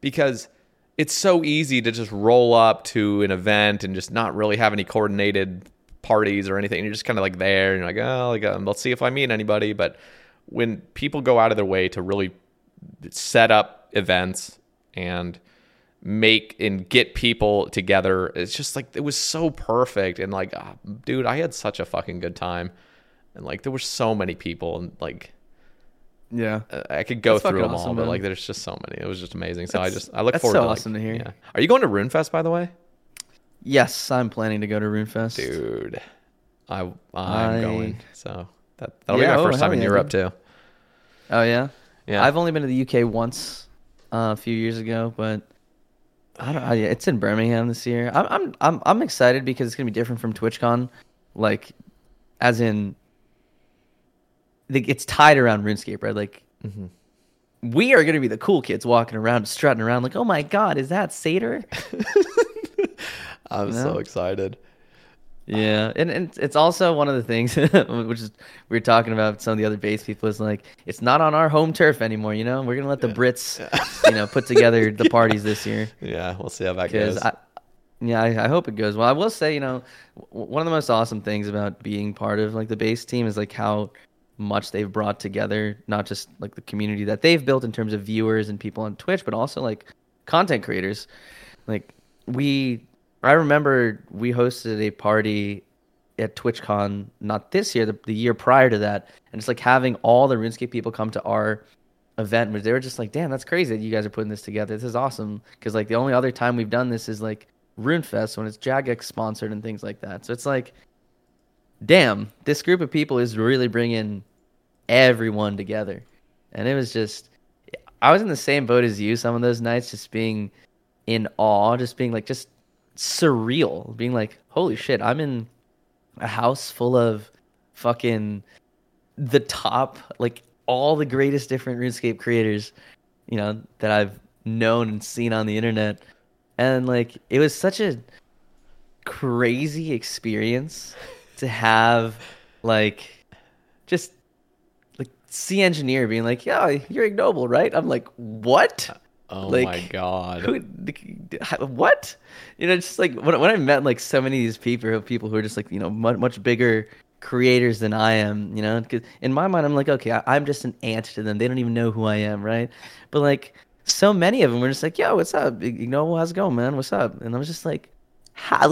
because it's so easy to just roll up to an event and just not really have any coordinated parties or anything. And you're just kind of like there and you're like, oh, like, let's see if I meet anybody. But when people go out of their way to really set up events and make and get people together, it's just like, it was so perfect. And like, oh, dude, I had such a fucking good time. And like, there were so many people, and like, yeah, I could go through them awesome, all, man. But like, there's just so many. It was just amazing. So I look forward to awesome to hear. Yeah. Are you going to RuneFest, by the way? Yes, I'm planning to go to RuneFest, dude. I'm going. So that'll be my first time in Europe too. Oh yeah, yeah. I've only been to the UK once, a few years ago, but I don't know. It's in Birmingham this year. I'm excited because it's gonna be different from TwitchCon, like, as in, it's tied around RuneScape, right? Like, we are gonna be the cool kids walking around, strutting around, like, oh my god, is that Satyr? I'm so excited. Yeah, and it's also one of the things which is we were talking about some of the other Based people, is like, it's not on our home turf anymore. You know, we're gonna let the Brits, you know, put together the parties this year. Yeah, we'll see how that goes. I hope it goes well. I will say, you know, one of the most awesome things about being part of like the Based team is like how much they've brought together, not just like the community that they've built in terms of viewers and people on Twitch, but also like content creators. Like I remember we hosted a party at TwitchCon, not this year, the year prior to that. And it's like having all the RuneScape people come to our event, which they were just like, damn, that's crazy that you guys are putting this together. This is awesome. Because like the only other time we've done this is like RuneFest, when it's Jagex sponsored and things like that. So it's like, damn, this group of people is really bringing everyone together. And it was just, I was in the same boat as you some of those nights, just being in awe, just being like, just surreal, being like, holy shit, I'm in a house full of fucking the top, like all the greatest different RuneScape creators, you know, that I've known and seen on the internet. And like, it was such a crazy experience to have like just like C engineer being like, yeah, you're Ignoble, right? I'm like, what? Oh, like, my god! What? You know, just like when I met like so many of these people who are just like, you know, much bigger creators than I am. You know, because in my mind I'm like, okay, I'm just an ant to them. They don't even know who I am, right? But like so many of them were just like, yo, what's up? You know, how's it going, man? What's up? And I was just like, I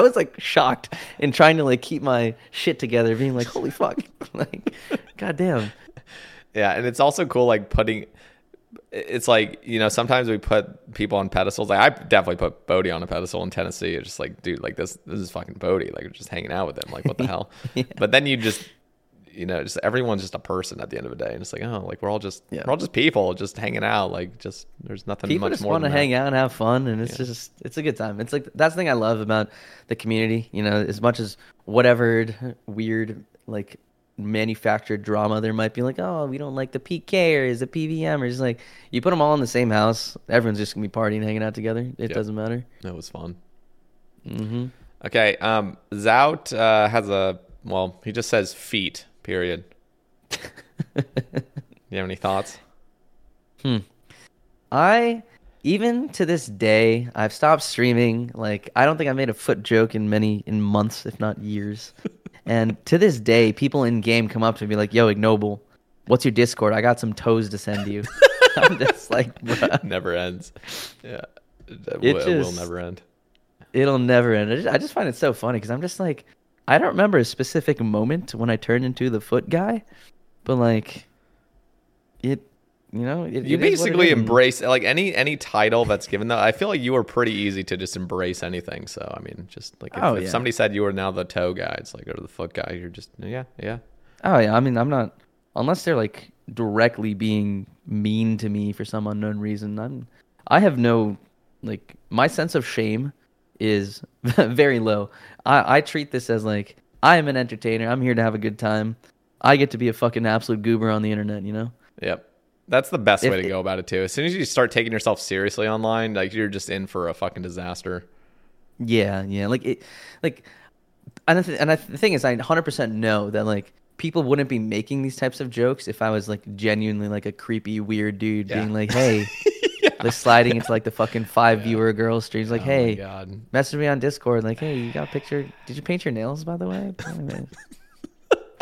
was like shocked and trying to like keep my shit together, being like, holy fuck, like, goddamn. Yeah, and it's also cool, like putting. it's like, you know, sometimes we put people on pedestals. Like, I definitely put Bodhi on a pedestal in Tennessee. It's just like, dude, like this is fucking Bodhi. Like, just hanging out with him. Like, what the hell? Yeah. But then you just, you know, just everyone's just a person at the end of the day. And it's like, oh, like we're all just people just hanging out. Like, just there's nothing people much just more want to hang out and have fun. And it's just, it's a good time. It's like, that's the thing I love about the community, you know, as much as whatever weird, like, manufactured drama there might be, like, oh, we don't like the PK or is the PVM, or just like, you put them all in the same house, everyone's just gonna be partying, hanging out together. It doesn't matter. That was fun. Mm-hmm. Okay. Zout has a, well, he just says feet, period. Do you have any thoughts? I even to this day, I've stopped streaming. Like, I don't think I made a foot joke in months, if not years. And to this day, people in game come up to me like, yo, Ignoble, what's your Discord? I got some toes to send you. I'm just like, bruh. Never ends. Yeah. It will never end. It'll never end. I just find it so funny because I'm just like, I don't remember a specific moment when I turned into the foot guy, but like, it, you know, you basically embrace like any title that's given. Though I feel like you were pretty easy to just embrace anything. So I mean, just like if somebody said you were now the toe guy, it's like, or the foot guy, you're just yeah. Oh yeah, I mean, I'm not, unless they're like directly being mean to me for some unknown reason. I have no, like, my sense of shame is very low. I treat this as like, I am an entertainer. I'm here to have a good time. I get to be a fucking absolute goober on the internet, you know? Yep. That's the best way to go about it too. As soon as you start taking yourself seriously online, like, you're just in for a fucking disaster. Yeah. The thing is, I 100% know that like people wouldn't be making these types of jokes if I was like genuinely like a creepy weird dude being like, hey, like sliding into like the fucking 5 viewer girl streams, like, hey, message me on Discord, like, hey, you got a picture? Did you paint your nails, by the way?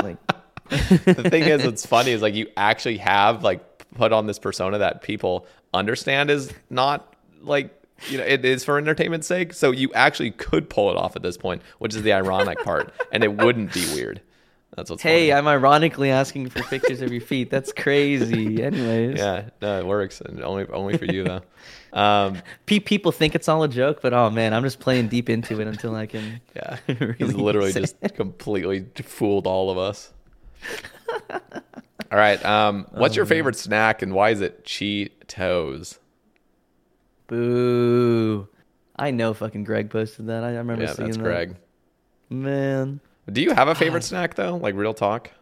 Like, the thing is, it's funny is like you actually have like put on this persona that people understand is not like, you know, it is for entertainment's sake. So you actually could pull it off at this point, which is the ironic part, and it wouldn't be weird. That's what's funny. I'm ironically asking for pictures of your feet. That's crazy. Anyways, yeah, no, it works, and only for you though. People think it's all a joke, but oh man, I'm just playing deep into it until I can. Yeah, really he's literally just completely fooled all of us. All right. What's your favorite snack and why is it Cheetos? Boo! I know fucking Greg posted that. I remember seeing that. Yeah, that's Greg. Man, do you have a favorite snack though? Like, real talk.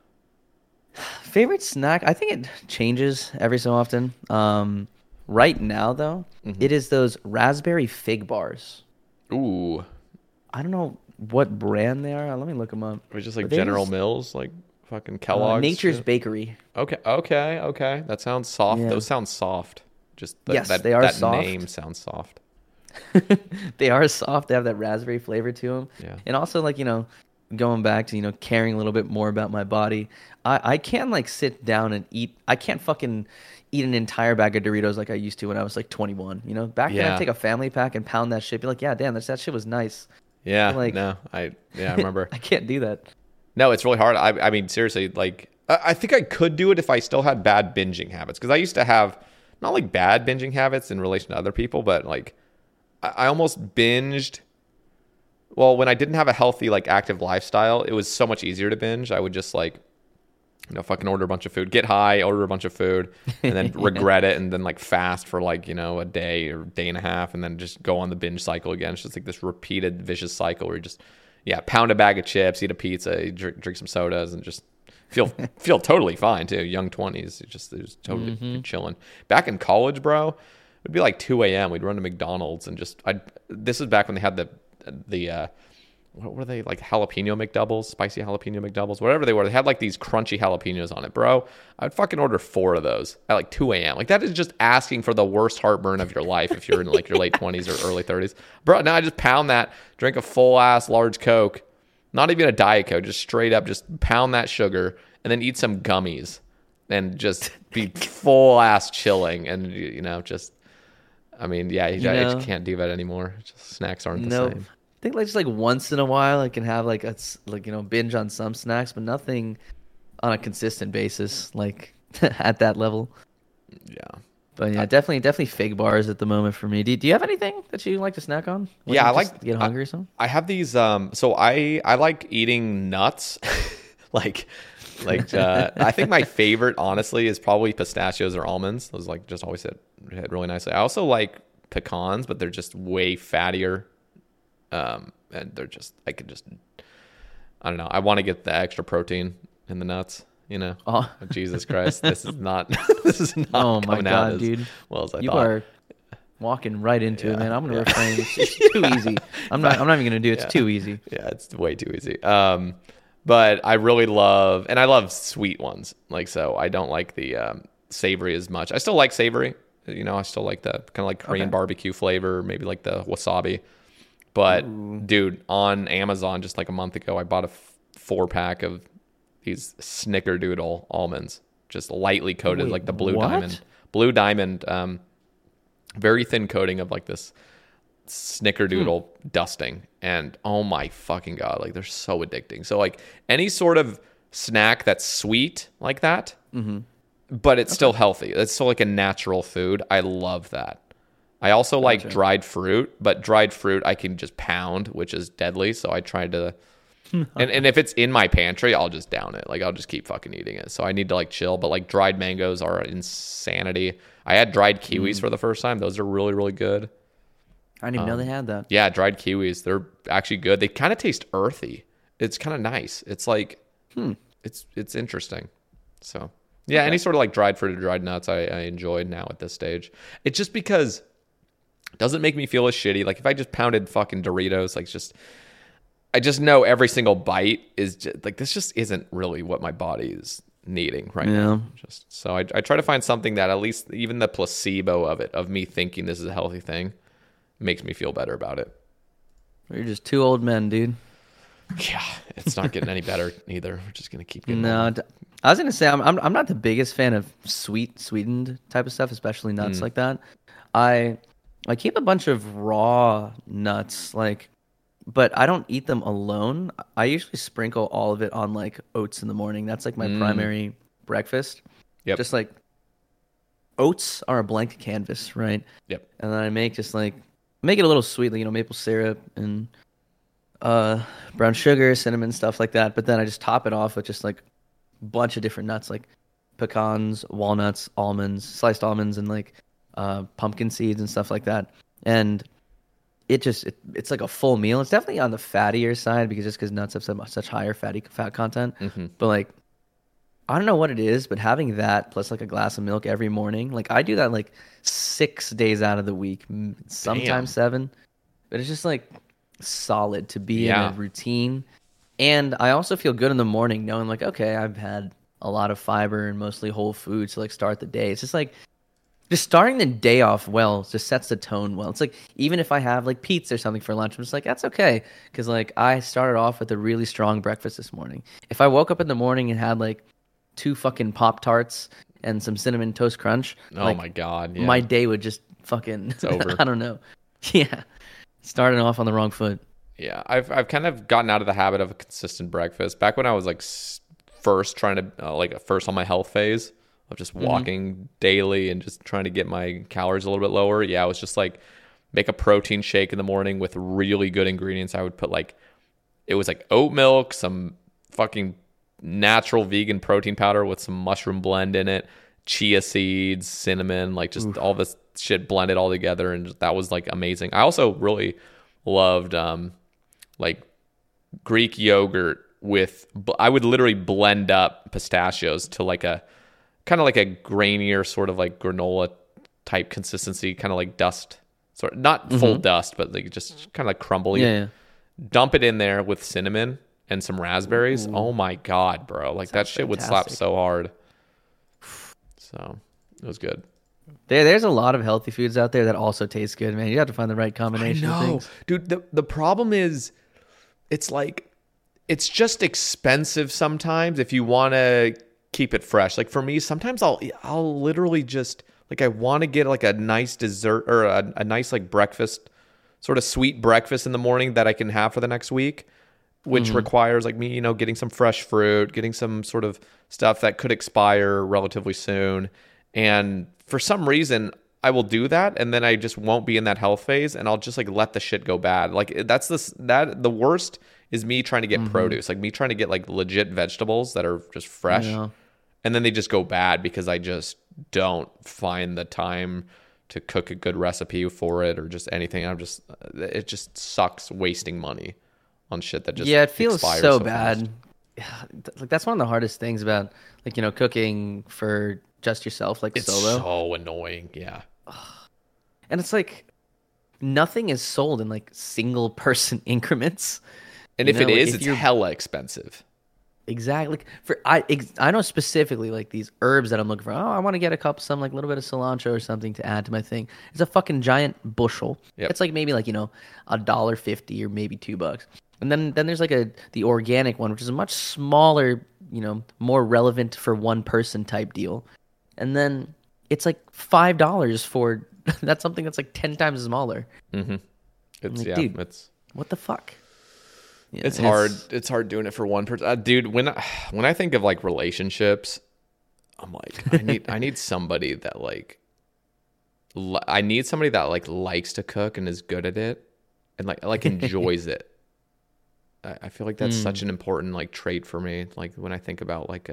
Favorite snack? I think it changes every so often. Right now though, it is those raspberry fig bars. Ooh. I don't know what brand they are. Let me look them up. It was just like General Mills, like. Fucking Kellogg's. Nature's Bakery. Okay. That sounds soft. Yeah. Those sound soft. Just they are that soft. That name sounds soft. They are soft. They have that raspberry flavor to them. Yeah. And also, like, you know, going back to, you know, caring a little bit more about my body, I can, like, sit down and eat. I can't fucking eat an entire bag of Doritos like I used to when I was, like, 21. You know, back then I'd take a family pack and pound that shit. Be like, yeah, damn, that shit was nice. Yeah, like, no. I remember. I can't do that. No, it's really hard. I mean, seriously, like, I think I could do it if I still had bad binging habits. Because I used to have, not like bad binging habits in relation to other people, but like, I almost binged. Well, when I didn't have a healthy, like, active lifestyle, it was so much easier to binge. I would just, like, you know, fucking order a bunch of food, get high, order a bunch of food, and then regret it, and then, like, fast for, like, you know, a day or day and a half, and then just go on the binge cycle again. It's just like this repeated vicious cycle where you just... Yeah, pound a bag of chips, eat a pizza, drink some sodas, and just feel totally fine too. Young 20s, it was totally chilling. Back in college, bro, it'd be like 2 a.m. We'd run to McDonald's and just This is back when they had the what were they, like, jalapeno McDoubles, spicy jalapeno McDoubles, whatever they were. They had like these crunchy jalapenos on it, bro. I'd fucking order 4 of those at like 2 a.m. Like, that is just asking for the worst heartburn of your life if you're in like your late 20s or early 30s, bro. Now I just pound that, drink a full ass large Coke, not even a Diet Coke, just straight up, just pound that sugar, and then eat some gummies and just be full ass chilling, and you know, just, I mean, yeah, you can't do that anymore. Just snacks aren't the same. I think, like, just like once in a while I can have like a, like, you know, binge on some snacks, but nothing on a consistent basis, like at that level. Yeah. But yeah, definitely fig bars at the moment for me. Do you have anything that you like to snack on? Yeah, I like to get hungry or something. I have these. So I like eating nuts. I think my favorite, honestly, is probably pistachios or almonds. Those like just always hit really nicely. I also like pecans, but they're just way fattier. And they're just I don't know. I want to get the extra protein in the nuts. You know, oh. Jesus Christ, this is not coming out as well as I thought. You are walking right into it, man. I'm going to refrain. It's too easy. I'm not even going to do it. It's too easy. Yeah, it's way too easy. But I really love, and I love sweet ones. Like, so I don't like the savory as much. I still like savory. You know, I still like the kind of like Korean barbecue flavor, maybe like the wasabi. But dude, on Amazon just like a month ago, I bought a 4-pack of these snickerdoodle almonds, just lightly coated. Wait, like the blue diamond. Blue diamond, very thin coating of like this snickerdoodle dusting. And oh my fucking God, like they're so addicting. So like any sort of snack that's sweet like that, but it's still healthy. It's still like a natural food. I love that. I also like dried fruit, but dried fruit I can just pound, which is deadly. So I try to... and if it's in my pantry, I'll just down it. Like, I'll just keep fucking eating it. So I need to like chill. But like dried mangoes are insanity. I had dried kiwis for the first time. Those are really, really good. I didn't even know they had that. Yeah, dried kiwis. They're actually good. They kind of taste earthy. It's kind of nice. It's like, it's interesting. So yeah, any sort of like dried fruit or dried nuts I enjoy now at this stage. It's just because it doesn't make me feel as shitty. Like if I just pounded fucking Doritos, like I just know every single bite is just, like, this just isn't really what my body is needing right now. Just so I try to find something that at least even the placebo of it, of me thinking this is a healthy thing, makes me feel better about it. You're just two old men, dude. Yeah, it's not getting any better either. We're just gonna keep getting. No, better. I was gonna say I'm not the biggest fan of sweetened type of stuff, especially nuts like that. I keep a bunch of raw nuts like. But I don't eat them alone. I usually sprinkle all of it on like oats in the morning. That's like my primary breakfast. Yep. Just like oats are a blank canvas, right? Yep. And then I make it a little sweet, like, you know, maple syrup and brown sugar, cinnamon, stuff like that. But then I just top it off with just like a bunch of different nuts, like pecans, walnuts, almonds, sliced almonds, and like pumpkin seeds and stuff like that. And it's like a full meal. It's definitely on the fattier side because nuts have such higher fat content. But like, I don't know what it is, but having that plus like a glass of milk every morning, like I do that like 6 days out of the week, sometimes 7. But it's just like solid to be in a routine. And I also feel good in the morning knowing like, okay, I've had a lot of fiber and mostly whole foods to like start the day. It's just like, just starting the day off well just sets the tone well. It's like, even if I have like pizza or something for lunch, I'm just like, that's okay. Because like I started off with a really strong breakfast this morning. If I woke up in the morning and had like 2 fucking Pop-Tarts and some Cinnamon Toast Crunch. Oh like, my God. Yeah. My day would just fucking, it's over. I don't know. Yeah. Starting off on the wrong foot. Yeah. I've kind of gotten out of the habit of a consistent breakfast. Back when I was like first trying to, first on my health phase, of just walking daily and just trying to get my calories a little bit lower. Yeah, I was just like, make a protein shake in the morning with really good ingredients. I would put like, it was like oat milk, some fucking natural vegan protein powder with some mushroom blend in it, chia seeds, cinnamon, like just all this shit blended all together. And that was like amazing. I also really loved like Greek yogurt with, I would literally blend up pistachios to like a, kind of like a grainier sort of like granola type consistency, kind of like dust, sort of, not full dust, but like just kind of like crumbly. Yeah. Dump it in there with cinnamon and some raspberries. Ooh. Oh my God, bro. Like that shit would slap so hard. So it was good. There's a lot of healthy foods out there that also taste good, man. You have to find the right combination of things. Dude, the problem is it's like, it's just expensive sometimes if you want to keep it fresh. Like for me, sometimes I'll literally just like, I want to get like a nice dessert or a nice like breakfast, sort of sweet breakfast in the morning that I can have for the next week, which requires like me, you know, getting some fresh fruit, getting some sort of stuff that could expire relatively soon, and for some reason I will do that, and then I just won't be in that health phase, and I'll just like let the shit go bad. Like that's the worst is me trying to get produce, like me trying to get like legit vegetables that are just fresh, and then they just go bad because I just don't find the time to cook a good recipe for it or just anything. I'm just, it just sucks wasting money on shit that just it feels so bad. Like that's one of the hardest things about like, you know, cooking for just yourself, like it's solo. It's so annoying, and it's like nothing is sold in like single person increments, and if it is like, it's hella expensive. Exactly. Like for I know specifically like these herbs that I'm looking for. Oh, I want to get a couple, some like little bit of cilantro or something to add to my thing. It's a fucking giant bushel. Yep. It's like maybe like, you know, $1.50 or maybe $2. And then there's like the organic one, which is a much smaller, you know, more relevant for one person type deal. And then it's like $5 for that's something that's like 10 times smaller. Mm-hmm. It's like, dude, it's what the fuck. Yeah, it's hard. It's hard doing it for one person, dude. When I think of like relationships, I'm like, I need somebody that like, I need somebody that like likes to cook and is good at it, and like enjoys it. I feel like that's such an important like trait for me. Like when I think about like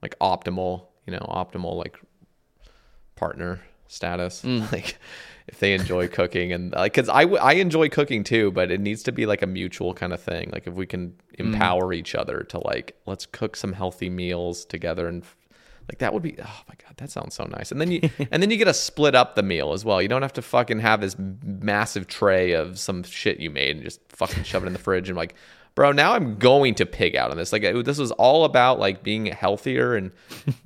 optimal, you know, optimal like partner status, like. If they enjoy cooking and like, cause I enjoy cooking too, but it needs to be like a mutual kind of thing. Like if we can empower each other to like, let's cook some healthy meals together and like, that would be, oh my God, that sounds so nice. And then you get to split up the meal as well. You don't have to fucking have this massive tray of some shit you made and just fucking shove it in the fridge. And like, bro, now I'm going to pig out on this. Like this was all about like being healthier and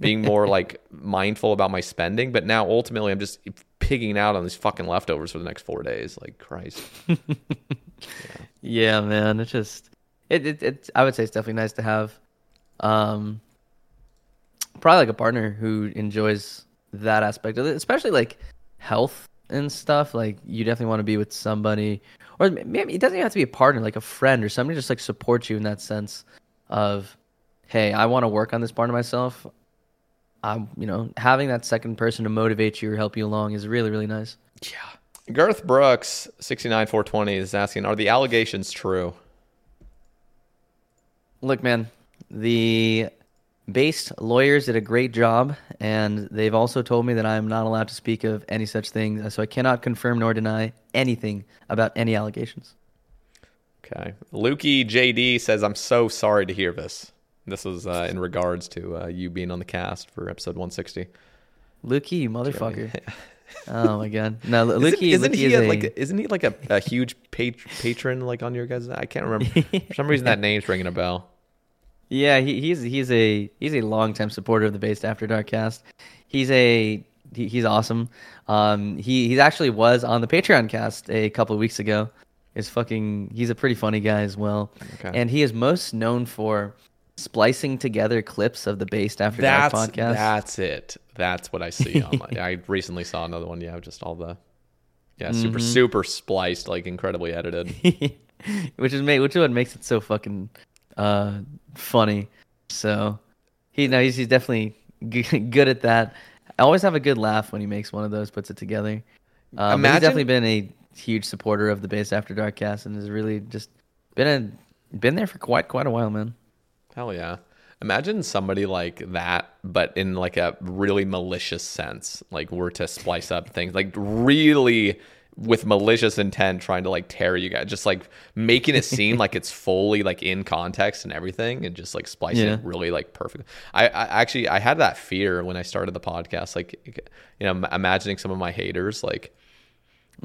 being more like mindful about my spending. But now ultimately I'm just pigging out on these fucking leftovers for the next 4 days. Like Christ. Yeah, man. It's just, I would say it's definitely nice to have, probably like a partner who enjoys that aspect of it, especially like health and stuff. Like you definitely want to be with somebody, or maybe it doesn't even have to be a partner, like a friend or somebody just like supports you in that sense of, hey, I want to work on this part of myself. I'm, you know, having that second person to motivate you or help you along is really, really nice. Yeah. Garth Brooks, 69420, is asking, are the allegations true? Look, man, the Based lawyers did a great job, and they've also told me that I am not allowed to speak of any such thing, so I cannot confirm nor deny anything about any allegations. Okay. Lukey JD says, I'm so sorry to hear this. This was in regards to you being on the cast for episode 160. Lukey, you motherfucker. Oh, my God. No, Lukey isn't he like a huge patron like on your guys? I can't remember. For some reason, that name's ringing a bell. Yeah, he's a longtime supporter of the Based After Dark cast. He's awesome. He actually was on the Patreon cast a couple of weeks ago. He's a pretty funny guy as well. Okay. And he is most known for splicing together clips of the Based After Dark podcast. That's it. That's what I see online. I recently saw another one. Yeah, just all the super spliced, like incredibly edited, which is what makes it so fucking funny. So he's definitely good at that. I always have a good laugh when he makes one of those, puts it together. He's definitely been a huge supporter of the Based After Dark cast and has really just been there for quite a while, man. Hell yeah. Imagine somebody like that, but in like a really malicious sense, like we're to splice up things like really with malicious intent, trying to like tear you guys, just like making it seem like it's fully like in context and everything, and just like splicing it really like perfect. I actually had that fear when I started the podcast, like, you know, imagining some of my haters like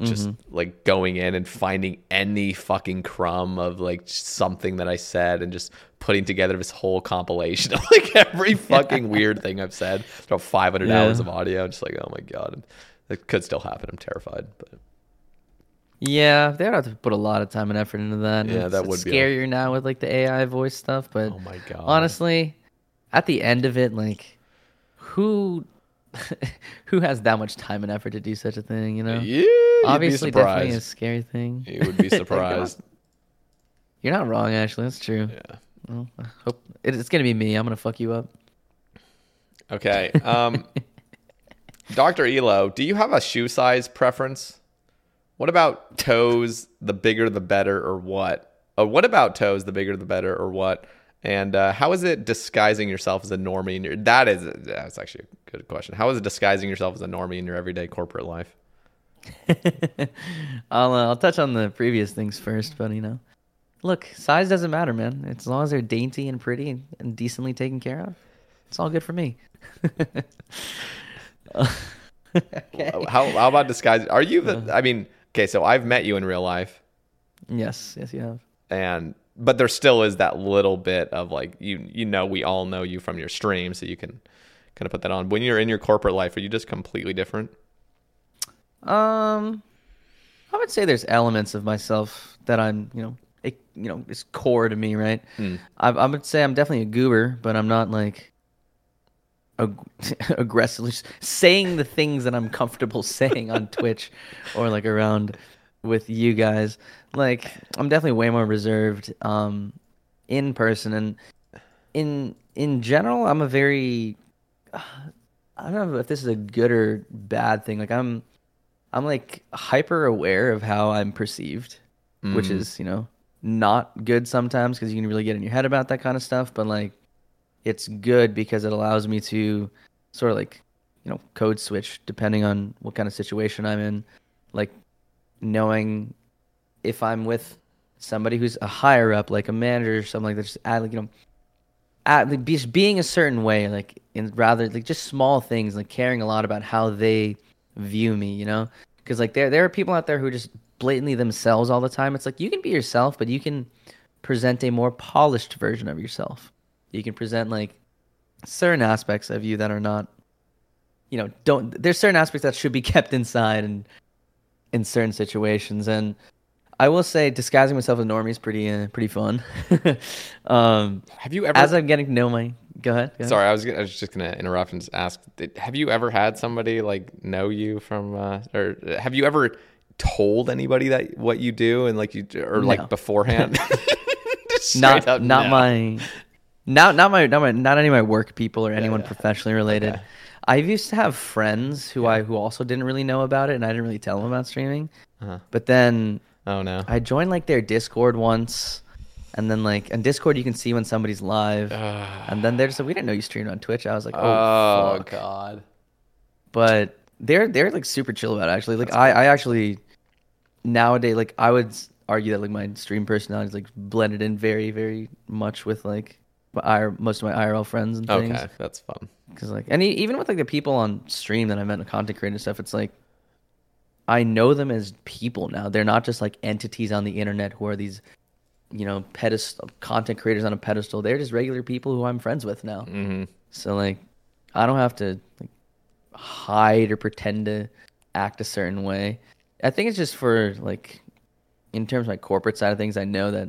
just like going in and finding any fucking crumb of like something that I said and just putting together this whole compilation of like every fucking weird thing I've said. It's about 500 hours of audio. I'm just like, oh my God, it could still happen. I'm terrified, but. Yeah, they would have to put a lot of time and effort into that. Yeah, that would be scarier now with like the AI voice stuff. But oh my God, honestly, at the end of it, like who has that much time and effort to do such a thing? You know, yeah, obviously, definitely a scary thing. You would be surprised. You're not wrong, Ashley. That's true. Yeah. Well, I hope it's gonna be me. I'm gonna fuck you up. Okay. Dr. Elo, do you have a shoe size preference? What about toes, the bigger the better, or what? What about toes, the bigger the better, or what? And how is it disguising yourself as a normie? In your, that's actually a good question. How is it disguising yourself as a normie in your everyday corporate life? I'll touch on the previous things first, but you know, look, size doesn't matter, man. As long as they're dainty and pretty and decently taken care of, it's all good for me. Okay. How about disguise? Are you? Okay. So I've met you in real life. Yes, you have. But there still is that little bit of like, you know, we all know you from your stream, so you can kind of put that on. When you're in your corporate life, are you just completely different? I would say there's elements of myself that I'm, it's core to me, right? Mm. I would say I'm definitely a goober, but I'm not like aggressively saying the things that I'm comfortable saying on Twitch or like around with you guys. Like, I'm definitely way more reserved in person, and in general, I'm a very, I don't know if this is a good or bad thing. Like, I'm like hyper aware of how I'm perceived, which is, not good sometimes, because you can really get in your head about that kind of stuff. But like, it's good because it allows me to sort of like, code switch depending on what kind of situation I'm in. Like, knowing if I'm with somebody who's a higher up, like a manager or something like that, just being a certain way, like, in rather like just small things, like caring a lot about how they view me, because like there are people out there who are just blatantly themselves all the time. It's like, you can be yourself, but you can present a more polished version of yourself. You can present like certain aspects of you that are not, there's certain aspects that should be kept inside and in certain situations. And I will say disguising myself as normie is pretty fun. Have you ever, as I'm getting to know my, go ahead. Sorry, I was just going to interrupt and just ask, have you ever had somebody like know you from, or have you ever told anybody that what you do and like you, or no, like beforehand? Not any of my work people or anyone professionally related. Okay. I used to have friends who also didn't really know about it, and I didn't really tell them about streaming. Uh-huh. But then, oh no, I joined like their Discord once, and then like on Discord you can see when somebody's live, and then they're just like, "We didn't know you streamed on Twitch." I was like, "Oh fuck. God!" But they're like super chill about it, actually. Like, I actually nowadays, like, I would argue that like my stream personality is like blended in very, very much with like most of my IRL friends and things. Okay, that's fun. Because like, and even with like the people on stream that I met in content creating stuff, it's like I know them as people now. They're not just like entities on the internet who are these, pedestal content creators on a pedestal. They're just regular people who I'm friends with now. Mm-hmm. So like, I don't have to like hide or pretend to act a certain way. I think it's just for like, in terms of my corporate side of things, I know that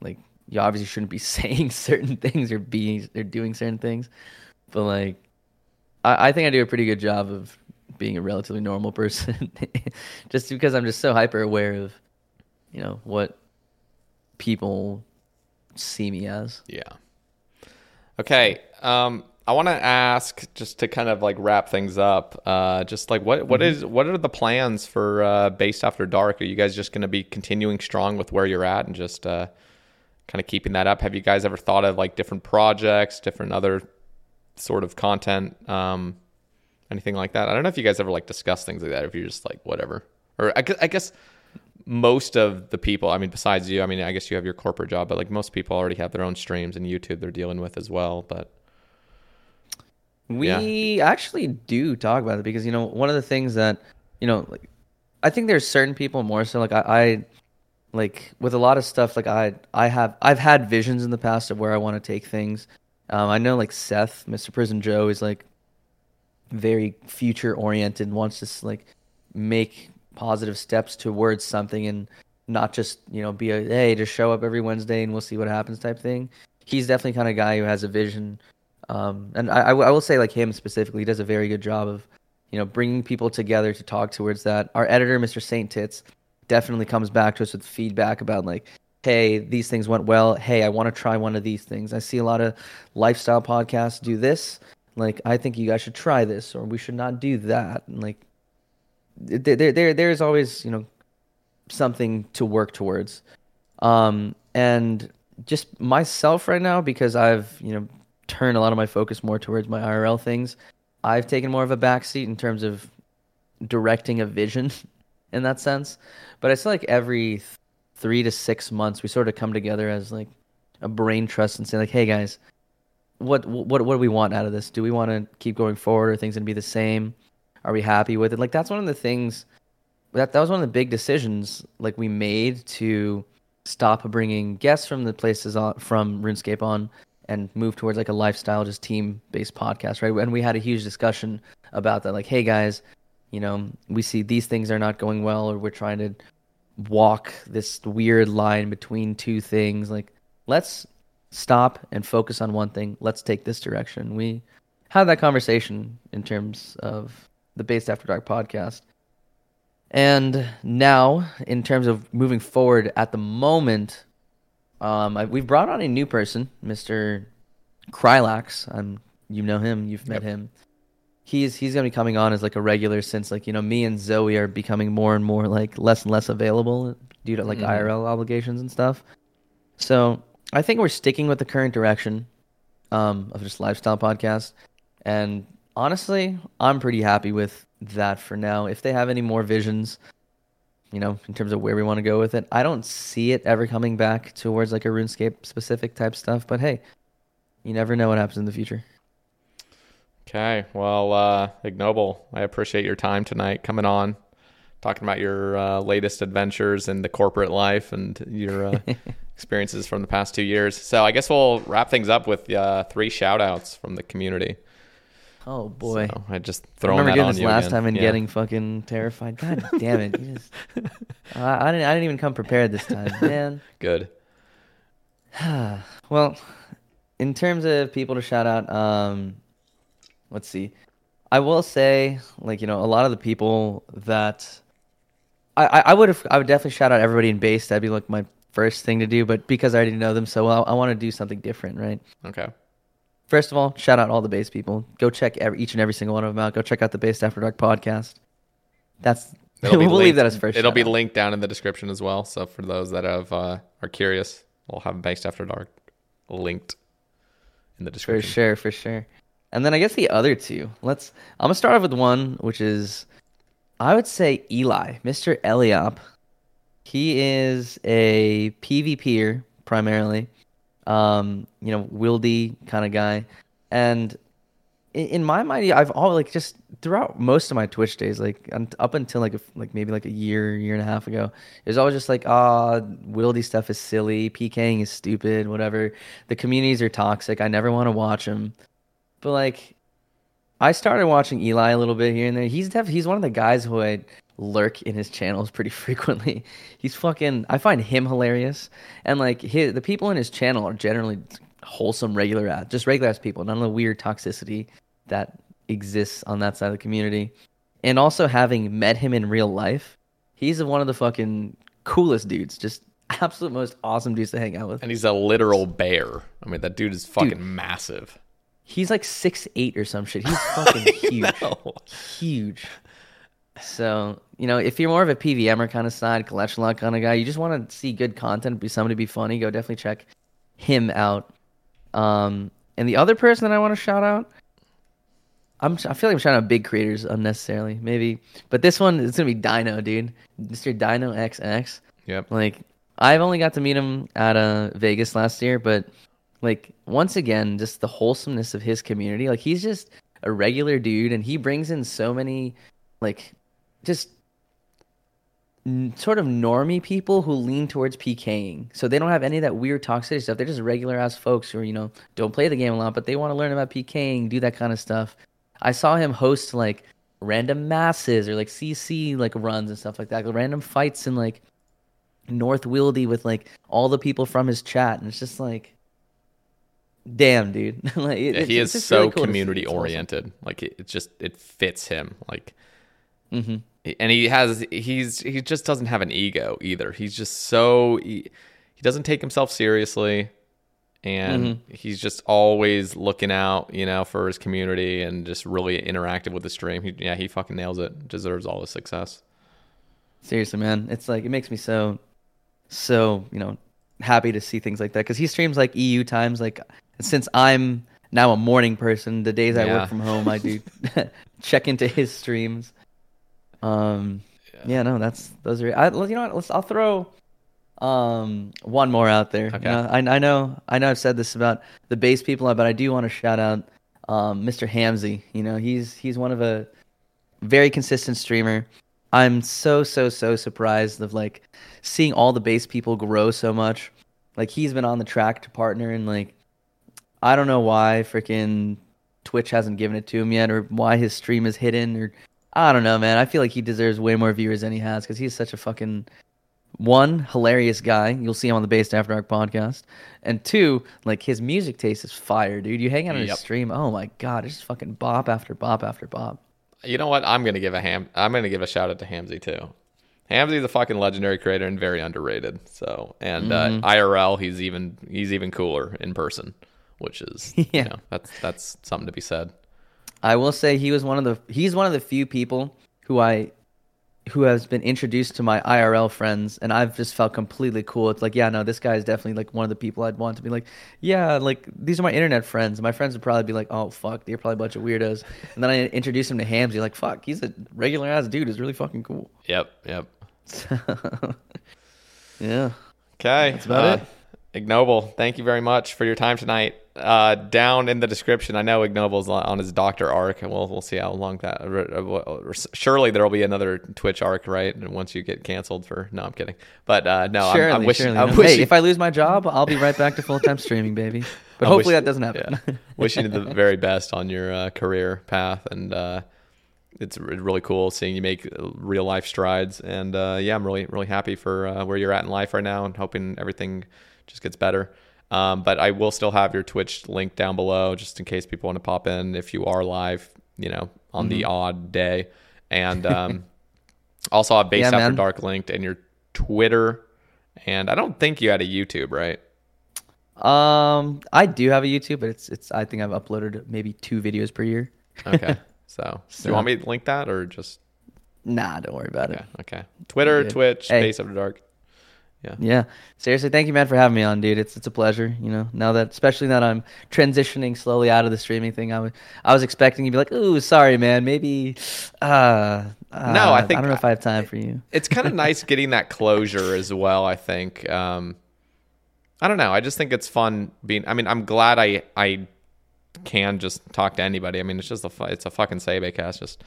like, you obviously shouldn't be saying certain things or doing certain things. But like, I think I do a pretty good job of being a relatively normal person, just because I'm just so hyper aware of, what people see me as. Yeah. Okay. I want to ask, just to kind of like wrap things up, just like what are the plans for Based After Dark? Are you guys just going to be continuing strong with where you're at and just kind of keeping that up? Have you guys ever thought of like different projects, different other sort of content, anything like that? I don't know if you guys ever like discuss things like that, if you're just like whatever. Or I guess most of the people, besides you, I guess you have your corporate job, but like most people already have their own streams and YouTube they're dealing with as well. But we actually do talk about it, because one of the things that like, I think there's certain people more so like I like with a lot of stuff, like I've had visions in the past of where I want to take things. I know like Seth, Mr. Prison Joe, is like very future oriented, wants to like make positive steps towards something and not just, be a, hey, just show up every Wednesday and we'll see what happens type thing. He's definitely the kind of guy who has a vision. And I will say like him specifically, he does a very good job of, bringing people together to talk towards that. Our editor, Mr. Saint Tits, definitely comes back to us with feedback about like, hey, these things went well. Hey, I want to try one of these things. I see a lot of lifestyle podcasts do this. Like, I think you guys should try this, or we should not do that. And like, there is always, you know, something to work towards. And just myself right now, because I've, you know, turned a lot of my focus more towards my IRL things, I've taken more of a backseat in terms of directing a vision in that sense. But it's like every 3 to 6 months, we sort of come together as like a brain trust and say like, hey guys, what do we want out of this? Do we want to keep going forward? Are things going to be the same? Are we happy with it? Like, that's one of the things that was one of the big decisions like we made to stop bringing guests from the places on, from RuneScape on, and move towards like a lifestyle, just team based podcast, right? And we had a huge discussion about that. Like, hey guys, you know, we see these things are not going well, or we're trying to walk this weird line between two things. Like, let's stop and focus on one thing. Let's take this direction. We had that conversation in terms of the Based After Dark podcast. And now, in terms of moving forward at the moment, we've brought on a new person, Mr. Krylax. You know him. You've met him. He's going to be coming on as like a regular, since like, you know, me and Zoe are becoming more and more like less and less available due to like IRL obligations and stuff. So I think we're sticking with the current direction of just lifestyle podcast. And honestly, I'm pretty happy with that for now. If they have any more visions, you know, in terms of where we want to go with it, I don't see it ever coming back towards like a RuneScape specific type stuff. But hey, you never know what happens in the future. Okay. Well, Ignoble, I appreciate your time tonight, coming on, talking about your latest adventures in the corporate life and your experiences from the past 2 years. So I guess we'll wrap things up with 3 shout outs from the community. Oh boy. So I just throwing that on you. I remember doing this last time and getting fucking terrified. God damn it. You just, I didn't even come prepared this time, man. Good. Well, in terms of people to shout out, let's see. I will say, like, you know, a lot of the people that I would definitely shout out everybody in base. That'd be like my first thing to do, but because I already know them so well, I want to do something different, right? Okay. First of all, shout out all the base people. Go check each and every single one of them out. Go check out the Based After Dark podcast. We'll leave that as first. It'll be linked down in the description as well. So for those that are curious, we'll have Based After Dark linked in the description. For sure. And then I guess the other two. I'm gonna start off with one, which is, I would say Eli, Mr. Eliop. He is a PvPer primarily, you know, wildy kind of guy. And in my mind, I've always like, just throughout most of my Twitch days, like up until like maybe like a year and a half ago, it was always just like, wildy stuff is silly, PKing is stupid, whatever. The communities are toxic. I never want to watch them. But like, I started watching Eli a little bit here and there. He's one of the guys who I lurk in his channels pretty frequently. He's fucking, I find him hilarious. And like, the people in his channel are generally wholesome, regular ass people, none of the weird toxicity that exists on that side of the community. And also, having met him in real life, he's one of the fucking coolest dudes, just absolute most awesome dudes to hang out with. And he's a literal bear. I mean, that dude is fucking massive. He's like 6'8" or some shit. He's fucking huge. Huge. So, you know, if you're more of a PVMer kind of side, collection lot kind of guy, you just want to see good content, be somebody, be funny, go definitely check him out. And the other person that I want to shout out, I feel like I'm shouting out big creators unnecessarily, maybe. But this one, it's going to be Dino, dude. Mr. Dino XX. Yep. Like, I've only got to meet him at Vegas last year, but like, once again, just the wholesomeness of his community. Like, he's just a regular dude, and he brings in so many, like, just sort of normie people who lean towards PKing. So they don't have any of that weird toxicity stuff. They're just regular-ass folks who, are, you know, don't play the game a lot, but they want to learn about PKing, do that kind of stuff. I saw him host, like, random masses or, like, CC, like, runs and stuff like that. Like, random fights in, like, North Wildy with, like, all the people from his chat. And it's just, like, damn, dude. Like, he is so really cool, community oriented. Awesome. Like, it fits him. Like, and he just doesn't have an ego either. He's just so he doesn't take himself seriously, and he's just always looking out, you know, for his community and just really interactive with the stream. He fucking nails it. Deserves all his success. Seriously, man, it's like it makes me so you know happy to see things like that, because he streams like EU times. Like, since I'm now a morning person, the days I work from home, I do check into his streams. I'll throw one more out there. Okay. I know I've said this about the base people, but I do want to shout out Mr. Hamzy. You know, he's one of a very consistent streamer. I'm so surprised of like seeing all the base people grow so much. Like, he's been on the track to partner, and like I don't know why freaking Twitch hasn't given it to him yet, or why his stream is hidden, or I don't know, man. I feel like he deserves way more viewers than he has, because he's such a fucking, one, hilarious guy. You'll see him on the Based After Dark podcast. And two, like, his music taste is fire, dude. You hang out on his stream, oh my god, it's just fucking bop after bop after bop. You know what? I'm gonna give a shout out to Hamzy too. Hamzy's a fucking legendary creator and very underrated. So, and IRL, he's even cooler in person, which is you know, that's something to be said. I will say he's one of the few people who has been introduced to my IRL friends, and I've just felt completely cool. It's like, yeah, no, this guy is definitely like one of the people I'd want to be like, yeah, like these are my internet friends. My friends would probably be like, oh fuck, they're probably a bunch of weirdos. And then I introduce him to Hamzy, like, fuck, he's a regular ass dude. He's really fucking cool. Yep. So, yeah. Okay. That's about it. Ignoble, thank you very much for your time tonight. Down in the description, I know Ignoble's on his doctor arc, and we'll see how long that. Surely there'll be another Twitch arc, right? And once you get canceled for, no, I'm kidding. But no, surely, I'm wishing. No. Hey, if I lose my job, I'll be right back to full time streaming, baby. But hopefully that doesn't happen. Yeah. Wishing you the very best on your career path, and it's really cool seeing you make real life strides. And I'm really happy for where you're at in life right now, and hoping everything just gets better. But I will still have your Twitch link down below, just in case people want to pop in if you are live, you know, on the odd day. And also have Based After Dark linked, and your Twitter. And I don't think you had a YouTube, right? I do have a YouTube, but it's. I think I've uploaded maybe 2 videos per year. Okay, so do you want me to link that, or just? Nah, don't worry about it. Okay, Twitter, Twitch, Based After Dark. Yeah. Seriously, thank you, man, for having me on, dude. It's a pleasure. You know, now that, especially that I'm transitioning slowly out of the streaming thing, I was expecting you to be like, "Ooh, sorry, man, maybe." No, I don't know if I have time for you. It's kind of nice getting that closure as well. I think. I don't know. I just think it's fun being. I mean, I'm glad I can just talk to anybody. I mean, it's a fucking Sae Bae Cast, just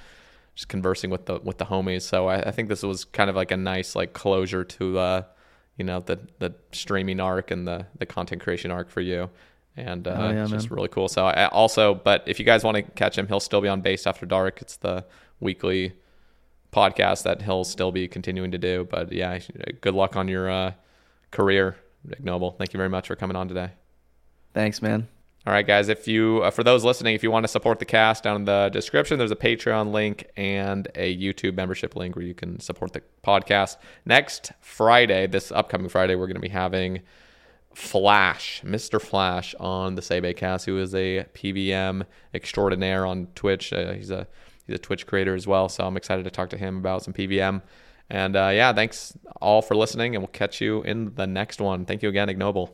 conversing with the homies. So I think this was kind of like a nice like closure to. You know, the streaming arc and the content creation arc for you. And it's just really cool. So but if you guys want to catch him, he'll still be on Based After Dark. It's the weekly podcast that he'll still be continuing to do. But yeah, good luck on your career, Ignoble. Thank you very much for coming on today. Thanks, man. All right, guys. If you for those listening, if you want to support the cast, down in the description, there's a Patreon link and a YouTube membership link where you can support the podcast. Next Friday, this upcoming Friday, we're going to be having Flash, Mr. Flash, on the Sae Bae Cast, who is a PBM extraordinaire on Twitch. He's a Twitch creator as well, so I'm excited to talk to him about some PBM. And thanks all for listening, and we'll catch you in the next one. Thank you again, Ignoble.